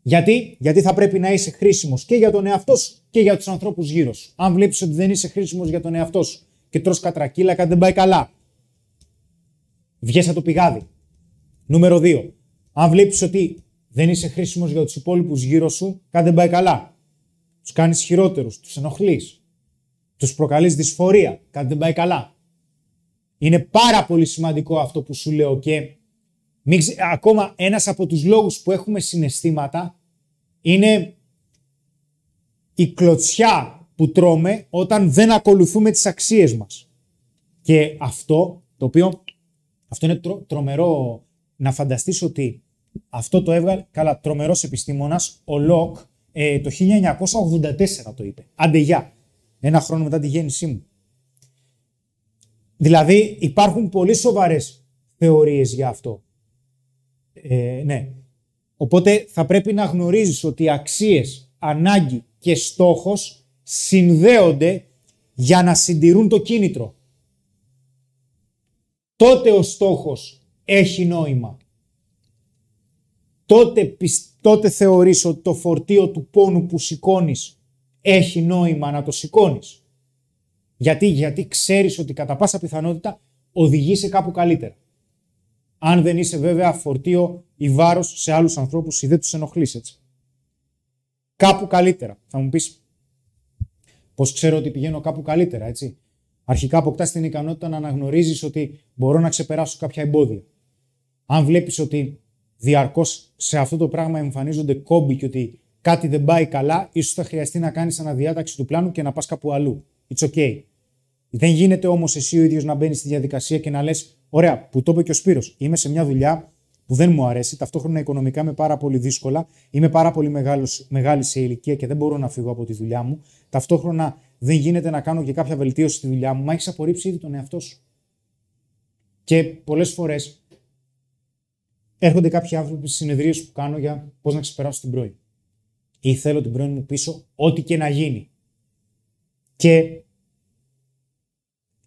Γιατί? Γιατί θα πρέπει να είσαι χρήσιμος και για τον εαυτό σου και για τους ανθρώπους γύρω σου. Αν βλέπεις ότι δεν είσαι χρήσιμος για τον εαυτό σου και τρως κατρακύλακα, δεν πάει καλά. Βγες από το πηγάδι. Νούμερο 2. Αν βλέπεις ότι δεν είσαι χρήσιμος για τους υπόλοιπους γύρω σου, κάτι δεν πάει καλά. Τους κάνεις χειρότερους, τους ενοχλείς, τους προκαλείς δυσφορία, κάτι δεν πάει καλά. Είναι πάρα πολύ σημαντικό αυτό που σου λέω και ακόμα ένας από τους λόγους που έχουμε συναισθήματα είναι η κλωτσιά που τρώμε όταν δεν ακολουθούμε τις αξίες μας. Και αυτό το οποίο... Αυτό είναι τρομερό να φανταστείς ότι αυτό το έβγαλε, καλά, τρομερός επιστήμονας, ο Λοκ, το 1984 το είπε. Άντε γεια, ένα χρόνο μετά τη γέννησή μου. Δηλαδή υπάρχουν πολύ σοβαρές θεωρίες για αυτό. Ναι. Οπότε θα πρέπει να γνωρίζεις ότι αξίες, ανάγκη και στόχος συνδέονται για να συντηρούν το κίνητρο. Τότε ο στόχος έχει νόημα. Τότε θεωρείς ότι το φορτίο του πόνου που σηκώνεις έχει νόημα να το σηκώνεις. Γιατί ξέρεις ότι κατά πάσα πιθανότητα οδηγεί σε κάπου καλύτερα. Αν δεν είσαι βέβαια φορτίο ή βάρος σε άλλους ανθρώπους ή δεν τους ενοχλείς έτσι. Κάπου καλύτερα. Θα μου πεις πώς ξέρω ότι πηγαίνω κάπου καλύτερα έτσι. Αρχικά αποκτάς την ικανότητα να αναγνωρίζεις ότι μπορώ να ξεπεράσω κάποια εμπόδια. Αν βλέπεις ότι διαρκώς σε αυτό το πράγμα εμφανίζονται κόμποι και ότι κάτι δεν πάει καλά, ίσως θα χρειαστεί να κάνεις αναδιάταξη του πλάνου και να πας κάπου αλλού. It's okay. Δεν γίνεται όμως εσύ ο ίδιος να μπαίνεις στη διαδικασία και να λες: ωραία, που το είπε και ο Σπύρος, είμαι σε μια δουλειά που δεν μου αρέσει, ταυτόχρονα οικονομικά είμαι πάρα πολύ δύσκολα, είμαι πάρα πολύ μεγάλη σε ηλικία και δεν μπορώ να φύγω από τη δουλειά μου, ταυτόχρονα. Δεν γίνεται να κάνω και κάποια βελτίωση στη δουλειά μου, μα έχεις απορρίψει ήδη τον εαυτό σου. Και πολλές φορές έρχονται κάποιοι άνθρωποι στις συνεδρίες που κάνω για πώς να ξεπεράσω την πρώην. Ή θέλω την πρώην μου πίσω, ό,τι και να γίνει. Και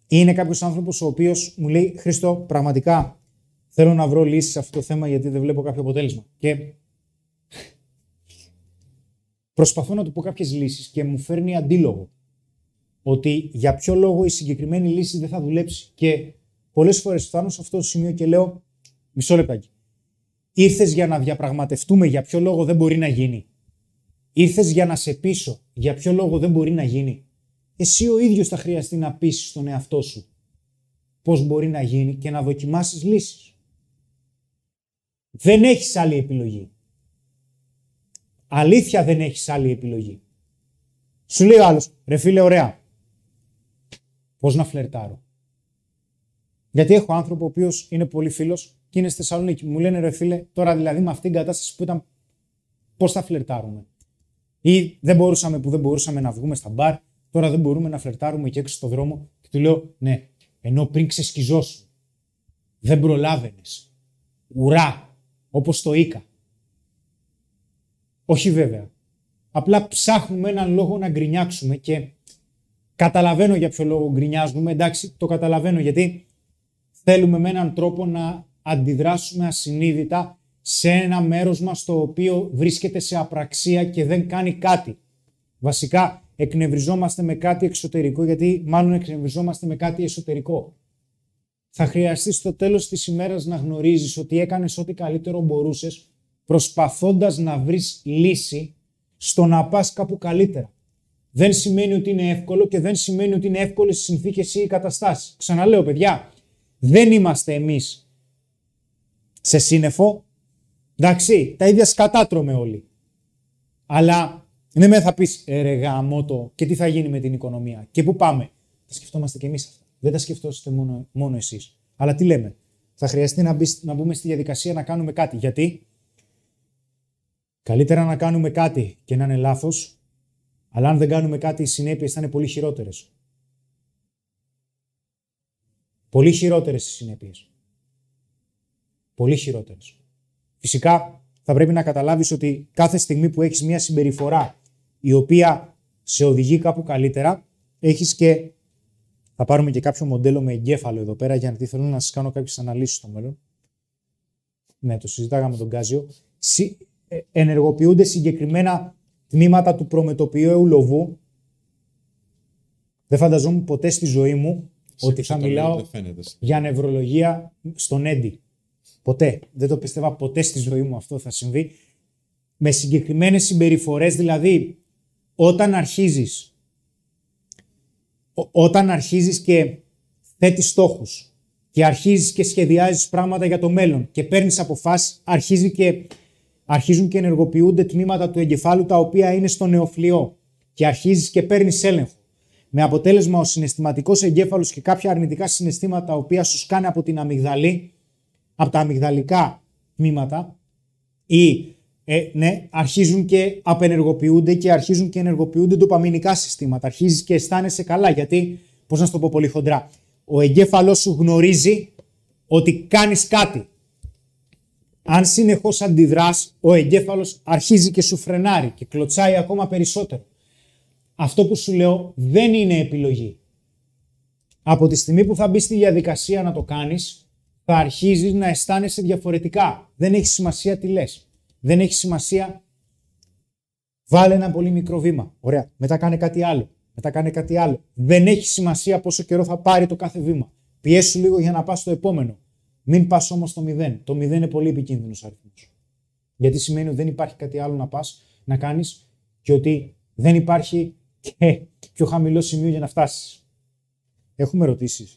είναι κάποιος άνθρωπος ο οποίος μου λέει: Χρήστο, πραγματικά θέλω να βρω λύσεις σε αυτό το θέμα γιατί δεν βλέπω κάποιο αποτέλεσμα. Και προσπαθώ να του πω κάποιες λύσεις και μου φέρνει αντίλογο. Ότι για ποιο λόγο η συγκεκριμένη λύση δεν θα δουλέψει. Και πολλές φορές φτάνω σε αυτό το σημείο και λέω: μισό λεπτάκι. Ήρθες για να διαπραγματευτούμε για ποιο λόγο δεν μπορεί να γίνει. Ήρθες για να σε πείσω για ποιο λόγο δεν μπορεί να γίνει. Εσύ ο ίδιος θα χρειαστεί να πείσεις τον εαυτό σου πώς μπορεί να γίνει και να δοκιμάσεις λύσεις. Δεν έχεις άλλη επιλογή. Αλήθεια δεν έχεις άλλη επιλογή. Σου λέει ο άλλος, ρε φίλε, ωραία. Πώς να φλερτάρω? Γιατί έχω άνθρωπο ο οποίος είναι πολύ φίλος και είναι στη Θεσσαλονίκη. Μου λένε, ρε φίλε, τώρα δηλαδή με αυτήν την κατάσταση που ήταν, πώς θα φλερτάρουμε? Ή δεν μπορούσαμε να βγούμε στα μπαρ, τώρα δεν μπορούμε να φλερτάρουμε και έξω στον δρόμο. Και του λέω, ναι, ενώ πριν ξεσκιζώσουν, δεν προλάβαινες. Ουρά, όπως το Ίκα. Όχι βέβαια. Απλά ψάχνουμε έναν λόγο να γκρινιάξουμε και καταλαβαίνω για ποιο λόγο γκρινιάζουμε, εντάξει, το καταλαβαίνω, γιατί θέλουμε με έναν τρόπο να αντιδράσουμε ασυνείδητα σε ένα μέρος μας το οποίο βρίσκεται σε απραξία και δεν κάνει κάτι. Βασικά εκνευριζόμαστε με κάτι εξωτερικό, γιατί μάλλον εκνευριζόμαστε με κάτι εσωτερικό. Θα χρειαστεί στο τέλος της ημέρας να γνωρίζεις ότι έκανες ό,τι καλύτερο μπορούσες, προσπαθώντας να βρεις λύση στο να πας κάπου καλύτερα. Δεν σημαίνει ότι είναι εύκολο και δεν σημαίνει ότι είναι εύκολες οι συνθήκες ή οι καταστάσεις. Ξαναλέω, παιδιά, δεν είμαστε εμείς σε σύννεφο. Εντάξει, τα ίδια σκατάτρωμε όλοι. Αλλά ναι, με θα πεις, ρε γάμο το, και τι θα γίνει με την οικονομία και πού πάμε. Θα σκεφτόμαστε κι εμείς αυτά. Δεν τα σκεφτόσαστε μόνο εσείς. Αλλά τι λέμε, θα χρειαστεί να μπούμε στη διαδικασία να κάνουμε κάτι. Γιατί καλύτερα να κάνουμε κάτι και να είναι λάθος, αλλά αν δεν κάνουμε κάτι, οι συνέπειες θα είναι πολύ χειρότερες. Πολύ χειρότερες οι συνέπειες. Πολύ χειρότερες. Φυσικά θα πρέπει να καταλάβεις ότι κάθε στιγμή που έχεις μια συμπεριφορά η οποία σε οδηγεί κάπου καλύτερα, έχεις και... Θα πάρουμε και κάποιο μοντέλο με εγκέφαλο εδώ πέρα, γιατί θέλω να σας κάνω κάποιες αναλύσεις στο μέλλον. Ναι, το συζητάγαμε με τον Κάζιο. Ενεργοποιούνται συγκεκριμένα τμήματα του προμετωπιαίου λοβού. Δεν φανταζόμουν ποτέ στη ζωή μου ότι θα μιλάω για νευρολογία στον έντι. Ποτέ. Δεν το πίστευα ποτέ στη ζωή μου αυτό θα συμβεί. Με συγκεκριμένες συμπεριφορές, δηλαδή όταν αρχίζεις και θέτεις στόχους και αρχίζεις και σχεδιάζεις πράγματα για το μέλλον και παίρνεις αποφάσεις, αρχίζουν και ενεργοποιούνται τμήματα του εγκεφάλου τα οποία είναι στο νεοφλοιό και αρχίζεις και παίρνεις έλεγχο. Με αποτέλεσμα ο συναισθηματικός εγκέφαλος και κάποια αρνητικά συναισθήματα τα οποία σου σκάνε από την αμυγδαλή, από τα αμυγδαλικά τμήματα, ή αρχίζουν και απενεργοποιούνται και αρχίζουν και ενεργοποιούνται ντοπαμινικά συστήματα. Αρχίζεις και αισθάνεσαι καλά, γιατί, πώς να σου το πω πολύ χοντρά, ο εγκέφαλος σου γνωρίζει ότι κάνεις κάτι. Αν συνεχώς αντιδράς, ο εγκέφαλος αρχίζει και σου φρενάρει και κλωτσάει ακόμα περισσότερο. Αυτό που σου λέω δεν είναι επιλογή. Από τη στιγμή που θα μπεις στη διαδικασία να το κάνεις, θα αρχίζεις να αισθάνεσαι διαφορετικά. Δεν έχει σημασία τι λες. Δεν έχει σημασία. Βάλε ένα πολύ μικρό βήμα. Ωραία. Μετά κάνε κάτι άλλο. Μετά κάνε κάτι άλλο. Δεν έχει σημασία πόσο καιρό θα πάρει το κάθε βήμα. Πιέσου λίγο για να πας στο επόμενο. Μην πας όμως στο 0. Το 0 είναι πολύ επικίνδυνος αριθμός. Γιατί σημαίνει ότι δεν υπάρχει κάτι άλλο να πας, να κάνεις, και ότι δεν υπάρχει και πιο χαμηλό σημείο για να φτάσεις. Έχουμε ερωτήσεις?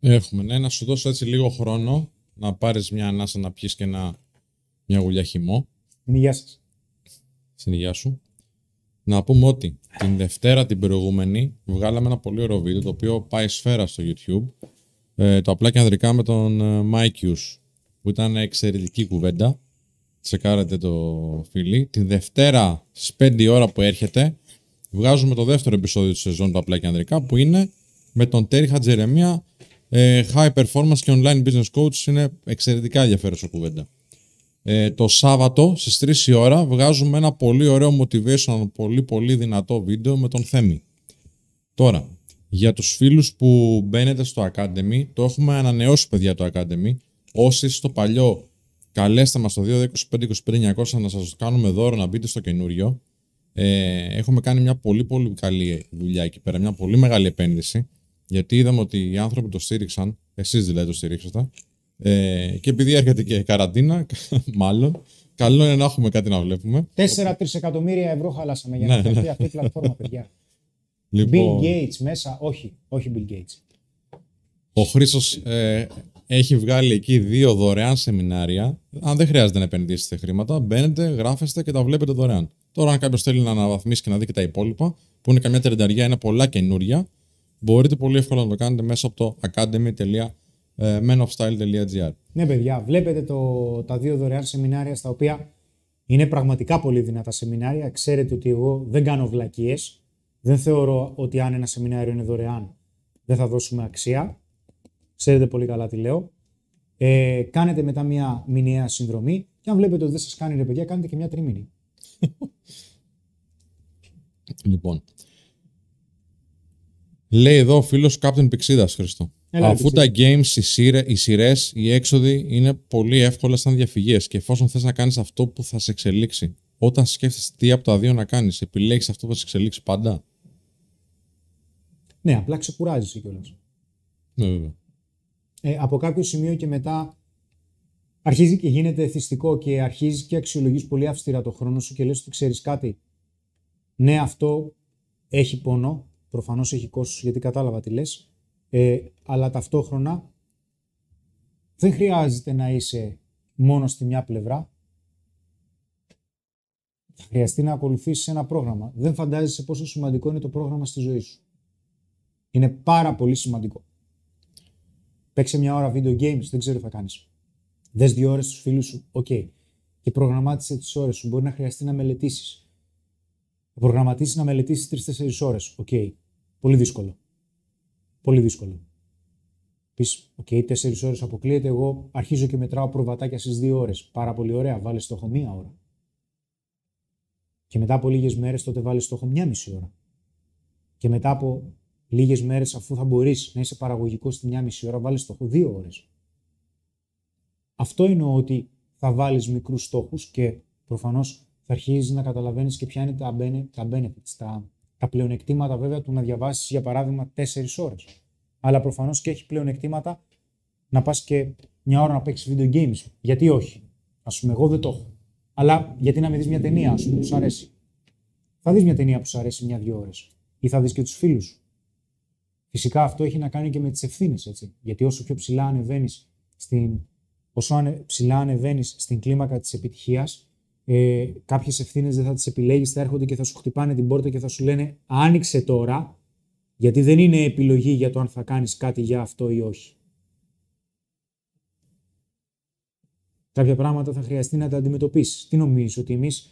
Έχουμε. Ναι, να σου δώσω έτσι λίγο χρόνο να πάρεις μια ανάσα, να πιεις και μια γουλιά χυμό. Στην υγεία σας. Στην υγεία σου. Να πούμε ότι την Δευτέρα την προηγούμενη βγάλαμε ένα πολύ ωραίο βίντεο, το οποίο πάει σφαίρα στο YouTube. Το απλά και ανδρικά με τον Μάικιους, που ήταν εξαιρετική κουβέντα. Τσεκάρετε το, φίλοι. Την Δευτέρα στις 5 η ώρα που έρχεται βγάζουμε το δεύτερο επεισόδιο της σεζόν του απλά και ανδρικά, που είναι με τον Τέρι Χατζερεμία, High Performance και Online Business Coach. Είναι εξαιρετικά ενδιαφέρουσα κουβέντα. Το Σάββατο στις 3 η ώρα βγάζουμε ένα πολύ ωραίο motivation, πολύ πολύ δυνατό βίντεο με τον Θέμη. Τώρα, για τους φίλους που μπαίνετε στο Academy, το έχουμε ανανεώσει, παιδιά, το Academy. Όσοι είστε στο παλιό, καλέστε μας στο 225-25-900 να σας κάνουμε δώρο να μπείτε στο καινούριο. Έχουμε κάνει μια πολύ πολύ καλή δουλειά εκεί πέρα, μια πολύ μεγάλη επένδυση, γιατί είδαμε ότι οι άνθρωποι το στήριξαν, εσείς δηλαδή το στηρίξατε, και επειδή έρχεται και καραντίνα, μάλλον, καλό είναι να έχουμε κάτι να βλέπουμε. 4-3 εκατομμύρια ευρώ χαλάσαμε για να φτιαχτεί αυτή η πλατφόρμα, παιδιά. Λοιπόν, Bill Gates μέσα, όχι Bill Gates. Ο Χρήστος Έχει βγάλει εκεί 2 δωρεάν σεμινάρια. Αν δεν χρειάζεται να επενδύσετε χρήματα, μπαίνετε, γράφεστε και τα βλέπετε δωρεάν. Τώρα, αν κάποιος θέλει να αναβαθμίσει και να δει και τα υπόλοιπα, που είναι καμιά 30, είναι πολλά καινούρια, μπορείτε πολύ εύκολα να το κάνετε μέσα από το academy.menofstyle.gr. Ναι, παιδιά, βλέπετε τα 2 δωρεάν σεμινάρια, στα οποία είναι πραγματικά πολύ δυνατά σεμινάρια. Ξέρετε ότι εγώ δεν κάνω βλακίες. Δεν θεωρώ ότι αν ένα σεμινάριο είναι δωρεάν, δεν θα δώσουμε αξία. Ξέρετε πολύ καλά τι λέω. Κάνετε μετά μια μηνιαία συνδρομή και αν βλέπετε ότι δεν σας κάνει, ρε παιδιά, κάνετε και μια τρίμηνη. Λοιπόν. Λέει εδώ ο φίλος Captain Πηξίδας, Χρήστο. Αφού τα games, οι σειρές, οι έξοδοι είναι πολύ εύκολα σαν διαφυγές και εφόσον θες να κάνεις αυτό που θα σε εξελίξει, όταν σκέφτεσαι τι από τα δύο να κάνεις, επιλέγεις αυτό που θα σε εξελίξει πάντα. Ναι, απλά ξεκουράζεσαι κιόλας. Ναι, βέβαια. Από κάποιο σημείο και μετά αρχίζει και γίνεται θυστικό και αρχίζει και αξιολογείς πολύ αυστηρά το χρόνο σου και λες ότι ξέρεις κάτι. Ναι, αυτό έχει πόνο, προφανώς έχει κόστος, γιατί κατάλαβα τι λες, αλλά ταυτόχρονα δεν χρειάζεται να είσαι μόνο στη μια πλευρά. Θα χρειαστεί να ακολουθήσεις ένα πρόγραμμα. Δεν φαντάζεσαι πόσο σημαντικό είναι το πρόγραμμα στη ζωή σου. Είναι πάρα πολύ σημαντικό. Παίξε μια ώρα video games, δεν ξέρω τι θα κάνεις. Δες 2 ώρες στους φίλους σου, ok. Και προγραμμάτισε τις ώρες σου. Μπορεί να χρειαστεί να μελετήσεις. Θα προγραμματίσεις να μελετήσεις 3-4 ώρες, ok. Πολύ δύσκολο. Πολύ δύσκολο. Πεις, ok, 4 ώρες αποκλείεται. Εγώ αρχίζω και μετράω προβατάκια στις 2 ώρες. Πάρα πολύ ωραία. Βάλεις στόχο 1 ώρα. Και μετά από λίγες μέρες, τότε βάλεις στόχο 1,5 ώρα. Και μετά από λίγες μέρες, αφού θα μπορείς να είσαι παραγωγικός στη 1,5 ώρα, βάλεις στόχο 2 ώρες. Αυτό εννοώ ότι θα βάλεις μικρούς στόχους και προφανώς θα αρχίζεις να καταλαβαίνεις και ποια είναι τα benefits, τα πλεονεκτήματα βέβαια του να διαβάσεις για παράδειγμα 4 ώρες. Αλλά προφανώς και έχει πλεονεκτήματα να πας και 1 ώρα να παίξεις video games. Γιατί όχι? Ας πούμε, εγώ δεν το έχω. Αλλά γιατί να μην δεις μια ταινία, ας πούμε, που σου αρέσει. Θα δεις μια ταινία που σου αρέσει 1-2 ώρες. Ή θα δεις και τους φίλους σου. Φυσικά αυτό έχει να κάνει και με τις ευθύνες, έτσι. Γιατί όσο πιο ψηλά ανεβαίνεις στην κλίμακα της επιτυχίας, κάποιες ευθύνες δεν θα τις επιλέγεις, θα έρχονται και θα σου χτυπάνε την πόρτα και θα σου λένε άνοιξε τώρα, γιατί δεν είναι επιλογή για το αν θα κάνεις κάτι για αυτό ή όχι. Κάποια πράγματα θα χρειαστεί να τα αντιμετωπίσεις. Τι νομίζεις, ότι εμείς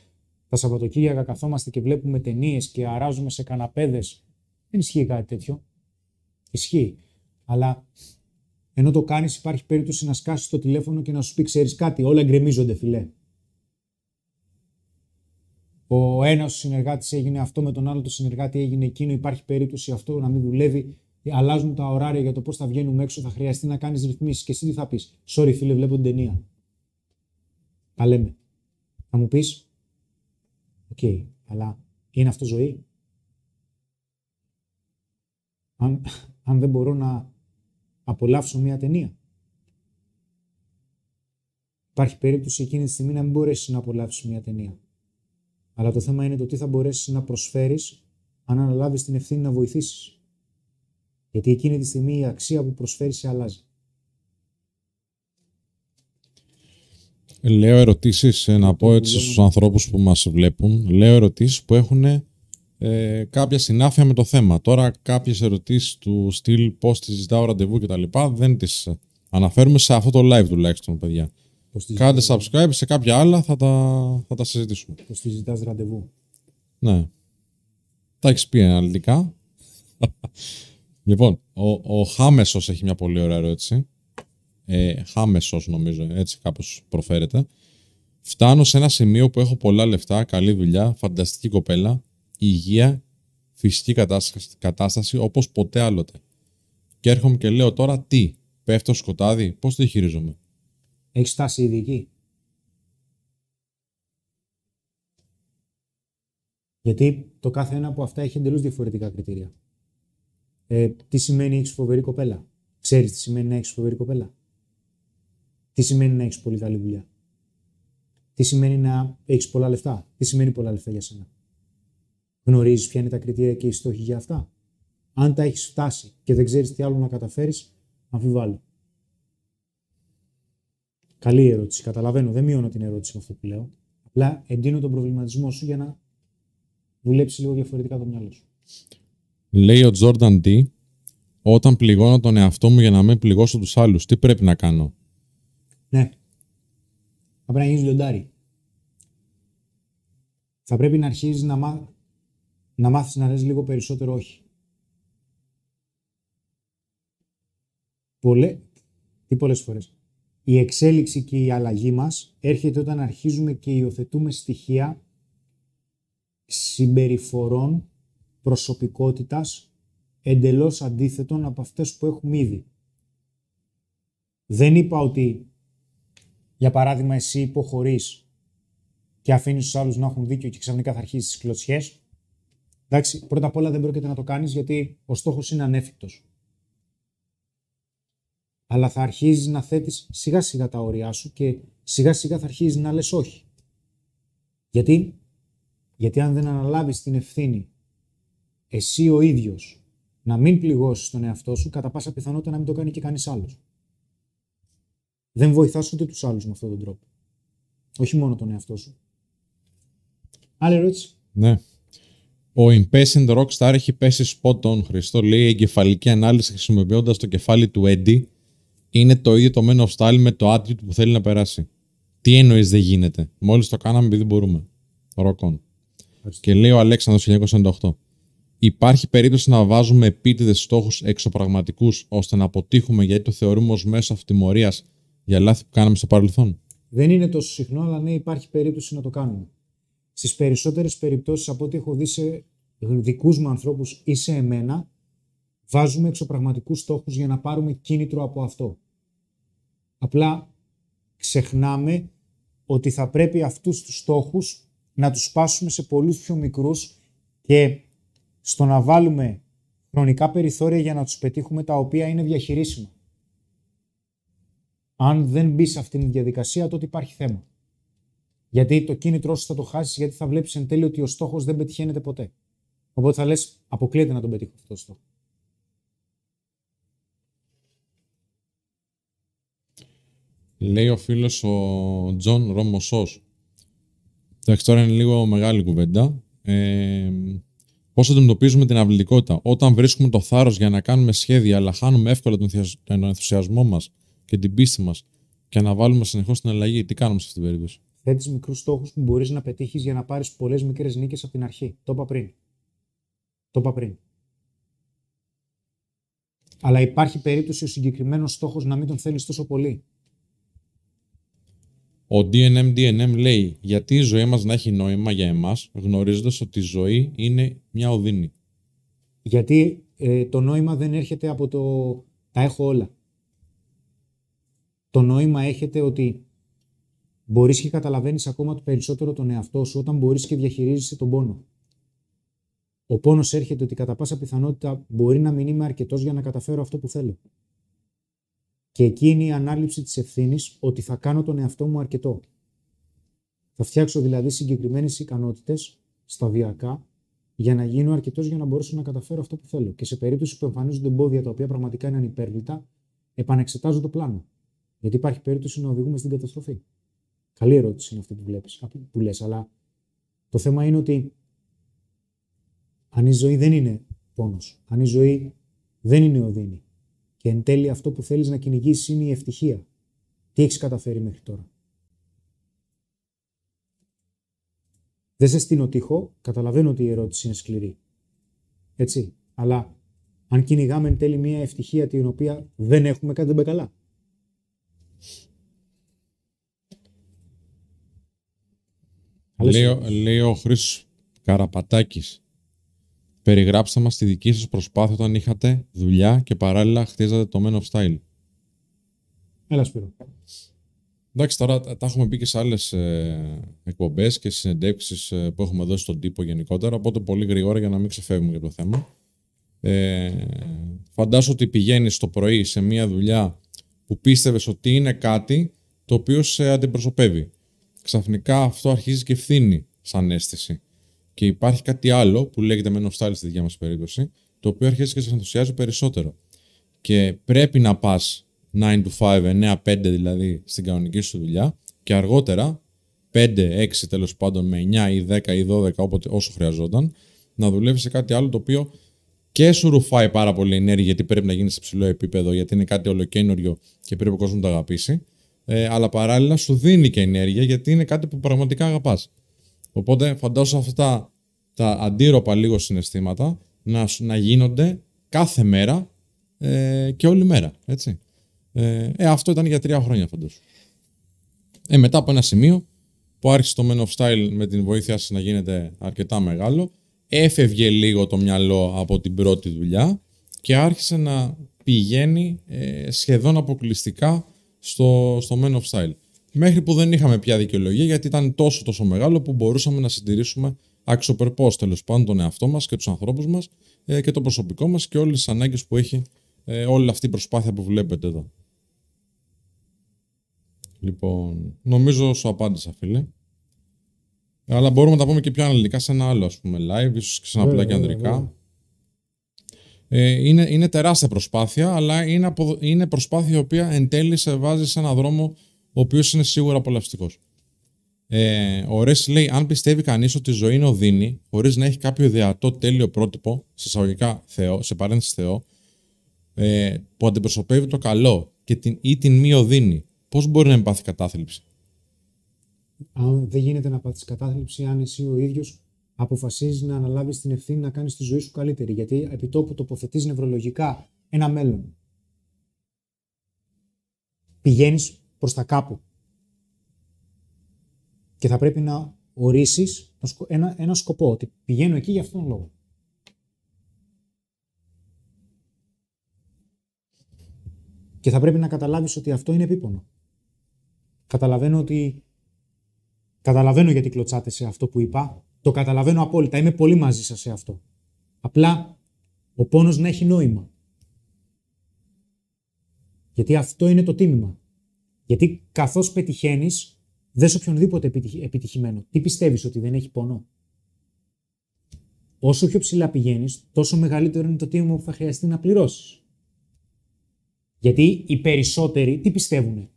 τα Σαββατοκύριακα καθόμαστε και βλέπουμε ταινίες και αράζουμε σε καναπέδες? Δεν ισχύει κάτι τέτοιο. Ισχύει. Αλλά ενώ το κάνεις, υπάρχει περίπτωση να σκάσεις το τηλέφωνο και να σου πει: ξέρεις κάτι, όλα γκρεμίζονται, φιλέ. Ο ένας συνεργάτης έγινε αυτό, με τον άλλο το συνεργάτη έγινε εκείνο. Υπάρχει περίπτωση αυτό να μην δουλεύει. Αλλάζουν τα ωράρια για το πώς θα βγαίνουμε έξω. Θα χρειαστεί να κάνεις ρυθμίσεις. Και εσύ τι θα πεις? Sorry, φίλε, βλέπω την ταινία. Τα λέμε. Θα μου πεις: οκ, αλλά είναι αυτό ζωή? Αν δεν μπορώ να απολαύσω μια ταινία, υπάρχει περίπτωση εκείνη τη στιγμή να μην μπορέσεις να απολαύσεις μια ταινία. Αλλά το θέμα είναι το τι θα μπορέσεις να προσφέρεις αν αναλάβεις την ευθύνη να βοηθήσεις. Γιατί εκείνη τη στιγμή η αξία που προσφέρεις σε αλλάζει. Λέω ερωτήσεις, να πω έτσι στους ανθρώπους που μας βλέπουν. Λέω ερωτήσεις που έχουν κάποια συνάφεια με το θέμα. Τώρα κάποιες ερωτήσεις του στυλ πώς τη ζητάω ραντεβού και τα λοιπά δεν τις αναφέρουμε σε αυτό το live τουλάχιστον, παιδιά. Κάντε subscribe, σε κάποια άλλα θα τα συζητήσουμε. Πώς τη ζητάς ραντεβού? Ναι. Τα έχεις πει αναλυτικά. Λοιπόν, ο Χάμεσος έχει μια πολύ ωραία ερώτηση. Χάμεσος νομίζω, έτσι κάπως προφέρεται. Φτάνω σε ένα σημείο που έχω πολλά λεφτά, καλή δουλειά, φανταστική κοπέλα, υγεία, φυσική κατάσταση όπως ποτέ άλλοτε. Και έρχομαι και λέω τώρα τι, πέφτω σκοτάδι, πώς το χειρίζομαι? Έχεις φτάσει ήδη εκεί? Γιατί το κάθε ένα από αυτά έχει εντελώς διαφορετικά κριτήρια. Τι σημαίνει έχεις φοβερή κοπέλα? Ξέρεις τι σημαίνει να έχεις φοβερή κοπέλα? Τι σημαίνει να έχεις πολύ καλή δουλειά? Τι σημαίνει να έχεις πολλά λεφτά? Τι σημαίνει πολλά λεφτά για σένα? Γνωρίζεις ποια είναι τα κριτήρια και οι στόχοι για αυτά? Αν τα έχεις φτάσει και δεν ξέρεις τι άλλο να καταφέρεις, αμφιβάλλω. Καλή ερώτηση. Καταλαβαίνω. Δεν μειώνω την ερώτηση με αυτό που λέω. Απλά εντείνω τον προβληματισμό σου για να δουλέψει λίγο διαφορετικά το μυαλό σου. Λέει ο Jordan D. Όταν πληγώνω τον εαυτό μου για να μην πληγώσω τους άλλους, τι πρέπει να κάνω? Ναι. Θα πρέπει να γίνεις λιοντάρι. Θα πρέπει να αρχίζεις να μάθεις να λες λίγο περισσότερο όχι. Πολλές φορές. Η εξέλιξη και η αλλαγή μας έρχεται όταν αρχίζουμε και υιοθετούμε στοιχεία συμπεριφορών προσωπικότητας εντελώς αντίθετων από αυτές που έχουμε ήδη. Δεν είπα ότι, για παράδειγμα, εσύ υποχωρείς και αφήνεις τους άλλους να έχουν δίκιο και ξαφνικά θα αρχίσεις τις κλωτσιές. Εντάξει, πρώτα απ' όλα δεν πρόκειται να το κάνεις γιατί ο στόχος είναι ανέφικτος. Αλλά θα αρχίζεις να θέτεις σιγά σιγά τα όρια σου και σιγά σιγά θα αρχίζεις να λες όχι. Γιατί αν δεν αναλάβεις την ευθύνη εσύ ο ίδιος να μην πληγώσεις τον εαυτό σου, κατά πάσα πιθανότητα να μην το κάνει και κανείς άλλος. Δεν βοηθάς ούτε τους άλλους με αυτόν τον τρόπο. Όχι μόνο τον εαυτό σου. Άλλη ερώτηση. Ναι. Ο impatient rockstar έχει πέσει spot on, Χριστό. Λέει, η εγκεφαλική ανάλυση χρησιμοποιώντας το κεφάλι του Eddie είναι το ίδιο το Men of Style με το attitude που θέλει να περάσει. Τι εννοείς δεν γίνεται? Μόλις το κάναμε επειδή μπορούμε. Rock on. Και λέει ο Αλέξανδρος 1998. Υπάρχει περίπτωση να βάζουμε επίτηδες στόχους εξωπραγματικούς ώστε να αποτύχουμε γιατί το θεωρούμε ως μέσο αυτοτιμωρίας για λάθη που κάναμε στο παρελθόν? Δεν είναι τόσο συχνό, αλλά ναι, υπάρχει περίπτωση να το κάνουμε. Στις περισσότερες περιπτώσεις, από ό,τι έχω δει σε δικούς μου ανθρώπους ή σε εμένα, βάζουμε εξωπραγματικούς στόχους για να πάρουμε κίνητρο από αυτό. Απλά ξεχνάμε ότι θα πρέπει αυτούς τους στόχους να τους σπάσουμε σε πολλούς πιο μικρούς και στο να βάλουμε χρονικά περιθώρια για να τους πετύχουμε, τα οποία είναι διαχειρίσιμα. Αν δεν μπει σε αυτήν τη διαδικασία, τότε υπάρχει θέμα. Γιατί το κίνητρό σου θα το χάσεις, γιατί θα βλέπεις εν τέλει ότι ο στόχος δεν πετυχαίνεται ποτέ. Οπότε θα λες, αποκλείεται να τον πετύχω αυτό το στόχο. Λέει ο φίλος ο Τζον Ρομοσός. Εντάξει, τώρα είναι λίγο μεγάλη κουβέντα. Πώς αντιμετωπίζουμε την αυλητικότητα? Όταν βρίσκουμε το θάρρος για να κάνουμε σχέδια, αλλά χάνουμε εύκολα τον ενθουσιασμό μας και την πίστη μας και αναβάλουμε συνεχώς την αλλαγή, τι κάνουμε σε αυτήν την περίπτωση? Θέτεις μικρούς στόχους που μπορείς να πετύχεις για να πάρεις πολλές μικρές νίκες από την αρχή. Το είπα πριν. Αλλά υπάρχει περίπτωση ο συγκεκριμένος στόχος να μην τον θέλεις τόσο πολύ. Ο DNM λέει, γιατί η ζωή μας να έχει νόημα για εμάς, γνωρίζοντας ότι η ζωή είναι μια οδύνη? Γιατί το νόημα δεν έρχεται από το «τα έχω όλα». Το νόημα έρχεται ότι μπορείς και καταλαβαίνεις ακόμα το περισσότερο τον εαυτό σου όταν μπορείς και διαχειρίζεσαι τον πόνο. Ο πόνος έρχεται ότι κατά πάσα πιθανότητα μπορεί να μην είμαι αρκετός για να καταφέρω αυτό που θέλω. Και εκεί είναι η ανάληψη της ευθύνης ότι θα κάνω τον εαυτό μου αρκετό. Θα φτιάξω δηλαδή συγκεκριμένες ικανότητες σταδιακά για να γίνω αρκετός για να μπορέσω να καταφέρω αυτό που θέλω. Και σε περίπτωση που εμφανίζονται εμπόδια τα οποία πραγματικά είναι ανυπέρβλητα, επανεξετάζω το πλάνο. Γιατί υπάρχει περίπτωση να οδηγούμε στην καταστροφή. Καλή ερώτηση είναι αυτή που βλέπεις, που λες, αλλά το θέμα είναι ότι αν η ζωή δεν είναι πόνος, αν η ζωή δεν είναι οδύνη, και εν τέλει αυτό που θέλεις να κυνηγήσεις είναι η ευτυχία. Τι έχεις καταφέρει μέχρι τώρα? Δεν σε στείνω τείχο, καταλαβαίνω ότι η ερώτηση είναι σκληρή. Έτσι, αλλά αν κυνηγάμε εν τέλει μια ευτυχία την οποία δεν έχουμε, κάτι δεν πάει καλά. Λέει ο Χρήστος Καραπατάκης. Περιγράψτε μας τη δική σας προσπάθεια όταν είχατε δουλειά και παράλληλα χτίζατε το Men of Style. Έλα Σπύρο. Εντάξει, τώρα τα έχουμε πει και σε άλλες εκπομπές και συνεντεύξεις που έχουμε δώσει στον τύπο γενικότερα, οπότε πολύ γρήγορα για να μην ξεφεύγουμε για το θέμα. Φαντάσου ότι πηγαίνεις το πρωί σε μια δουλειά που πίστευες ότι είναι κάτι το οποίο σε αντιπροσωπεύει. Ξαφνικά αυτό αρχίζει και ευθύνη σαν αίσθηση. Και υπάρχει κάτι άλλο που λέγεται Men of Style στη δικιά μας περίπτωση, το οποίο αρχίζει και σε ενθουσιάζει περισσότερο. Και πρέπει να πας 9 to 5, 9-5 δηλαδή στην κανονική σου δουλειά και αργότερα 5-6 τέλος πάντων με 9 ή 10 ή 12 όποτε, όσο χρειαζόταν να δουλεύεις σε κάτι άλλο το οποίο και σου ρουφάει πάρα πολύ ενέργεια γιατί πρέπει να γίνει σε ψηλό επίπεδο, γιατί είναι κάτι ολοκαίνουργιο και πρέπει ο κόσμος να το αγαπήσει, αλλά παράλληλα σου δίνει και ενέργεια γιατί είναι κάτι που πραγματικά αγαπάς. Οπότε φαντάζω αυτά τα αντίρροπα λίγο συναισθήματα να γίνονται κάθε μέρα και όλη μέρα, έτσι. Αυτό ήταν για 3 χρόνια φαντάζω. Μετά από ένα σημείο που άρχισε το Men of Style με την βοήθειά σας να γίνεται αρκετά μεγάλο, έφευγε λίγο το μυαλό από την πρώτη δουλειά και άρχισε να πηγαίνει σχεδόν αποκλειστικά στο Men of Style. Μέχρι που δεν είχαμε πια δικαιολογία γιατί ήταν τόσο μεγάλο που μπορούσαμε να συντηρήσουμε αξιοπερπώς τέλος πάντων τον εαυτό μας και τους ανθρώπους μας και το προσωπικό μας και όλες τις ανάγκες που έχει όλη αυτή η προσπάθεια που βλέπετε εδώ. Λοιπόν, νομίζω σου απάντησα φίλε. Αλλά μπορούμε να τα πούμε και πιο αναλυτικά σε ένα άλλο, ας πούμε, live, ίσως και σε ένα απλά και ανδρικά. Είναι τεράστια προσπάθεια, αλλά είναι προσπάθεια η οποία εν τέλει σε βάζει σε έναν δρόμο ο οποίος είναι σίγουρα απολαυστικός. Ο Ρέσι λέει, αν πιστεύει κανείς ότι η ζωή είναι οδύνη, χωρίς να έχει κάποιο ιδεατό τέλειο πρότυπο, σε εισαγωγικά Θεό, σε παρένθεση Θεό, που αντιπροσωπεύει το καλό και την μη οδύνη, πώς μπορεί να πάθει κατάθλιψη? Αν δεν γίνεται να πάθεις κατάθλιψη, αν εσύ ο ίδιος αποφασίζεις να αναλάβεις την ευθύνη να κάνεις τη ζωή σου καλύτερη, γιατί επιτόπου τοποθετείς νευρολογικά ένα μέλλον. Πηγαίνεις προς τα κάπου. Και θα πρέπει να ορίσεις ένα σκοπό, ότι πηγαίνω εκεί για αυτόν τον λόγο. Και θα πρέπει να καταλάβεις ότι αυτό είναι επίπονο. Καταλαβαίνω γιατί κλωτσάτε σε αυτό που είπα. Το καταλαβαίνω απόλυτα. Είμαι πολύ μαζί σας σε αυτό. Απλά ο πόνος να έχει νόημα. Γιατί αυτό είναι το τίμημα. Γιατί καθώς πετυχαίνεις, δες οποιονδήποτε επιτυχημένο. Τι πιστεύεις, ότι δεν έχει πόνο? Όσο πιο ψηλά πηγαίνεις, τόσο μεγαλύτερο είναι το τίμημα που θα χρειαστεί να πληρώσεις. Γιατί οι περισσότεροι τι πιστεύουνε?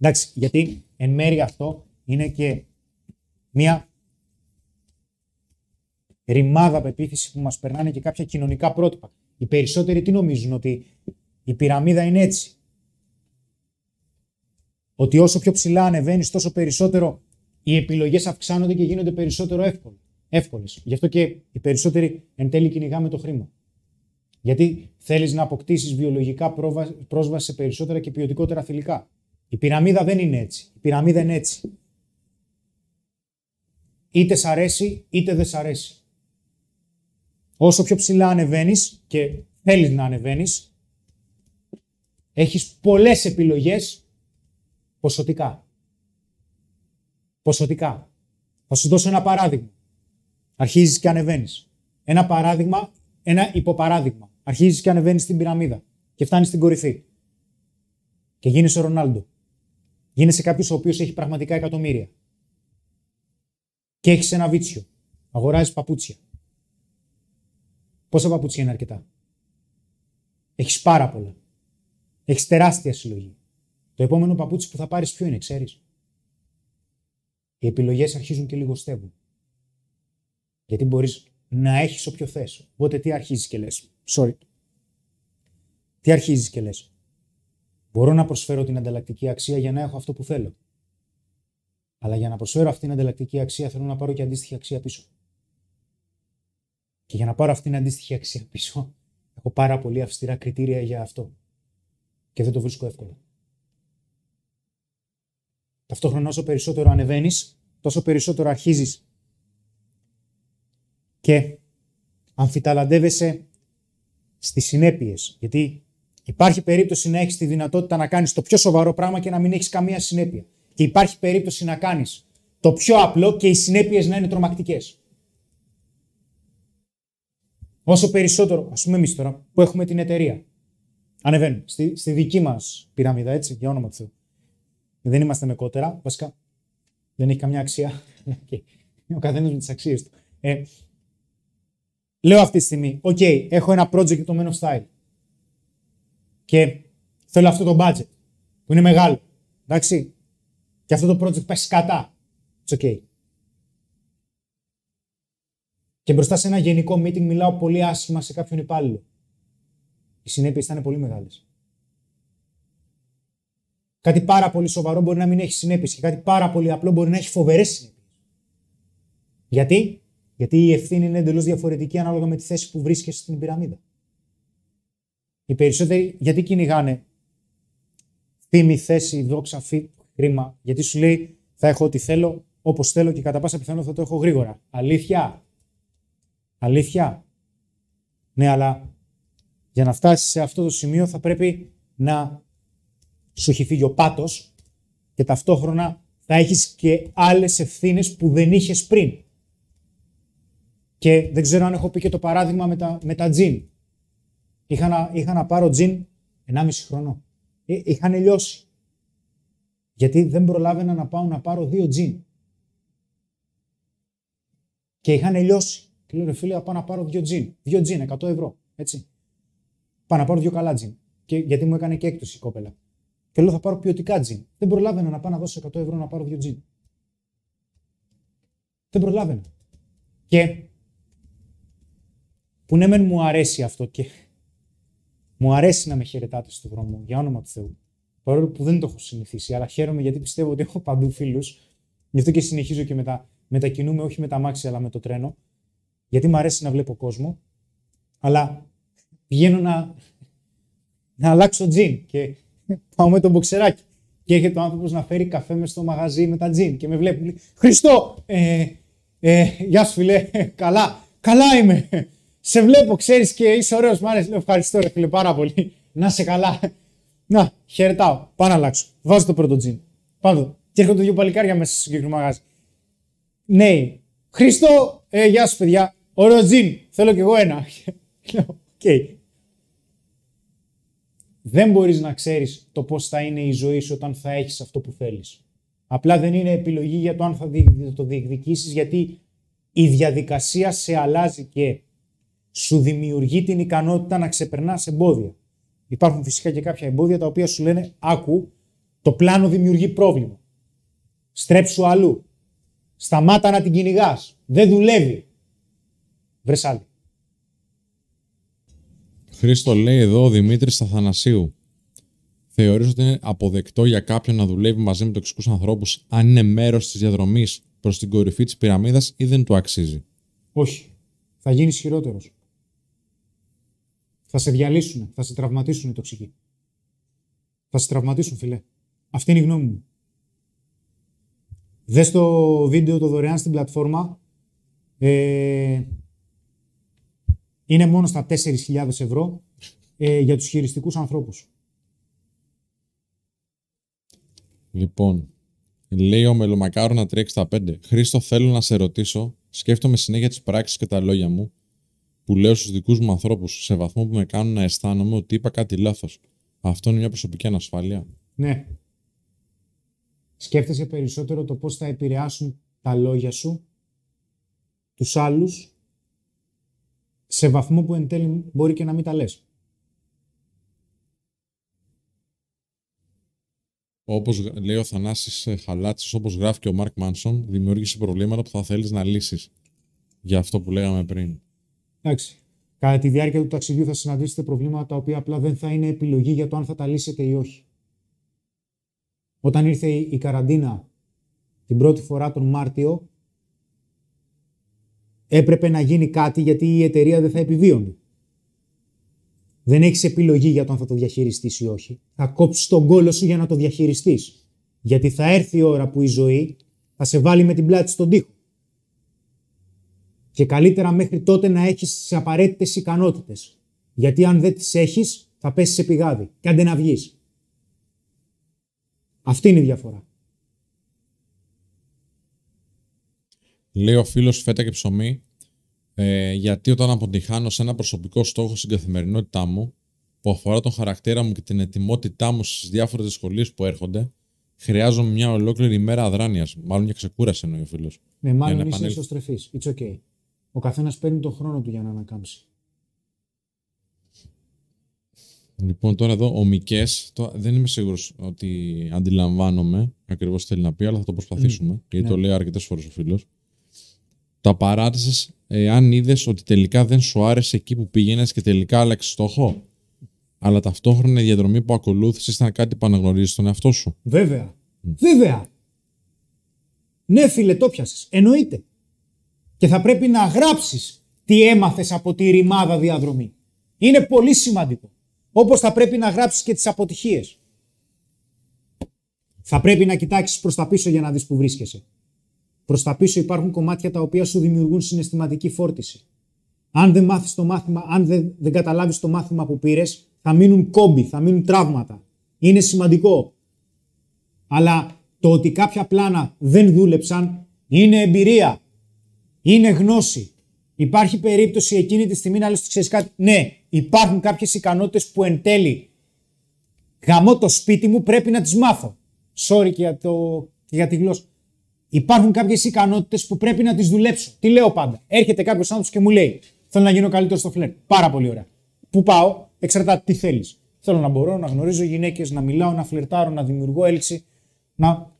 Εντάξει, γιατί εν μέρει αυτό είναι και μια ρημάδα πεποίθηση που μας περνάνε και κάποια κοινωνικά πρότυπα. Οι περισσότεροι τι νομίζουν? Ότι η πυραμίδα είναι έτσι. Ότι όσο πιο ψηλά ανεβαίνεις, τόσο περισσότερο οι επιλογές αυξάνονται και γίνονται περισσότερο εύκολες. Γι' αυτό και οι περισσότεροι εν τέλει κυνηγάμε το χρήμα. Γιατί θέλεις να αποκτήσεις βιολογικά πρόσβαση σε περισσότερα και ποιοτικότερα θηλυκά. Η πυραμίδα δεν είναι έτσι. Η πυραμίδα είναι έτσι. Είτε σ' αρέσει, είτε δεν σ' αρέσει. Όσο πιο ψηλά ανεβαίνεις και θέλεις να ανεβαίνεις, έχεις πολλές επιλογές ποσοτικά. Θα σου δώσω ένα παράδειγμα. Αρχίζεις και ανεβαίνεις. Ένα υποπαράδειγμα. Αρχίζεις και ανεβαίνεις στην πυραμίδα και φτάνεις στην κορυφή. Και γίνεσαι ο Ρονάλντο. Γίνεσαι κάποιος ο οποίος έχει πραγματικά εκατομμύρια. Και έχεις ένα βίτσιο. Αγοράζεις παπούτσια. Πόσα παπούτσια είναι αρκετά? Έχεις πάρα πολλά. Έχεις τεράστια συλλογή. Το επόμενο παπούτσι που θα πάρεις ποιο είναι, ξέρεις? Οι επιλογές αρχίζουν και λιγοστεύουν. Γιατί μπορείς να έχεις όποιο θες. Οπότε τι αρχίζεις και λες? Μπορώ να προσφέρω την ανταλλακτική αξία για να έχω αυτό που θέλω. Αλλά για να προσφέρω αυτή την ανταλλακτική αξία θέλω να πάρω και αντίστοιχη αξία πίσω. Και για να πάρω αυτή την αντίστοιχη αξία πίσω, έχω πάρα πολύ αυστηρά κριτήρια για αυτό. Και δεν το βρίσκω εύκολο. Ταυτόχρονα όσο περισσότερο ανεβαίνεις, τόσο περισσότερο αρχίζεις και αμφιταλαντεύεσαι στις συνέπειες. Γιατί υπάρχει περίπτωση να έχεις τη δυνατότητα να κάνεις το πιο σοβαρό πράγμα και να μην έχεις καμία συνέπεια. Και υπάρχει περίπτωση να κάνεις το πιο απλό και οι συνέπειες να είναι τρομακτικές. Όσο περισσότερο, ας πούμε εμείς τώρα που έχουμε την εταιρεία, ανεβαίνουμε στη δική μας πυραμίδα, έτσι, για όνομα του Θεού. Δεν είμαστε με κότερα, βασικά δεν έχει καμιά αξία. Ο καθένας με τις αξίες του. Λέω αυτή τη στιγμή, έχω ένα project το Men of Style. Και Θέλω αυτό το budget που είναι μεγάλο. Εντάξει. Και αυτό το project πάει σκατά. It's okay. Και μπροστά σε ένα γενικό meeting μιλάω πολύ άσχημα σε κάποιον υπάλληλο. Οι συνέπειες θα είναι πολύ μεγάλες. Κάτι πάρα πολύ σοβαρό μπορεί να μην έχει συνέπειες και κάτι πάρα πολύ απλό μπορεί να έχει φοβερές συνέπειες. Γιατί? Γιατί η ευθύνη είναι εντελώς διαφορετική ανάλογα με τη θέση που βρίσκεσαι στην πυραμίδα. Οι περισσότεροι γιατί κυνηγάνε φήμη, θέση, δόξα, χρήμα. Γιατί σου λέει θα έχω ό,τι θέλω, όπως θέλω και κατά πάσα πιθανότητα θα το έχω γρήγορα. Αλήθεια. Αλήθεια. Ναι, αλλά για να φτάσεις σε αυτό το σημείο θα πρέπει να σου έχει φύγει ο πάτος και ταυτόχρονα θα έχεις και άλλες ευθύνες που δεν είχες πριν. Και δεν ξέρω αν έχω πει και το παράδειγμα με τα τζιν. Είχα να πάρω τζιν 1,5 χρονό. Είχαν λιώσει. Γιατί δεν προλάβαινα να πάω να πάρω 2 τζιν. Και είχαν λιώσει. Και λέω ρε φίλε, πάω να πάρω 2 τζιν. 2 τζιν, 100 ευρώ. Έτσι. Πάω να πάρω 2 καλά τζιν. Και, γιατί μου έκανε και έκπτωση η κόπελα. Και λέω θα πάρω ποιοτικά τζιν. Δεν προλάβαινα να πάω να δώσω 100 ευρώ να πάρω 2 τζιν. Δεν προλάβαινα. Και που ναι μεν μου αρέσει αυτό και μου αρέσει να με χαιρετάτε στον δρόμο, για όνομα του Θεού. Παρόλο που δεν το έχω συνηθίσει, αλλά χαίρομαι γιατί πιστεύω ότι έχω παντού φίλους. Γι' αυτό και συνεχίζω και μετακινούμε, όχι με τα αμάξια, αλλά με το τρένο. Γιατί μου αρέσει να βλέπω κόσμο. Αλλά πηγαίνω να αλλάξω τζιν και πάω με τον μποξεράκι. Και έρχεται ο άνθρωπος να φέρει καφέ μες στο μαγαζί με τα τζιν και με βλέπει. Χριστό! Γεια σου φίλε, καλά είμαι. Σε βλέπω, ξέρεις και είσαι ωραίος, μ' άρεσε. Ευχαριστώ ρε φίλε πάρα πολύ. Να είσαι καλά. Να, χαιρετάω. Πάω να αλλάξω. Βάζω το πρώτο τζιν. Πάνω. Και έρχονται 2 παλικάρια μέσα στο συγκεκριμένο μαγάζι. Ναι. Χρήστο, γεια σου παιδιά. Ωραίο τζιν. Θέλω κι εγώ ένα. Λέω, okay. Δεν μπορείς να ξέρεις το πώς θα είναι η ζωή σου όταν θα έχεις αυτό που θέλεις. Απλά δεν είναι επιλογή για το αν θα το διεκδικήσεις, γιατί η διαδικασία σε αλλάζει και σου δημιουργεί την ικανότητα να ξεπερνάς εμπόδια. Υπάρχουν φυσικά και κάποια εμπόδια τα οποία σου λένε άκου, το πλάνο δημιουργεί πρόβλημα. Στρέψου αλλού. Σταμάτα να την κυνηγάς. Δεν δουλεύει. Βρες άλλη. Χρήστο, λέει εδώ ο Δημήτρης Αθανασίου. Θεωρείς ότι είναι αποδεκτό για κάποιον να δουλεύει μαζί με τοξικούς ανθρώπους αν είναι μέρος της διαδρομής προς την κορυφή της πυραμίδας ή δεν του αξίζει? Όχι. Θα γίνεις χειρότερος. Θα σε διαλύσουν, θα σε τραυματίσουν οι τοξικοί. Θα σε τραυματίσουν, φιλέ. Αυτή είναι η γνώμη μου. Δες το βίντεο το δωρεάν στην πλατφόρμα. Είναι μόνο στα 4.000 ευρώ για τους χειριστικούς ανθρώπους. Λοιπόν, λέει ο Μελομακάρονα 365. Χρήστο, θέλω να σε ρωτήσω. Σκέφτομαι συνέχεια τις πράξεις και τα λόγια μου που λέω στους δικούς μου ανθρώπους σε βαθμό που με κάνουν να αισθάνομαι ότι είπα κάτι λάθος. Αυτό είναι μια προσωπική ανασφάλεια? Ναι. Σκέφτεσαι περισσότερο το πώς θα επηρεάσουν τα λόγια σου τους άλλους σε βαθμό που εν τέλει μπορεί και να μην τα λες. Όπως λέει ο Θανάσης Χαλάτσης, όπως γράφει και ο Mark Manson, δημιούργησε προβλήματα που θα θέλεις να λύσεις. Για αυτό που λέγαμε πριν. Εντάξει. Κατά τη διάρκεια του ταξιδιού θα συναντήσετε προβλήματα τα οποία απλά δεν θα είναι επιλογή για το αν θα τα λύσετε ή όχι. Όταν ήρθε η καραντίνα την πρώτη φορά τον Μάρτιο, έπρεπε να γίνει κάτι γιατί η εταιρεία δεν θα επιβίωνε. Δεν έχεις επιλογή για το αν θα το διαχειριστείς ή όχι. Θα κόψεις τον κόλο σου για να το διαχειριστείς. Γιατί θα έρθει η ώρα που η ζωή θα σε βάλει με την πλάτη στον τοίχο. Και καλύτερα μέχρι τότε να έχεις τις απαραίτητες ικανότητες. Γιατί αν δεν τις έχεις θα πέσεις σε πηγάδι. Και άντε να βγεις. Αυτή είναι η διαφορά. Λέει ο φίλος Φέτα και Ψωμί. Γιατί όταν αποτυχάνω σε ένα προσωπικό στόχο στην καθημερινότητά μου που αφορά τον χαρακτήρα μου και την ετοιμότητά μου στις διάφορες δυσκολίες που έρχονται, χρειάζομαι μια ολόκληρη ημέρα αδράνειας. Μάλλον μια ξεκούραση εννοεί ο φίλος. Ναι, μάλλον είσαι ισοστρεφής. It's okay. Ο καθένας παίρνει τον χρόνο του για να ανακάμψει. Λοιπόν, τώρα εδώ ομικές. Δεν είμαι σίγουρος ότι αντιλαμβάνομαι ακριβώς τι θέλει να πει, αλλά θα το προσπαθήσουμε. Γιατί το λέει αρκετές φορές ο φίλος. Τα παράτησες εάν είδες ότι τελικά δεν σου άρεσε εκεί που πήγαινες και τελικά άλλαξες στόχο. Αλλά ταυτόχρονα η διαδρομή που ακολούθησες ήταν κάτι που αναγνωρίζεις τον εαυτό σου. Βέβαια. Βέβαια. Ναι, φίλε, το πιάσες. Εννοείται. Και θα πρέπει να γράψεις τι έμαθες από τη ρημάδα διαδρομή. Είναι πολύ σημαντικό. Όπως θα πρέπει να γράψεις και τις αποτυχίες. Θα πρέπει να κοιτάξεις προς τα πίσω για να δεις που βρίσκεσαι. Προς τα πίσω υπάρχουν κομμάτια τα οποία σου δημιουργούν συναισθηματική φόρτιση. Αν δεν μάθεις το μάθημα, αν δεν καταλάβεις το μάθημα που πήρες, θα μείνουν κόμποι, θα μείνουν τραύματα. Είναι σημαντικό. Αλλά το ότι κάποια πλάνα δεν δούλεψαν είναι εμπειρία. Είναι γνώση. Υπάρχει περίπτωση εκείνη τη στιγμή να λες, ξέρεις κάτι. Ναι, υπάρχουν κάποιες ικανότητες που εν τέλει γαμώ το σπίτι μου, πρέπει να τις μάθω. Sorry και για τη γλώσσα. Υπάρχουν κάποιες ικανότητες που πρέπει να τις δουλέψω. Τι λέω πάντα. Έρχεται κάποιος άνθρωπος και μου λέει: θέλω να γίνω καλύτερος στο φλερ. Πάρα πολύ ωραία. Πού πάω, εξαρτάται τι θέλεις. Θέλω να μπορώ να γνωρίζω γυναίκες, να μιλάω, να φλερτάρω, να δημιουργώ έλξη, να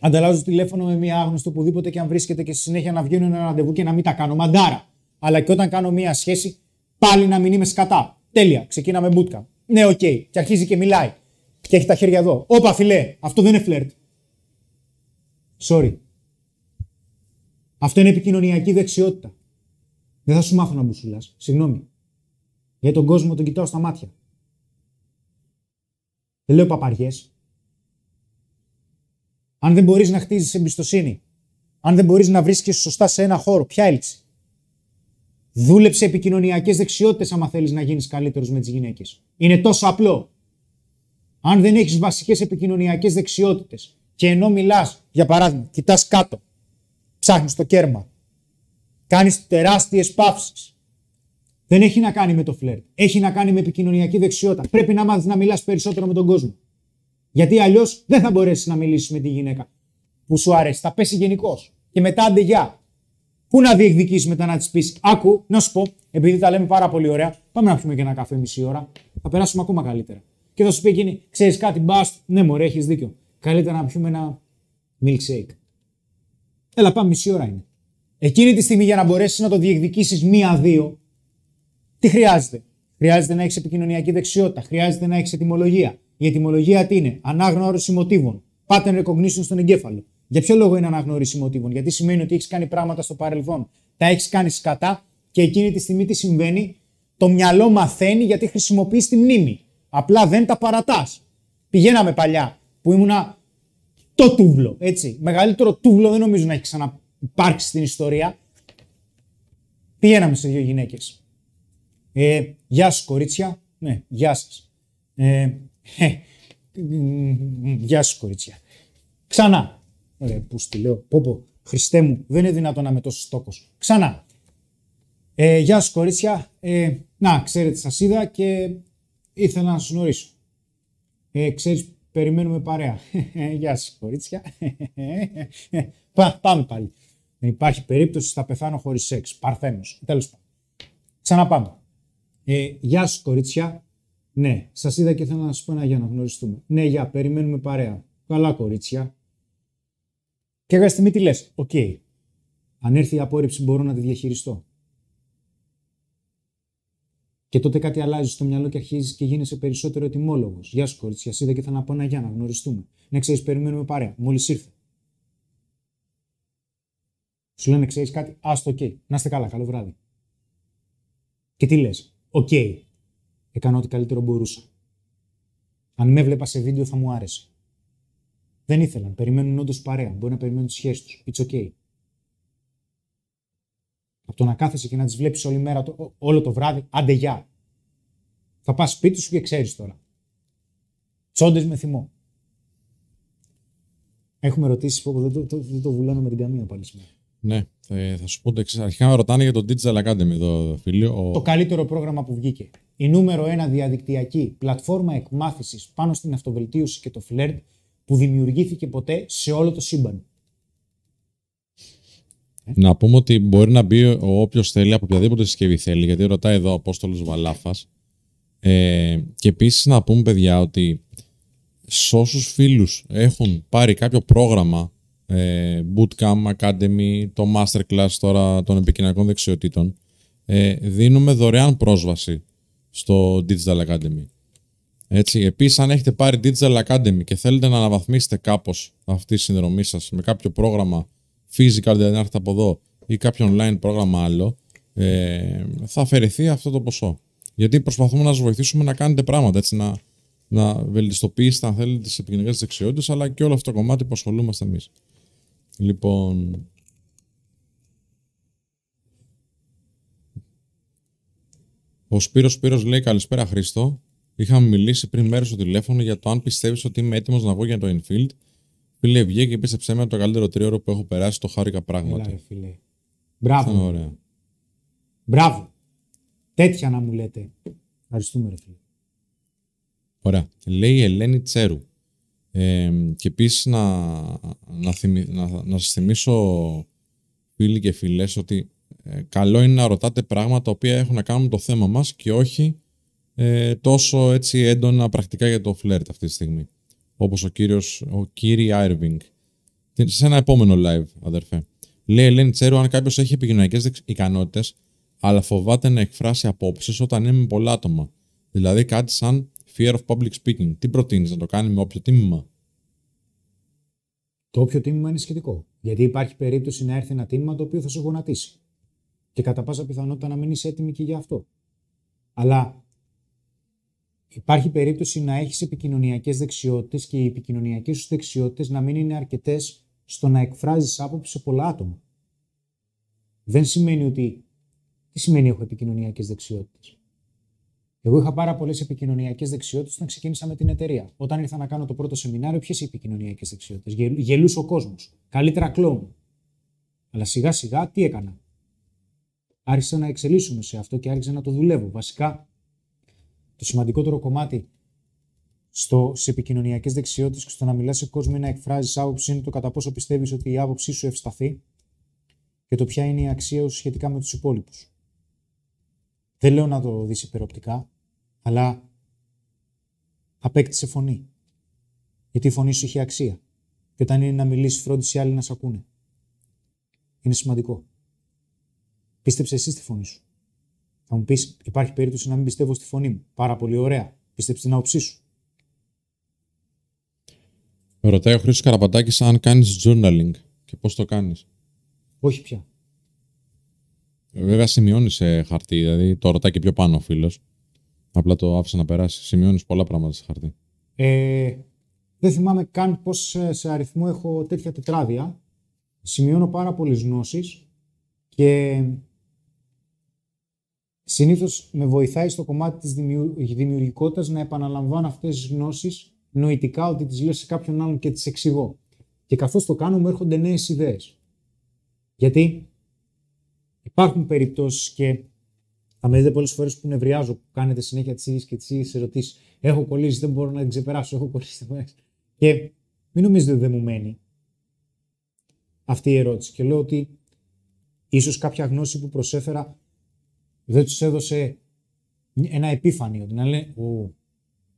ανταλλάζω τηλέφωνο με μία άγνωστο οπουδήποτε και αν βρίσκεται και στη συνέχεια να βγαίνω ένα ραντεβού και να μην τα κάνω μαντάρα. Αλλά και όταν κάνω μία σχέση, πάλι να μην είμαι σκατά. Τέλεια. Ξεκίναμε bootcamp. Ναι, οκ. Okay. Και αρχίζει και μιλάει. Και έχει τα χέρια εδώ. Όπα, φιλέ, αυτό δεν είναι φλερτ. Sorry. Αυτό είναι επικοινωνιακή δεξιότητα. Δεν θα σου μάθω να μπουσουλάς. Συγγνώμη. Για τον κόσμο τον κοιτάω στα μάτια. Δεν λέω παπαριές. Αν δεν μπορείς να χτίζεις εμπιστοσύνη, αν δεν μπορείς να βρίσκεσαι σωστά σε ένα χώρο, ποια έλξη. Δούλεψε επικοινωνιακές δεξιότητες άμα θέλεις να γίνεις καλύτερος με τις γυναίκες. Είναι τόσο απλό. Αν δεν έχεις βασικές επικοινωνιακές δεξιότητες και ενώ μιλάς, για παράδειγμα, κοιτάς κάτω, ψάχνεις το κέρμα, κάνεις τεράστιες παύσεις. Δεν έχει να κάνει με το φλερτ. Έχει να κάνει με επικοινωνιακή δεξιότητα. Πρέπει να μάθεις να μιλάς περισσότερο με τον κόσμο. Γιατί αλλιώς δεν θα μπορέσεις να μιλήσεις με τη γυναίκα που σου αρέσει. Θα πέσει γενικώς. Και μετά άντε γεια. Πού να διεκδικήσεις μετά να της πεις: άκου, να σου πω, επειδή τα λέμε πάρα πολύ ωραία, πάμε να πιούμε και ένα καφέ μισή ώρα. Θα περάσουμε ακόμα καλύτερα. Και θα σου πει εκείνη: ξέρεις κάτι, μπας. Ναι, μωρέ, έχεις δίκιο. Καλύτερα να πιούμε ένα milkshake. Έλα, πάμε, μισή ώρα είναι. Εκείνη τη στιγμή για να μπορέσεις να το διεκδικήσεις μία-δύο, τι χρειάζεται. Χρειάζεται να έχεις επικοινωνιακή δεξιότητα, χρειάζεται να έχεις ετυμολογία. Η ετυμολογία τι είναι? Ανάγνωση μοτίβων. Pattern recognition στον εγκέφαλο. Για ποιο λόγο είναι ανάγνωση μοτίβων? Γιατί σημαίνει ότι έχεις κάνει πράγματα στο παρελθόν, τα έχεις κάνει σκατά και εκείνη τη στιγμή τι συμβαίνει? Το μυαλό μαθαίνει γιατί χρησιμοποιείς τη μνήμη. Απλά δεν τα παρατάς. Πηγαίναμε παλιά που ήμουνα το τούβλο. Έτσι. Μεγαλύτερο τούβλο δεν νομίζω να έχει ξαναυπάρξει στην ιστορία. Πηγαίναμε σε δύο γυναίκες. Γεια σας, κορίτσια. Ναι, γεια σας. Γεια σας, κορίτσια. Ξανά. Ωραία, πούς τη λέω. Πω, Χριστέ μου, δεν είναι δυνατόν να είμαι τόσο στόκος. Ξανά. Γεια σας, κορίτσια. Να, ξέρετε, σας είδα και ήθελα να σας γνωρίσω. Ξέρεις, περιμένουμε παρέα. Γεια σας, κορίτσια. Πάμε πάλι. Δεν υπάρχει περίπτωση, θα πεθάνω χωρίς σεξ. Παρθένος. Τέλος πάντων. Ξαναπάμε. Γεια σας, κορίτσια. Ναι, σας είδα και θέλω να σας πω ένα για να γνωριστούμε. Ναι, για, περιμένουμε παρέα. Καλά, κορίτσια. Και κάποια στιγμή τι λες? Οκ. Αν έρθει η απόρριψη, μπορώ να τη διαχειριστώ. Και τότε κάτι αλλάζει στο μυαλό και αρχίζεις και γίνεσαι περισσότερο ετοιμόλογος. Γεια σου, κορίτσια. Σας είδα και θέλω να πω ένα για να γνωριστούμε. Ναι, ξέρεις, περιμένουμε παρέα. Μόλις ήρθε. Σου λένε, ξέρεις κάτι? Άστο, οκ. Να είστε καλά. Καλό βράδυ. Και τι λες? Οκ. Έκανα ό,τι καλύτερο μπορούσα. Αν με έβλεπα σε βίντεο θα μου άρεσε. Δεν ήθελαν. Περιμένουν όντως παρέα. Μπορεί να περιμένουν τις σχέσεις τους. It's okay. Από το να κάθεσαι και να τις βλέπεις όλη μέρα, όλο το βράδυ, άντε γεια. Θα πας σπίτι σου και ξέρεις τώρα. Τσόντες με θυμό. Έχουμε ερωτήσεις που δεν το βουλώνω με την καμία πάλι σήμερα. Ναι, θα σου πω το εξής. Αρχικά με ρωτάνε για το Digital Academy εδώ, φίλοι. Το καλύτερο πρόγραμμα που βγήκε. Η νούμερο 1 διαδικτυακή πλατφόρμα εκμάθησης πάνω στην αυτοβελτίωση και το φλερτ που δημιουργήθηκε ποτέ σε όλο το σύμπαν. Να πούμε ότι μπορεί να μπει όποιος θέλει από οποιαδήποτε συσκευή θέλει, γιατί ρωτάει εδώ ο Απόστολος Βαλάφας. Και επίσης να πούμε, παιδιά, ότι σε όσους φίλους έχουν πάρει κάποιο πρόγραμμα, Bootcamp, Academy, το Masterclass τώρα των επικοινωνικών δεξιοτήτων, δίνουμε δωρεάν πρόσβαση στο Digital Academy. Έτσι, επίσης, αν έχετε πάρει Digital Academy και θέλετε να αναβαθμίσετε κάπως αυτή τη συνδρομή σας με κάποιο πρόγραμμα physical, δηλαδή να έρθετε από εδώ, ή κάποιο online πρόγραμμα άλλο, θα αφαιρεθεί αυτό το ποσό. Γιατί προσπαθούμε να σας βοηθήσουμε να κάνετε πράγματα, έτσι, να βελτιστοποιήσετε, αν θέλετε, τις επικοινωνικές δεξιότητες, αλλά και όλο αυτό το κομμάτι που ασχολούμαστε εμείς. Λοιπόν. Ο Σπύρος λέει: «Καλησπέρα, Χρήστο. Είχαμε μιλήσει πριν μέρες στο τηλέφωνο για το αν πιστεύεις ότι είμαι έτοιμος να βγω για το Enfield. Φίλε, βγήκε και πίστεψέ με, το καλύτερο 3ωρο που έχω περάσει, το χάρηκα πράγματι». Έλα, φίλε. Μπράβο. Ωραία. Μπράβο. Τέτοια να μου λέτε. Ευχαριστούμε, ρε φίλε. Ωραία. Λέει η Ελένη Τσέρου. Και επίσης να σας θυμίσω, φίλοι και φίλες, ότι καλό είναι να ρωτάτε πράγματα τα οποία έχουν να κάνουν το θέμα μας και όχι τόσο έτσι έντονα πρακτικά για το φλερτ αυτή τη στιγμή. Όπως ο κύριος Άιρβινγκ. Σε ένα επόμενο live, αδερφέ. Λέει η Ελένη Τσέρου: «Αν κάποιος έχει επικοινωνικές ικανότητες, αλλά φοβάται να εκφράσει απόψεις όταν είναι με πολλά άτομα. Δηλαδή κάτι σαν fear of public speaking. Τι προτείνεις, να το κάνει με όποιο τίμημα?» Το όποιο τίμημα είναι σχετικό. Γιατί υπάρχει περίπτωση να έρθει ένα τίμημα το οποίο θα σε γονατίσει. Και κατά πάσα πιθανότητα να μην είσαι έτοιμη και για αυτό. Αλλά υπάρχει περίπτωση να έχεις επικοινωνιακές δεξιότητες και οι επικοινωνιακές σου δεξιότητες να μην είναι αρκετές στο να εκφράζεις άποψη σε πολλά άτομα. Δεν σημαίνει ότι. Τι σημαίνει έχω επικοινωνιακές δεξιότητες? Εγώ είχα πάρα πολλές επικοινωνιακές δεξιότητες όταν ξεκίνησα με την εταιρεία. Όταν ήρθα να κάνω το πρώτο σεμινάριο, ποιες οι επικοινωνιακές δεξιότητες? Γελούσε ο κόσμος. Καλύτερα κλόουν. Αλλά σιγά σιγά τι έκανα? Άρχισα να εξελίσσουμε σε αυτό και άρχισα να το δουλεύω. Βασικά, το σημαντικότερο κομμάτι στις επικοινωνιακές δεξιότητες και στο να μιλάς σε κόσμο ή να εκφράζεις άποψη είναι το κατά πόσο πιστεύεις ότι η άποψή σου ευσταθεί και το ποια είναι η αξία σου σχετικά με τους υπόλοιπους. Δεν λέω να το δεις υπεροπτικά, αλλά απέκτησε φωνή. Γιατί η φωνή σου είχε αξία. Και όταν είναι να μιλήσεις, φρόντισε οι άλλοι να σε ακούνε. Είναι σημαντικό. Πίστεψε εσύ στη φωνή σου. Θα μου πεις: «Υπάρχει περίπτωση να μην πιστεύω στη φωνή μου?» Πάρα πολύ ωραία. Πίστεψε την άποψή σου. Ρωτάει ο Χρήστος Καραπατάκης αν κάνεις journaling και πώς το κάνεις. Όχι πια. Βέβαια, σημειώνει σε χαρτί, δηλαδή το ρωτάει και πιο πάνω ο φίλος. Απλά το άφησε να περάσει. Σημειώνει πολλά πράγματα σε χαρτί. Δεν θυμάμαι καν πώς σε αριθμό έχω τέτοια τετράδια. Σημειώνω πάρα πολλές γνώσεις και συνήθως με βοηθάει στο κομμάτι της δημιουργικότητας να επαναλαμβάνω αυτές τις γνώσεις νοητικά, ότι τις λέω σε κάποιον άλλον και τις εξηγώ. Και καθώς το κάνω, μου έρχονται νέες ιδέες. Γιατί υπάρχουν περιπτώσεις, και θα με δείτε πολλές φορές που νευριάζω, που κάνετε συνέχεια τις ίδιες και τις ίδιες ερωτήσεις. Έχω κολλήσει, δεν μπορώ να την ξεπεράσω. Και μην νομίζετε ότι δεν μου μένει αυτή η ερώτηση. Και λέω ότι ίσως κάποια γνώση που προσέφερα δεν τους έδωσε ένα επίφανη. Ότι να λένε: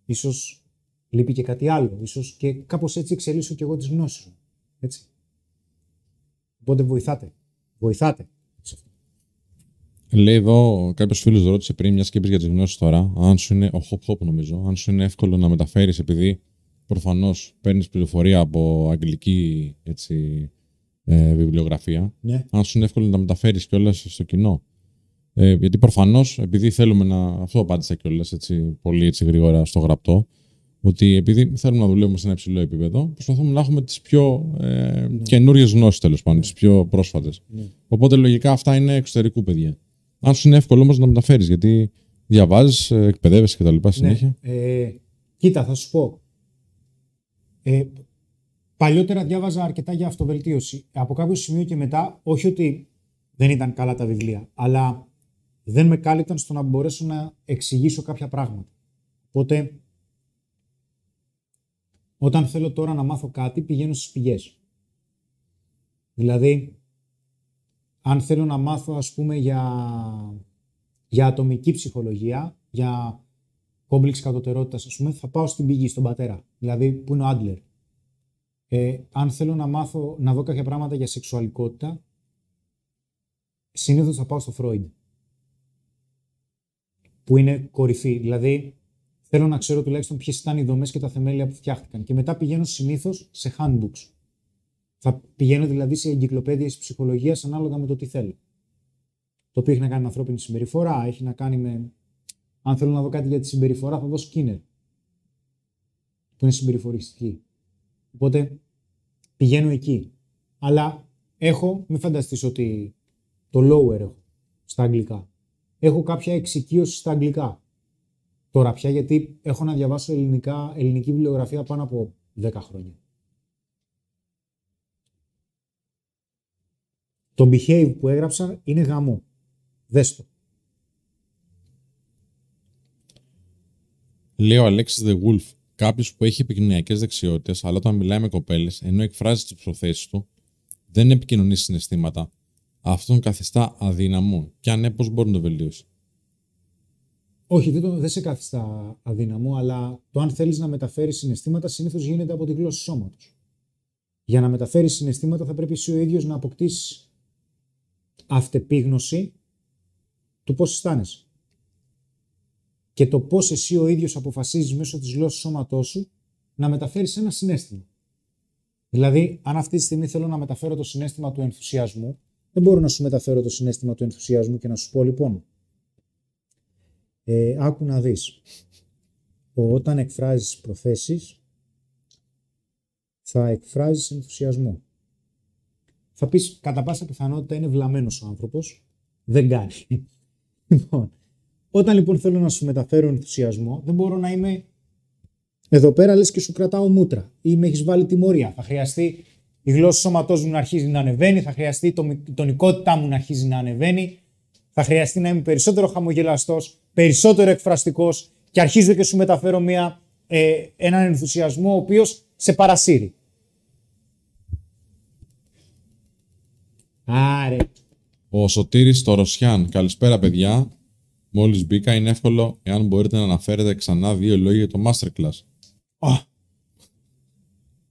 ίσως λείπει και κάτι άλλο. Ίσως, και κάπως έτσι εξελίσσω και εγώ τις γνώσεις μου. Έτσι. Οπότε βοηθάτε. Βοηθάτε. Λέει εδώ κάποιος φίλος, ρώτησε πριν, μια σκέψη για τις γνώσεις τώρα. Αν σου είναι, ο Hop νομίζω, αν σου είναι εύκολο να μεταφέρεις, επειδή προφανώς παίρνεις πληροφορία από αγγλική, έτσι, βιβλιογραφία. Ναι. Αν σου είναι εύκολο να τα μεταφέρεις κιόλας στο κοινό. Γιατί προφανώς, επειδή θέλουμε να. Αυτό απάντησα κιόλας πολύ έτσι γρήγορα στο γραπτό. Ότι επειδή θέλουμε να δουλεύουμε σε ένα υψηλό επίπεδο, προσπαθούμε να έχουμε τις πιο καινούριες γνώσεις, τέλος πάντων, τις πιο πρόσφατες. Ναι. Οπότε λογικά αυτά είναι εξωτερικού, παιδιά. Αν σου είναι εύκολο όμως να μεταφέρεις, γιατί διαβάζεις, εκπαιδεύεσαι κτλ. Συνέχεια. Ναι. Κοίτα, θα σου πω. Παλιότερα διάβαζα αρκετά για αυτοβελτίωση. Από κάποιο σημείο και μετά, όχι ότι δεν ήταν καλά τα βιβλία, αλλά δεν με κάλυπταν στο να μπορέσω να εξηγήσω κάποια πράγματα. Οπότε, όταν θέλω τώρα να μάθω κάτι, πηγαίνω στις πηγές. Δηλαδή, αν θέλω να μάθω, ας πούμε, για ατομική ψυχολογία, για κόμπλεξ κατωτερότητας, ας πούμε, θα πάω στην πηγή, στον πατέρα. Δηλαδή, που είναι ο Adler. Αν θέλω να μάθω, να δω κάποια πράγματα για σεξουαλικότητα, συνήθως θα πάω στο Freud. Που είναι κορυφή. Δηλαδή, θέλω να ξέρω τουλάχιστον ποιες ήταν οι δομές και τα θεμέλια που φτιάχτηκαν. Και μετά πηγαίνω συνήθως σε handbooks. Θα πηγαίνω δηλαδή σε εγκυκλοπαίδειες ψυχολογίας ανάλογα με το τι θέλω. Το οποίο έχει να κάνει με ανθρώπινη συμπεριφορά, έχει να κάνει με. Αν θέλω να δω κάτι για τη συμπεριφορά, θα δω Skinner. Που είναι συμπεριφοριστική. Οπότε πηγαίνω εκεί. Αλλά έχω, μην φανταστείς ότι το lower έχω στα αγγλικά. Έχω κάποια εξοικείωση στα αγγλικά. Τώρα πια, γιατί έχω να διαβάσω ελληνική βιβλιογραφία πάνω από 10 χρόνια. Το Behave που έγραψα είναι γαμό. Δες το. Λέει ο Αλέξης The Wolf, κάποιος που έχει επικοινωνιακές δεξιότητες, αλλά όταν μιλάει με κοπέλες, ενώ εκφράζει τις προθέσεις του, δεν επικοινωνεί συναισθήματα. Αυτόν καθιστά αδύναμο. Και αν ναι, πώς μπορεί να το βελτιώσει? Όχι, δεν σε καθιστά αδύναμο, αλλά το αν θέλεις να μεταφέρεις συναισθήματα συνήθως γίνεται από τη γλώσσα σώματος. Για να μεταφέρεις συναισθήματα θα πρέπει εσύ ο ίδιος να αποκτήσεις αυτεπίγνωση του πώς αισθάνεσαι. Και το πώς εσύ ο ίδιος αποφασίζεις μέσω της γλώσσας σώματός σου να μεταφέρεις ένα συναίσθημα. Δηλαδή, αν αυτή τη στιγμή θέλω να μεταφέρω το συναίσθημα του ενθουσιασμού, δεν μπορώ να σου μεταφέρω το συναίσθημα του ενθουσιασμού και να σου πω λοιπόν. Άκου να δεις. Όταν εκφράζεις προθέσεις, θα εκφράζεις ενθουσιασμό. Θα πεις, κατά πάσα πιθανότητα είναι βλαμμένος ο άνθρωπος. Δεν κάνει. Λοιπόν, όταν λοιπόν θέλω να σου μεταφέρω ενθουσιασμό, δεν μπορώ να είμαι εδώ πέρα λες και σου κρατάω μούτρα ή με έχεις βάλει τιμωρία. Θα χρειαστεί η γλώσσα σώματός μου να αρχίζει να ανεβαίνει, θα χρειαστεί η τονικότητά μου να αρχίζει να ανεβαίνει, θα χρειαστεί να είμαι περισσότερο χαμογελαστός, περισσότερο εκφραστικός και αρχίζω και σου μεταφέρω έναν ενθουσιασμό ο οποίος σε παρασύρει. Άρε. Ο Σωτήρης το Ρωσιάν. Καλησπέρα παιδιά. Μόλις μπήκα, είναι εύκολο εάν μπορείτε να αναφέρετε ξανά δύο λόγια για το Masterclass. Oh.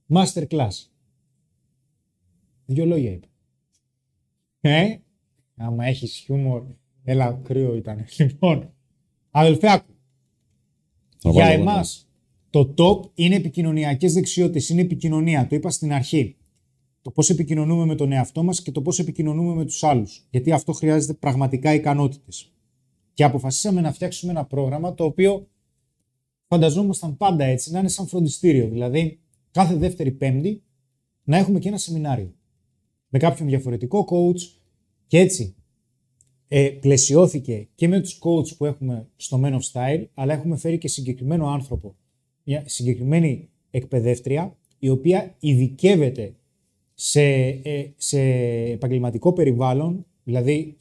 Masterclass. Δύο λόγια είπα. Άμα έχεις χιούμορ, έλα κρύο ήταν. Λοιπόν, αδελφέ άκου. Για εμάς, το top είναι επικοινωνιακές δεξιότητες, είναι επικοινωνία. Το είπα στην αρχή. Το πώς επικοινωνούμε με τον εαυτό μας και το πώς επικοινωνούμε με τους άλλους. Γιατί αυτό χρειάζεται πραγματικά ικανότητες. Και αποφασίσαμε να φτιάξουμε ένα πρόγραμμα το οποίο φανταζόμασταν πάντα έτσι, να είναι σαν φροντιστήριο. Δηλαδή, κάθε δεύτερη Πέμπτη να έχουμε και ένα σεμινάριο. Με κάποιον διαφορετικό coach και έτσι. Πλαισιώθηκε και με τους coach που έχουμε στο Men of Style, αλλά έχουμε φέρει και συγκεκριμένο άνθρωπο, μια συγκεκριμένη εκπαιδεύτρια, η οποία ειδικεύεται σε επαγγελματικό περιβάλλον, δηλαδή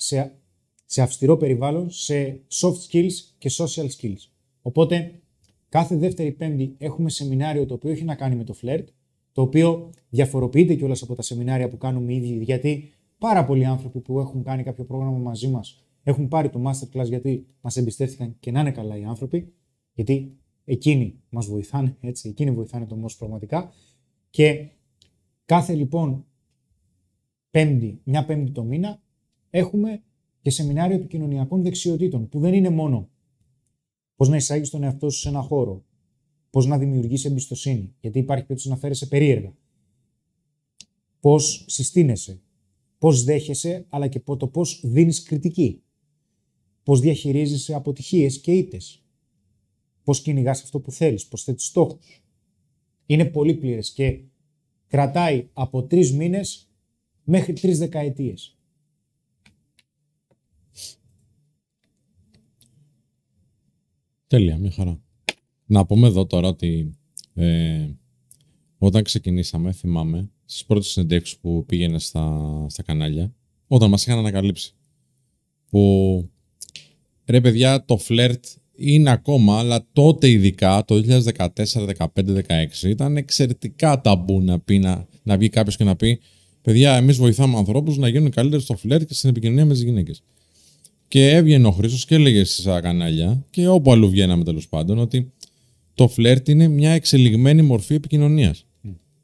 σε αυστηρό περιβάλλον, σε soft skills και social skills. Οπότε, κάθε δεύτερη Πέμπτη έχουμε σεμινάριο το οποίο έχει να κάνει με το φλερτ, το οποίο διαφοροποιείται κιόλας από τα σεμινάρια που κάνουμε οι ίδιοι, γιατί πάρα πολλοί άνθρωποι που έχουν κάνει κάποιο πρόγραμμα μαζί μας έχουν πάρει το masterclass γιατί μας εμπιστεύτηκαν και να είναι καλά οι άνθρωποι, γιατί εκείνοι μας βοηθάνε, έτσι, εκείνοι βοηθάνε το most πραγματικά. Και κάθε λοιπόν Πέμπτη, μια Πέμπτη το μήνα, έχουμε και σεμινάριο επικοινωνιακών δεξιοτήτων, που δεν είναι μόνο πώς να εισάγεις τον εαυτό σου σε ένα χώρο, πώς να δημιουργείς εμπιστοσύνη, γιατί υπάρχει περίπτωση να φέρεσαι περίεργα, πώς συστήνεσαι, πώς δέχεσαι, αλλά και το πώς δίνεις κριτική, πώς διαχειρίζεσαι αποτυχίες και ήττες, πώς κυνηγάς αυτό που θέλεις, πώς θέτεις στόχους. Είναι πολύ πλήρες και κρατάει από 3 μήνες μέχρι 3 δεκαετίες. Τέλεια, μια χαρά. Να πούμε εδώ τώρα ότι όταν ξεκινήσαμε, θυμάμαι, στις πρώτες συνεντεύξεις που πήγαινε στα κανάλια, όταν μας είχαν ανακαλύψει, που ρε παιδιά, το φλερτ είναι ακόμα, αλλά τότε ειδικά, το 2014, 2015, 2016, ήταν εξαιρετικά ταμπού να βγει κάποιος και να πει παιδιά, εμείς βοηθάμε ανθρώπους να γίνουν καλύτεροι στο φλερτ και στην επικοινωνία με τις γυναίκες. Και έβγαινε ο Χρήστος και έλεγε στα κανάλια και όπου αλλού βγαίναμε τέλος πάντων ότι το φλερτ είναι μια εξελιγμένη μορφή επικοινωνίας.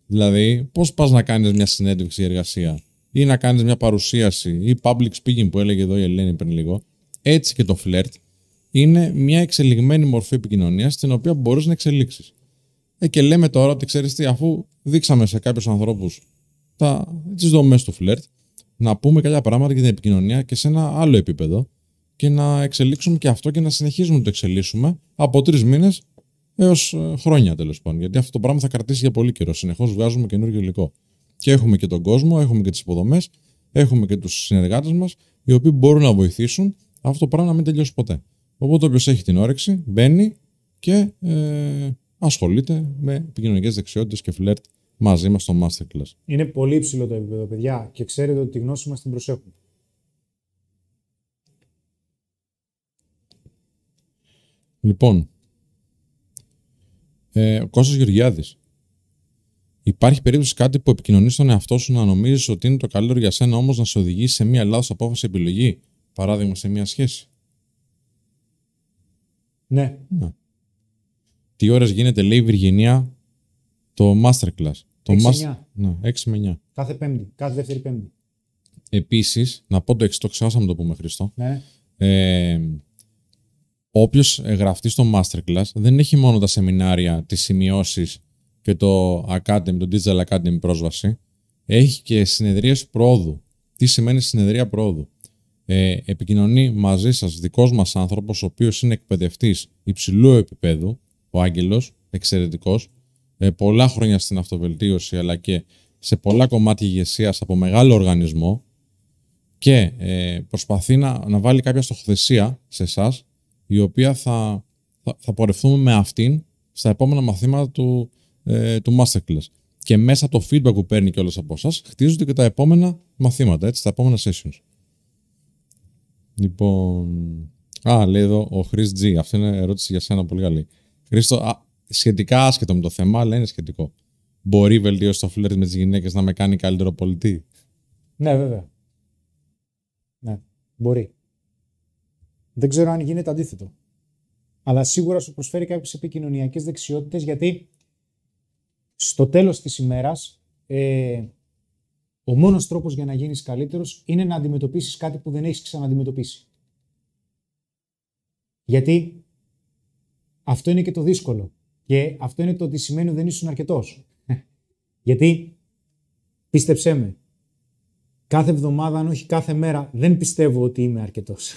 Δηλαδή, πώς πας να κάνεις μια συνέντευξη εργασία ή να κάνεις μια παρουσίαση ή public speaking που έλεγε εδώ η Ελένη πριν λίγο. Έτσι και το φλερτ είναι μια εξελιγμένη μορφή επικοινωνίας στην οποία μπορείς να εξελίξεις. Και λέμε τώρα ότι ξέρεις τι, αφού δείξαμε σε κάποιους ανθρώπους τις δομές του φλερτ, να πούμε κάποια πράγματα για την επικοινωνία και σε ένα άλλο επίπεδο και να εξελίξουμε και αυτό και να συνεχίζουμε να το εξελίσσουμε από 3 μήνες έως χρόνια τέλος πάντων. Γιατί αυτό το πράγμα θα κρατήσει για πολύ καιρό. Συνεχώς βγάζουμε καινούργιο υλικό. Και έχουμε και τον κόσμο, έχουμε και τις υποδομές, έχουμε και τους συνεργάτες μας, οι οποίοι μπορούν να βοηθήσουν αυτό το πράγμα να μην τελειώσει ποτέ. Οπότε όποιος έχει την όρεξη μπαίνει και ασχολείται με επικοινωνικές δεξιότητες και φλερτ μαζί μας στο Masterclass. Είναι πολύ υψηλό το επίπεδο, παιδιά, και ξέρετε ότι τη γνώση μας την προσέχουμε. Λοιπόν, ο Κώστας Γεωργιάδης. Υπάρχει περίπτωση κάτι που επικοινωνείς στον εαυτό σου να νομίζεις ότι είναι το καλύτερο για σένα, όμως να σε οδηγήσει σε μία λάθος απόφαση επιλογή, παράδειγμα σε μία σχέση? Ναι. Τι ώρες γίνεται, λέει η Βιργινία, το Masterclass? 6 με 9. Κάθε Πέμπτη, κάθε δεύτερη Πέμπτη. Επίσης, να πω το εξής, το ξεχάσαμε να το πούμε, Χρήστο. Ναι. Όποιος γραφτεί στο Masterclass δεν έχει μόνο τα σεμινάρια, τις σημειώσεις και το Academy, το Digital Academy πρόσβαση. Έχει και συνεδρίες προόδου. Τι σημαίνει συνεδρία προόδου? Επικοινωνεί μαζί σας δικός μας άνθρωπος, ο οποίος είναι εκπαιδευτής υψηλού επίπεδου, ο Άγγελος, εξαιρετικός, πολλά χρόνια στην αυτοβελτίωση αλλά και σε πολλά κομμάτια ηγεσίας από μεγάλο οργανισμό, και προσπαθεί να βάλει κάποια στοχοθεσία σε εσάς, η οποία θα πορευτούμε με αυτήν στα επόμενα μαθήματα του Masterclass. Και μέσα από το feedback που παίρνει κιόλας από εσάς, χτίζονται και τα επόμενα μαθήματα, έτσι, τα επόμενα sessions. Λοιπόν, λέει εδώ ο Χρήστος G. Αυτή είναι ερώτηση για σένα, πολύ καλή. Χρήστο, σχετικά άσχετο με το θέμα, αλλά είναι σχετικό. Μπορεί η βελτίωση στο φλερτ με τις γυναίκες να με κάνει καλύτερο πολιτή? Ναι, βέβαια. Ναι, μπορεί. Δεν ξέρω αν γίνεται αντίθετο. Αλλά σίγουρα σου προσφέρει κάποιες επικοινωνιακές δεξιότητες, γιατί στο τέλος της ημέρας ο μόνος τρόπος για να γίνεις καλύτερος είναι να αντιμετωπίσεις κάτι που δεν έχεις ξανααντιμετωπίσει. Γιατί αυτό είναι και το δύσκολο. Και αυτό είναι το ότι σημαίνει ότι δεν ήσουν αρκετός. Γιατί, πίστεψέ με, κάθε εβδομάδα, αν όχι κάθε μέρα, δεν πιστεύω ότι είμαι αρκετός.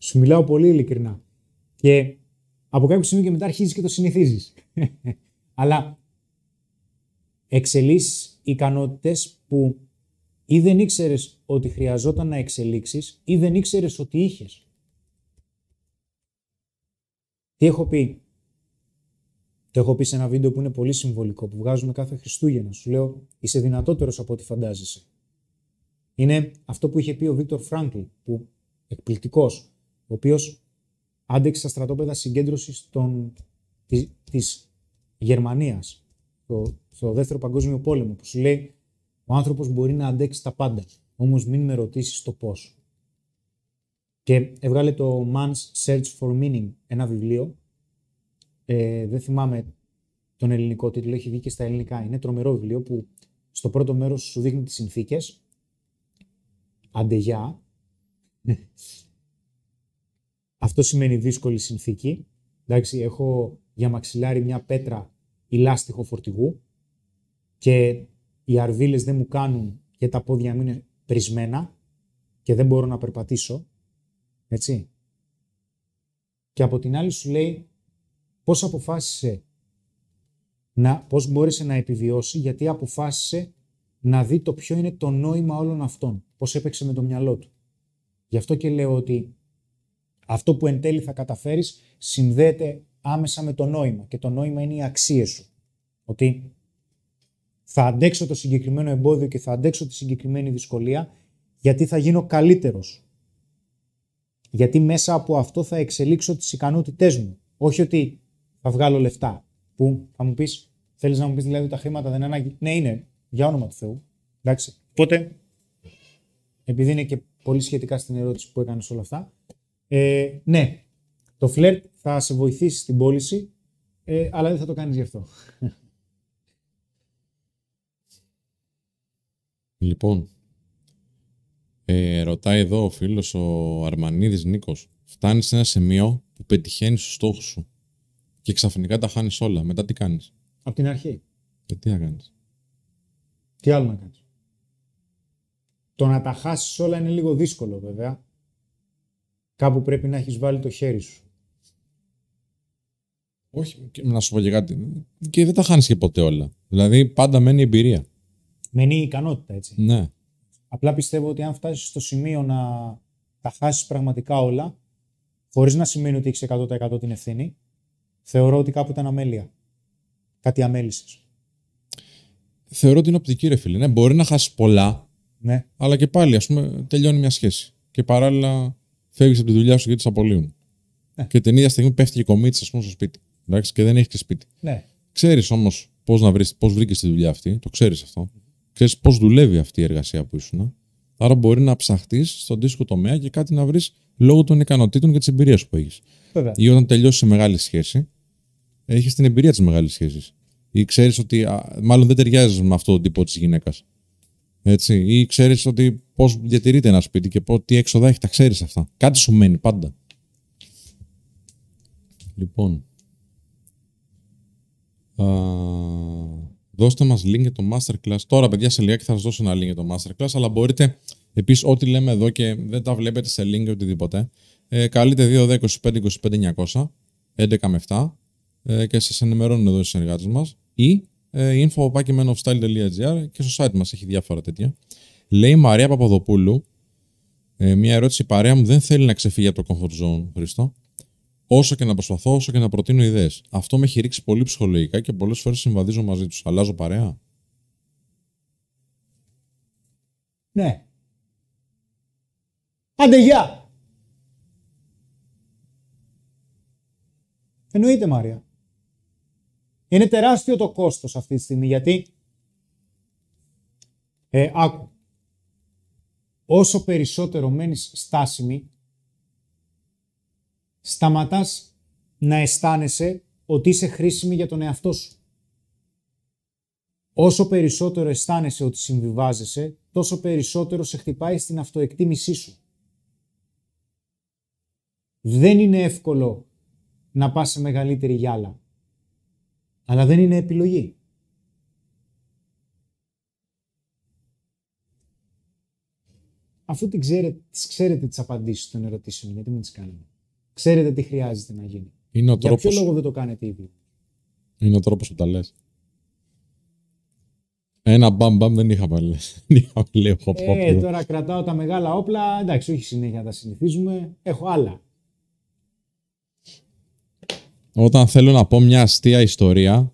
Σου μιλάω πολύ ειλικρινά. Και από κάποιο σημείο και μετά αρχίζεις και το συνηθίζεις. Αλλά εξελίσσεις ικανότητες που ή δεν ήξερες ότι χρειαζόταν να εξελίξεις ή δεν ήξερες ότι είχες. Τι έχω πει? Το έχω πει σε ένα βίντεο που είναι πολύ συμβολικό, που βγάζουμε κάθε Χριστούγεννα. Σου λέω, είσαι δυνατότερος από ό,τι φαντάζεσαι. Είναι αυτό που είχε πει ο Victor Frankl, που εκπληκτικός, ο οποίος άντεξε στα στρατόπεδα συγκέντρωσης της Γερμανίας, στο Δεύτερο Παγκόσμιο Πόλεμο, που σου λέει, ο άνθρωπος μπορεί να αντέξει τα πάντα, όμως μην με ρωτήσεις το πώς. Και έβγαλε το Man's Search for Meaning, ένα βιβλίο, δεν θυμάμαι τον ελληνικό τίτλο, έχει βγει και στα ελληνικά, είναι τρομερό βιβλίο που στο πρώτο μέρος σου δείχνει τις συνθήκες, αντεγιά, αυτό σημαίνει δύσκολη συνθήκη. Εντάξει, έχω για μαξιλάρι μια πέτρα ηλάστιχο φορτηγού και οι αρβίλες δεν μου κάνουν και τα πόδια μου είναι πρισμένα και δεν μπορώ να περπατήσω. Έτσι. Και από την άλλη σου λέει πώς μπόρεσε να επιβιώσει, γιατί αποφάσισε να δει το ποιο είναι το νόημα όλων αυτών, πώς έπαιξε με το μυαλό του. Γι' αυτό και λέω ότι αυτό που εν τέλει θα καταφέρεις συνδέεται άμεσα με το νόημα, και το νόημα είναι οι αξίες σου. Ότι θα αντέξω το συγκεκριμένο εμπόδιο και θα αντέξω τη συγκεκριμένη δυσκολία γιατί θα γίνω καλύτερος. Γιατί μέσα από αυτό θα εξελίξω τις ικανότητές μου. Όχι ότι θα βγάλω λεφτά. Που θα μου πεις, θέλεις να μου πεις δηλαδή ότι τα χρήματα δεν ανάγκη? Ναι, είναι, για όνομα του Θεού. Εντάξει. Οπότε, επειδή είναι και πολύ σχετικά στην ερώτηση που έκανες όλα αυτά. Ναι, το φλερτ θα σε βοηθήσει στην πώληση, αλλά δεν θα το κάνεις γι' αυτό. Λοιπόν, ρωτάει εδώ ο φίλος ο Αρμανίδης Νίκος. Φτάνεις σε ένα σημείο που πετυχαίνεις τους στόχους σου και ξαφνικά τα χάνεις όλα. Μετά τι κάνεις? Από την αρχή. Και τι να κάνεις? Τι άλλο να κάνεις? Το να τα χάσεις όλα είναι λίγο δύσκολο βέβαια. Κάπου πρέπει να έχεις βάλει το χέρι σου. Όχι, να σου πω και κάτι. Και δεν τα χάνεις και ποτέ όλα. Δηλαδή πάντα μένει η εμπειρία. Μένει η ικανότητα, έτσι. Ναι. Απλά πιστεύω ότι αν φτάσεις στο σημείο να τα χάσεις πραγματικά όλα, χωρίς να σημαίνει ότι έχεις 100% την ευθύνη, θεωρώ ότι κάπου ήταν αμέλεια. Κάτι αμέλησες. Θεωρώ ότι είναι οπτική, ρε φίλε. Ναι, μπορεί να χάσεις πολλά, ναι, αλλά και πάλι, ας πούμε, τελειώνει μια σχέση. Και παράλληλα φεύγεις από τη δουλειά σου γιατί σε απολύουν. Ναι. Και την ίδια στιγμή πέφτει η κομίτσα, ας πούμε, στο σπίτι. Εντάξει, και δεν έχεις και σπίτι. Ναι. Ξέρεις όμως πώς βρήκες τη δουλειά αυτή, το ξέρεις αυτό. Ξέρεις πώς δουλεύει αυτή η εργασία που ήσουν. Άρα μπορεί να ψαχτείς στον δύσκολο τομέα και κάτι να βρεις λόγω των ικανοτήτων και της εμπειρίας που έχεις. Ή όταν τελειώσεις σε μεγάλη σχέση, έχεις την εμπειρία της μεγάλης σχέσης. Ή ξέρεις ότι μάλλον δεν ταιριάζεις με αυτόν τον τύπο της γυναίκας. Έτσι. Ή ξέρεις ότι πώς διατηρείται ένα σπίτι και τι έξοδα έχει, τα ξέρεις αυτά. Κάτι σου μένει πάντα. Λοιπόν. Δώστε μας link για το masterclass. Τώρα, παιδιά, σε λιγάκι θα σας δώσω ένα link για το masterclass, αλλά μπορείτε επίσης ό,τι λέμε εδώ και δεν τα βλέπετε σε link ή οτιδήποτε. Καλείτε 2-10-25-25-900, 11-7 και σας ενημερώνουν εδώ οι συνεργάτες μας. Ή info@menofstyle.gr και στο site μας έχει διάφορα τέτοια. Λέει η Μαρία Παπαδοπούλου, μια ερώτηση. Η παρέα μου δεν θέλει να ξεφύγει από το comfort zone, Χρήστο. Όσο και να προσπαθώ, όσο και να προτείνω ιδέες. Αυτό με έχει ρίξει πολύ ψυχολογικά και πολλές φορές συμβαδίζω μαζί τους. Αλλάζω παρέα? Ναι. Άντε, γεια! Εννοείται, Μάρια. Είναι τεράστιο το κόστος αυτή τη στιγμή, γιατί άκου. Όσο περισσότερο μένεις στάσιμη, σταματάς να αισθάνεσαι ότι είσαι χρήσιμη για τον εαυτό σου. Όσο περισσότερο αισθάνεσαι ότι συμβιβάζεσαι, τόσο περισσότερο σε χτυπάει στην αυτοεκτίμησή σου. Δεν είναι εύκολο να πας σε μεγαλύτερη γυάλα, αλλά δεν είναι επιλογή. Αφού τις ξέρετε τις απαντήσεις των ερωτήσεων, γιατί μην τις κάνουμε? Ξέρετε τι χρειάζεται να γίνει. Είναι ο τρόπος. Για ποιο λόγο δεν το κάνετε ήδη? Είναι ο τρόπος που τα λες. Ένα μπαμ δεν είχα πάλι. Τώρα κρατάω τα μεγάλα όπλα. Εντάξει, όχι συνέχεια τα συνηθίζουμε. Έχω άλλα. Όταν θέλω να πω μια αστεία ιστορία,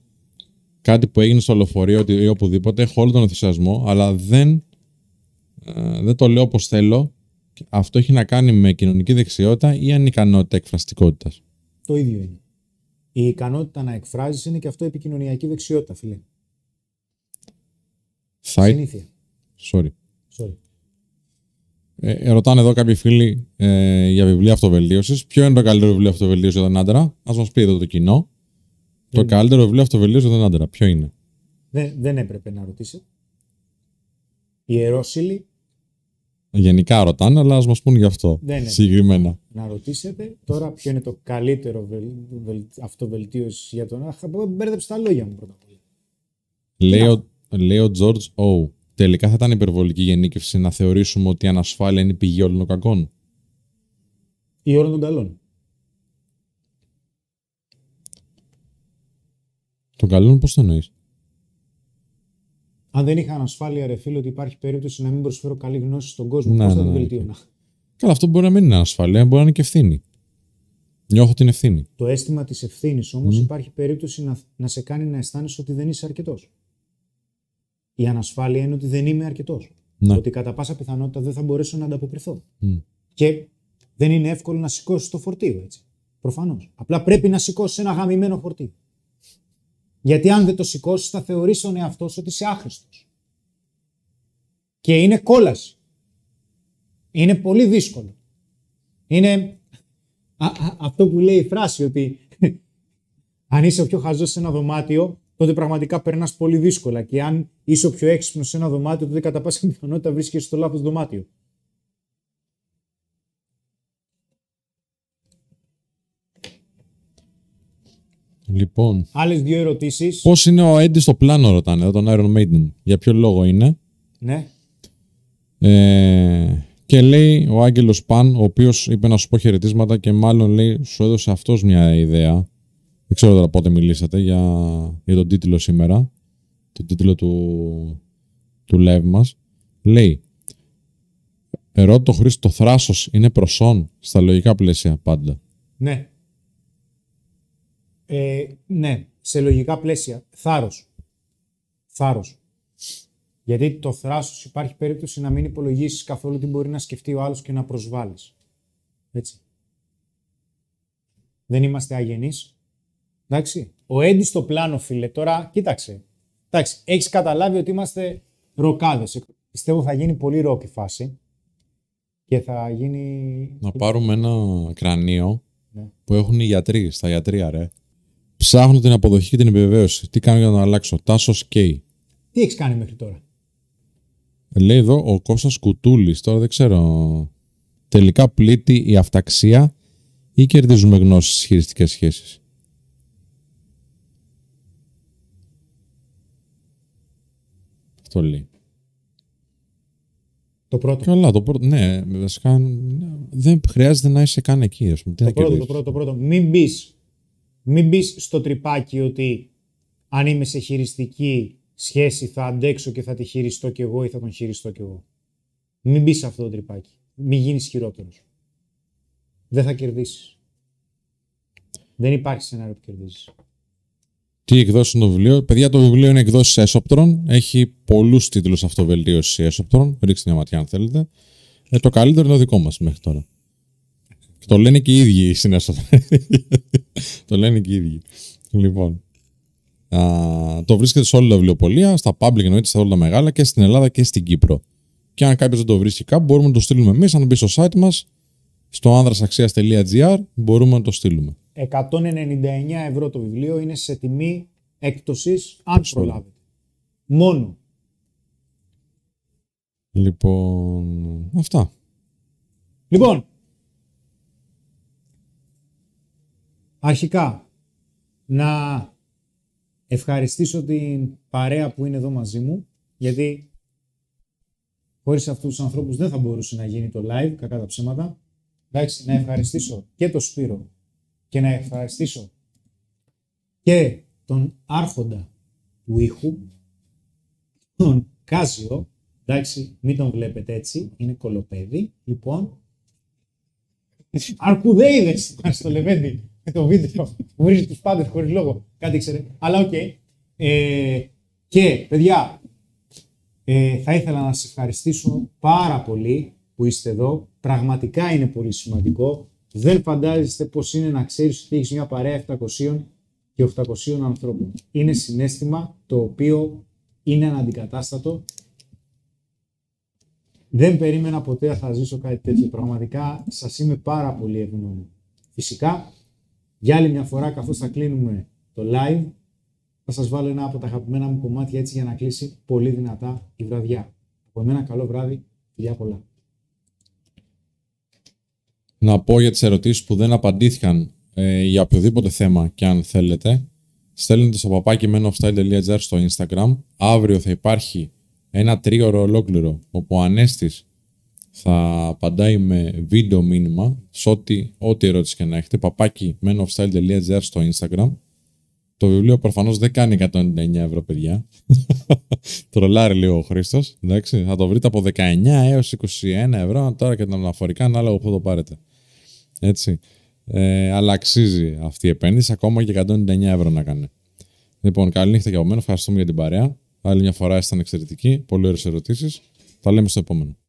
κάτι που έγινε στο λεωφορείο ή οπουδήποτε, έχω όλο τον ενθουσιασμό, αλλά δεν το λέω όπως θέλω. Αυτό έχει να κάνει με κοινωνική δεξιότητα ή ανικανότητα εκφραστικότητας? Το ίδιο είναι. Η ικανότητα να εκφράζεις είναι και αυτό επικοινωνιακή δεξιότητα, φίλε. Συνήθεια. Sorry. Ρωτάνε εδώ κάποιοι φίλοι για βιβλία αυτοβελτίωσης. Ποιο είναι το καλύτερο βιβλίο αυτοβελτίωσης για τον άντρα? Ας μας πει εδώ το κοινό. Το καλύτερο βιβλίο αυτοβελτίωσης για τον άντρα. Ποιο είναι? Δεν έπρεπε να ρωτήσει. Ιερόσιλη. Γενικά ρωτάνε, αλλά ας μας πούν γι' αυτό συγκεκριμένα. Να ρωτήσετε τώρα ποιο είναι το καλύτερο αυτοβελτίωση για τον άντρα. Μπέρδεψε τα λόγια μου πρώτα απ' όλα. Λέει ο George O. Τελικά θα ήταν υπερβολική γενίκευση να θεωρήσουμε ότι η ανασφάλεια είναι η πηγή όλων των κακών ή όλων των καλών. Τον καλόν πώς το εννοείς? Αν δεν είχα ανασφάλεια, ρε φίλε, ότι υπάρχει περίπτωση να μην προσφέρω καλή γνώση στον κόσμο, πώς θα την βελτίωνα? Καλά, αυτό μπορεί να μην είναι ανασφάλεια, μπορεί να είναι και ευθύνη. Νιώθω την ευθύνη. Το αίσθημα της ευθύνης όμως υπάρχει περίπτωση να σε κάνει να αισθάνεσαι ότι δεν είσαι αρκετός. Η ανασφάλεια είναι ότι δεν είμαι αρκετός. Ναι. Ότι κατά πάσα πιθανότητα δεν θα μπορέσω να ανταποκριθώ. Και δεν είναι εύκολο να σηκώσεις το φορτίο, έτσι. Προφανώς. Απλά πρέπει να σηκώσεις ένα γαμημένο φορτίο. Γιατί αν δεν το σηκώσεις θα θεωρείς τον εαυτό σου ότι είσαι άχρηστος. Και είναι κόλαση. Είναι πολύ δύσκολο. Είναι αυτό που λέει η φράση, ότι αν είσαι ο πιο χαζός σε ένα δωμάτιο, τότε πραγματικά περνάς πολύ δύσκολα. Και αν είσαι ο πιο έξυπνος σε ένα δωμάτιο, τότε κατά πάσα πιθανότητα βρίσκεσαι στο λάθος δωμάτιο. Λοιπόν. Άλλες δύο ερωτήσεις. Πώς είναι ο Έντι στο πλάνο, ρωτάνε εδώ, τον Iron Maiden. Για ποιο λόγο είναι. Ναι. Και λέει ο Άγγελος Παν, ο οποίος είπε να σου πω χαιρετίσματα και μάλλον λέει σου έδωσε αυτός μια ιδέα. Δεν ξέρω τώρα πότε μιλήσατε για τον τίτλο σήμερα. Τον τίτλο του live μας. Λέει ερώτητο Χρήστο, το θράσος είναι προσόν στα λογικά πλαίσια πάντα. Ναι. Ναι, σε λογικά πλαίσια. Θάρρος. Γιατί το θράσος υπάρχει περίπτωση να μην υπολογίσεις καθόλου τι μπορεί να σκεφτεί ο άλλος και να προσβάλλεις. Έτσι. Δεν είμαστε αγενείς. Εντάξει. Ο Έντι στο πλάνο, φίλε, τώρα κοίταξε. Εντάξει, έχεις καταλάβει ότι είμαστε ροκάδες. Πιστεύω θα γίνει πολύ ροκ η φάση. Και θα γίνει... Να πάρουμε ένα κρανίο, ναι, που έχουν οι γιατροί, στα γιατρία, ρε. Ψάχνω την αποδοχή και την επιβεβαίωση. Τι κάνω για να αλλάξω. Τάσος Κέι. Τι έχεις κάνει μέχρι τώρα. Λέει εδώ ο Κώστας Κουτούλης. Τώρα δεν ξέρω. Τελικά πλήττει η αυταξία ή κερδίζουμε γνώσεις στις χειριστικές σχέσεις. Αυτό λέει. Το πρώτο. Καλά, το πρώτο. Ναι, βασικά δεν χρειάζεται να είσαι καν εκεί. Ας πούμε. Το πρώτο. Μην μπεις στο τρυπάκι ότι αν είμαι σε χειριστική σχέση θα αντέξω και θα τη χειριστώ κι εγώ ή θα τον χειριστώ κι εγώ. Μην μπεις σε αυτό το τρυπάκι. Μην γίνεις χειρότερος. Δεν θα κερδίσεις. Δεν υπάρχει σενάριο που κερδίζεις. Τι εκδόσεις είναι το βιβλίο. Παιδιά, το βιβλίο είναι εκδόσεις Έσοπτρων. Έχει πολλούς τίτλους αυτοβελτίωσης Έσοπτρων. Ρίξτε μια ματιά αν θέλετε. Το καλύτερο είναι ο δικό μας μέχρι τώρα. Το λένε και οι ίδιοι οι συνέσοπτροι. Λοιπόν. Το βρίσκεται σε όλα τα βιβλιοπωλεία, στα public εννοείται, στα όλα τα μεγάλα και στην Ελλάδα και στην Κύπρο. Και αν κάποιος δεν το βρίσκει κάπου, μπορούμε να το στείλουμε εμείς. Αν μπει στο site μας, στο άνδρασαξίας.gr, μπορούμε να το στείλουμε. 199€ το βιβλίο, είναι σε τιμή έκπτωσης, αν προλάβετε. Μόνο. Λοιπόν, αυτά. Λοιπόν. Αρχικά, να ευχαριστήσω την παρέα που είναι εδώ μαζί μου, γιατί χωρίς αυτούς τους ανθρώπους δεν θα μπορούσε να γίνει το live, κακά τα ψέματα. Εντάξει, να ευχαριστήσω και τον Σπύρο και να ευχαριστήσω και τον άρχοντα του ήχου, τον Κάζιο. Εντάξει, μην τον βλέπετε έτσι, είναι κολοπέδι. Λοιπόν, αρκουδέιδες στο λεβέντι. Το βίντεο που βρίζει τους πάντες χωρίς λόγο, κάτι ξέρετε, αλλά οκ. Και παιδιά, θα ήθελα να σας ευχαριστήσω πάρα πολύ που είστε εδώ, πραγματικά είναι πολύ σημαντικό. Δεν φαντάζεστε πως είναι να ξέρεις ότι έχεις μια παρέα 700 και 800 ανθρώπων. Είναι συναίσθημα το οποίο είναι αναντικατάστατο. Δεν περίμενα ποτέ θα ζήσω κάτι τέτοιο, πραγματικά σας είμαι πάρα πολύ ευγνώμων. Φυσικά, για άλλη μια φορά, καθώς θα κλείνουμε το live, θα σας βάλω ένα από τα αγαπημένα μου κομμάτια έτσι για να κλείσει πολύ δυνατά η βραδιά. Από εμένα καλό βράδυ, φιλιά πολλά. Να πω για τις ερωτήσεις που δεν απαντήθηκαν για οποιοδήποτε θέμα και αν θέλετε, στέλνετε στο papaki.menofstyle.gr στο Instagram. Αύριο θα υπάρχει ένα 3ωρο ολόκληρο, όπου ο Ανέστης θα απαντάει με βίντεο μήνυμα σε ό,τι ερώτηση και να έχετε. Παπάκι, menofstyle.gr στο Instagram. Το βιβλίο προφανώς δεν κάνει 199€, παιδιά. Τρολάρει λίγο ο Χρήστος. Εντάξει, θα το βρείτε από 19 έως 21€. Τώρα και τα αναφορικά ανάλογα που θα το πάρετε. Έτσι. Αλλά αξίζει αυτή η επένδυση. Ακόμα και 199€ να κάνει. Λοιπόν, καλή νύχτα και από μένα. Ευχαριστούμε για την παρέα. Άλλη μια φορά ήσταν εξαιρετική. Πολύ ωραίες ερωτήσεις. Τα λέμε στο επόμενο.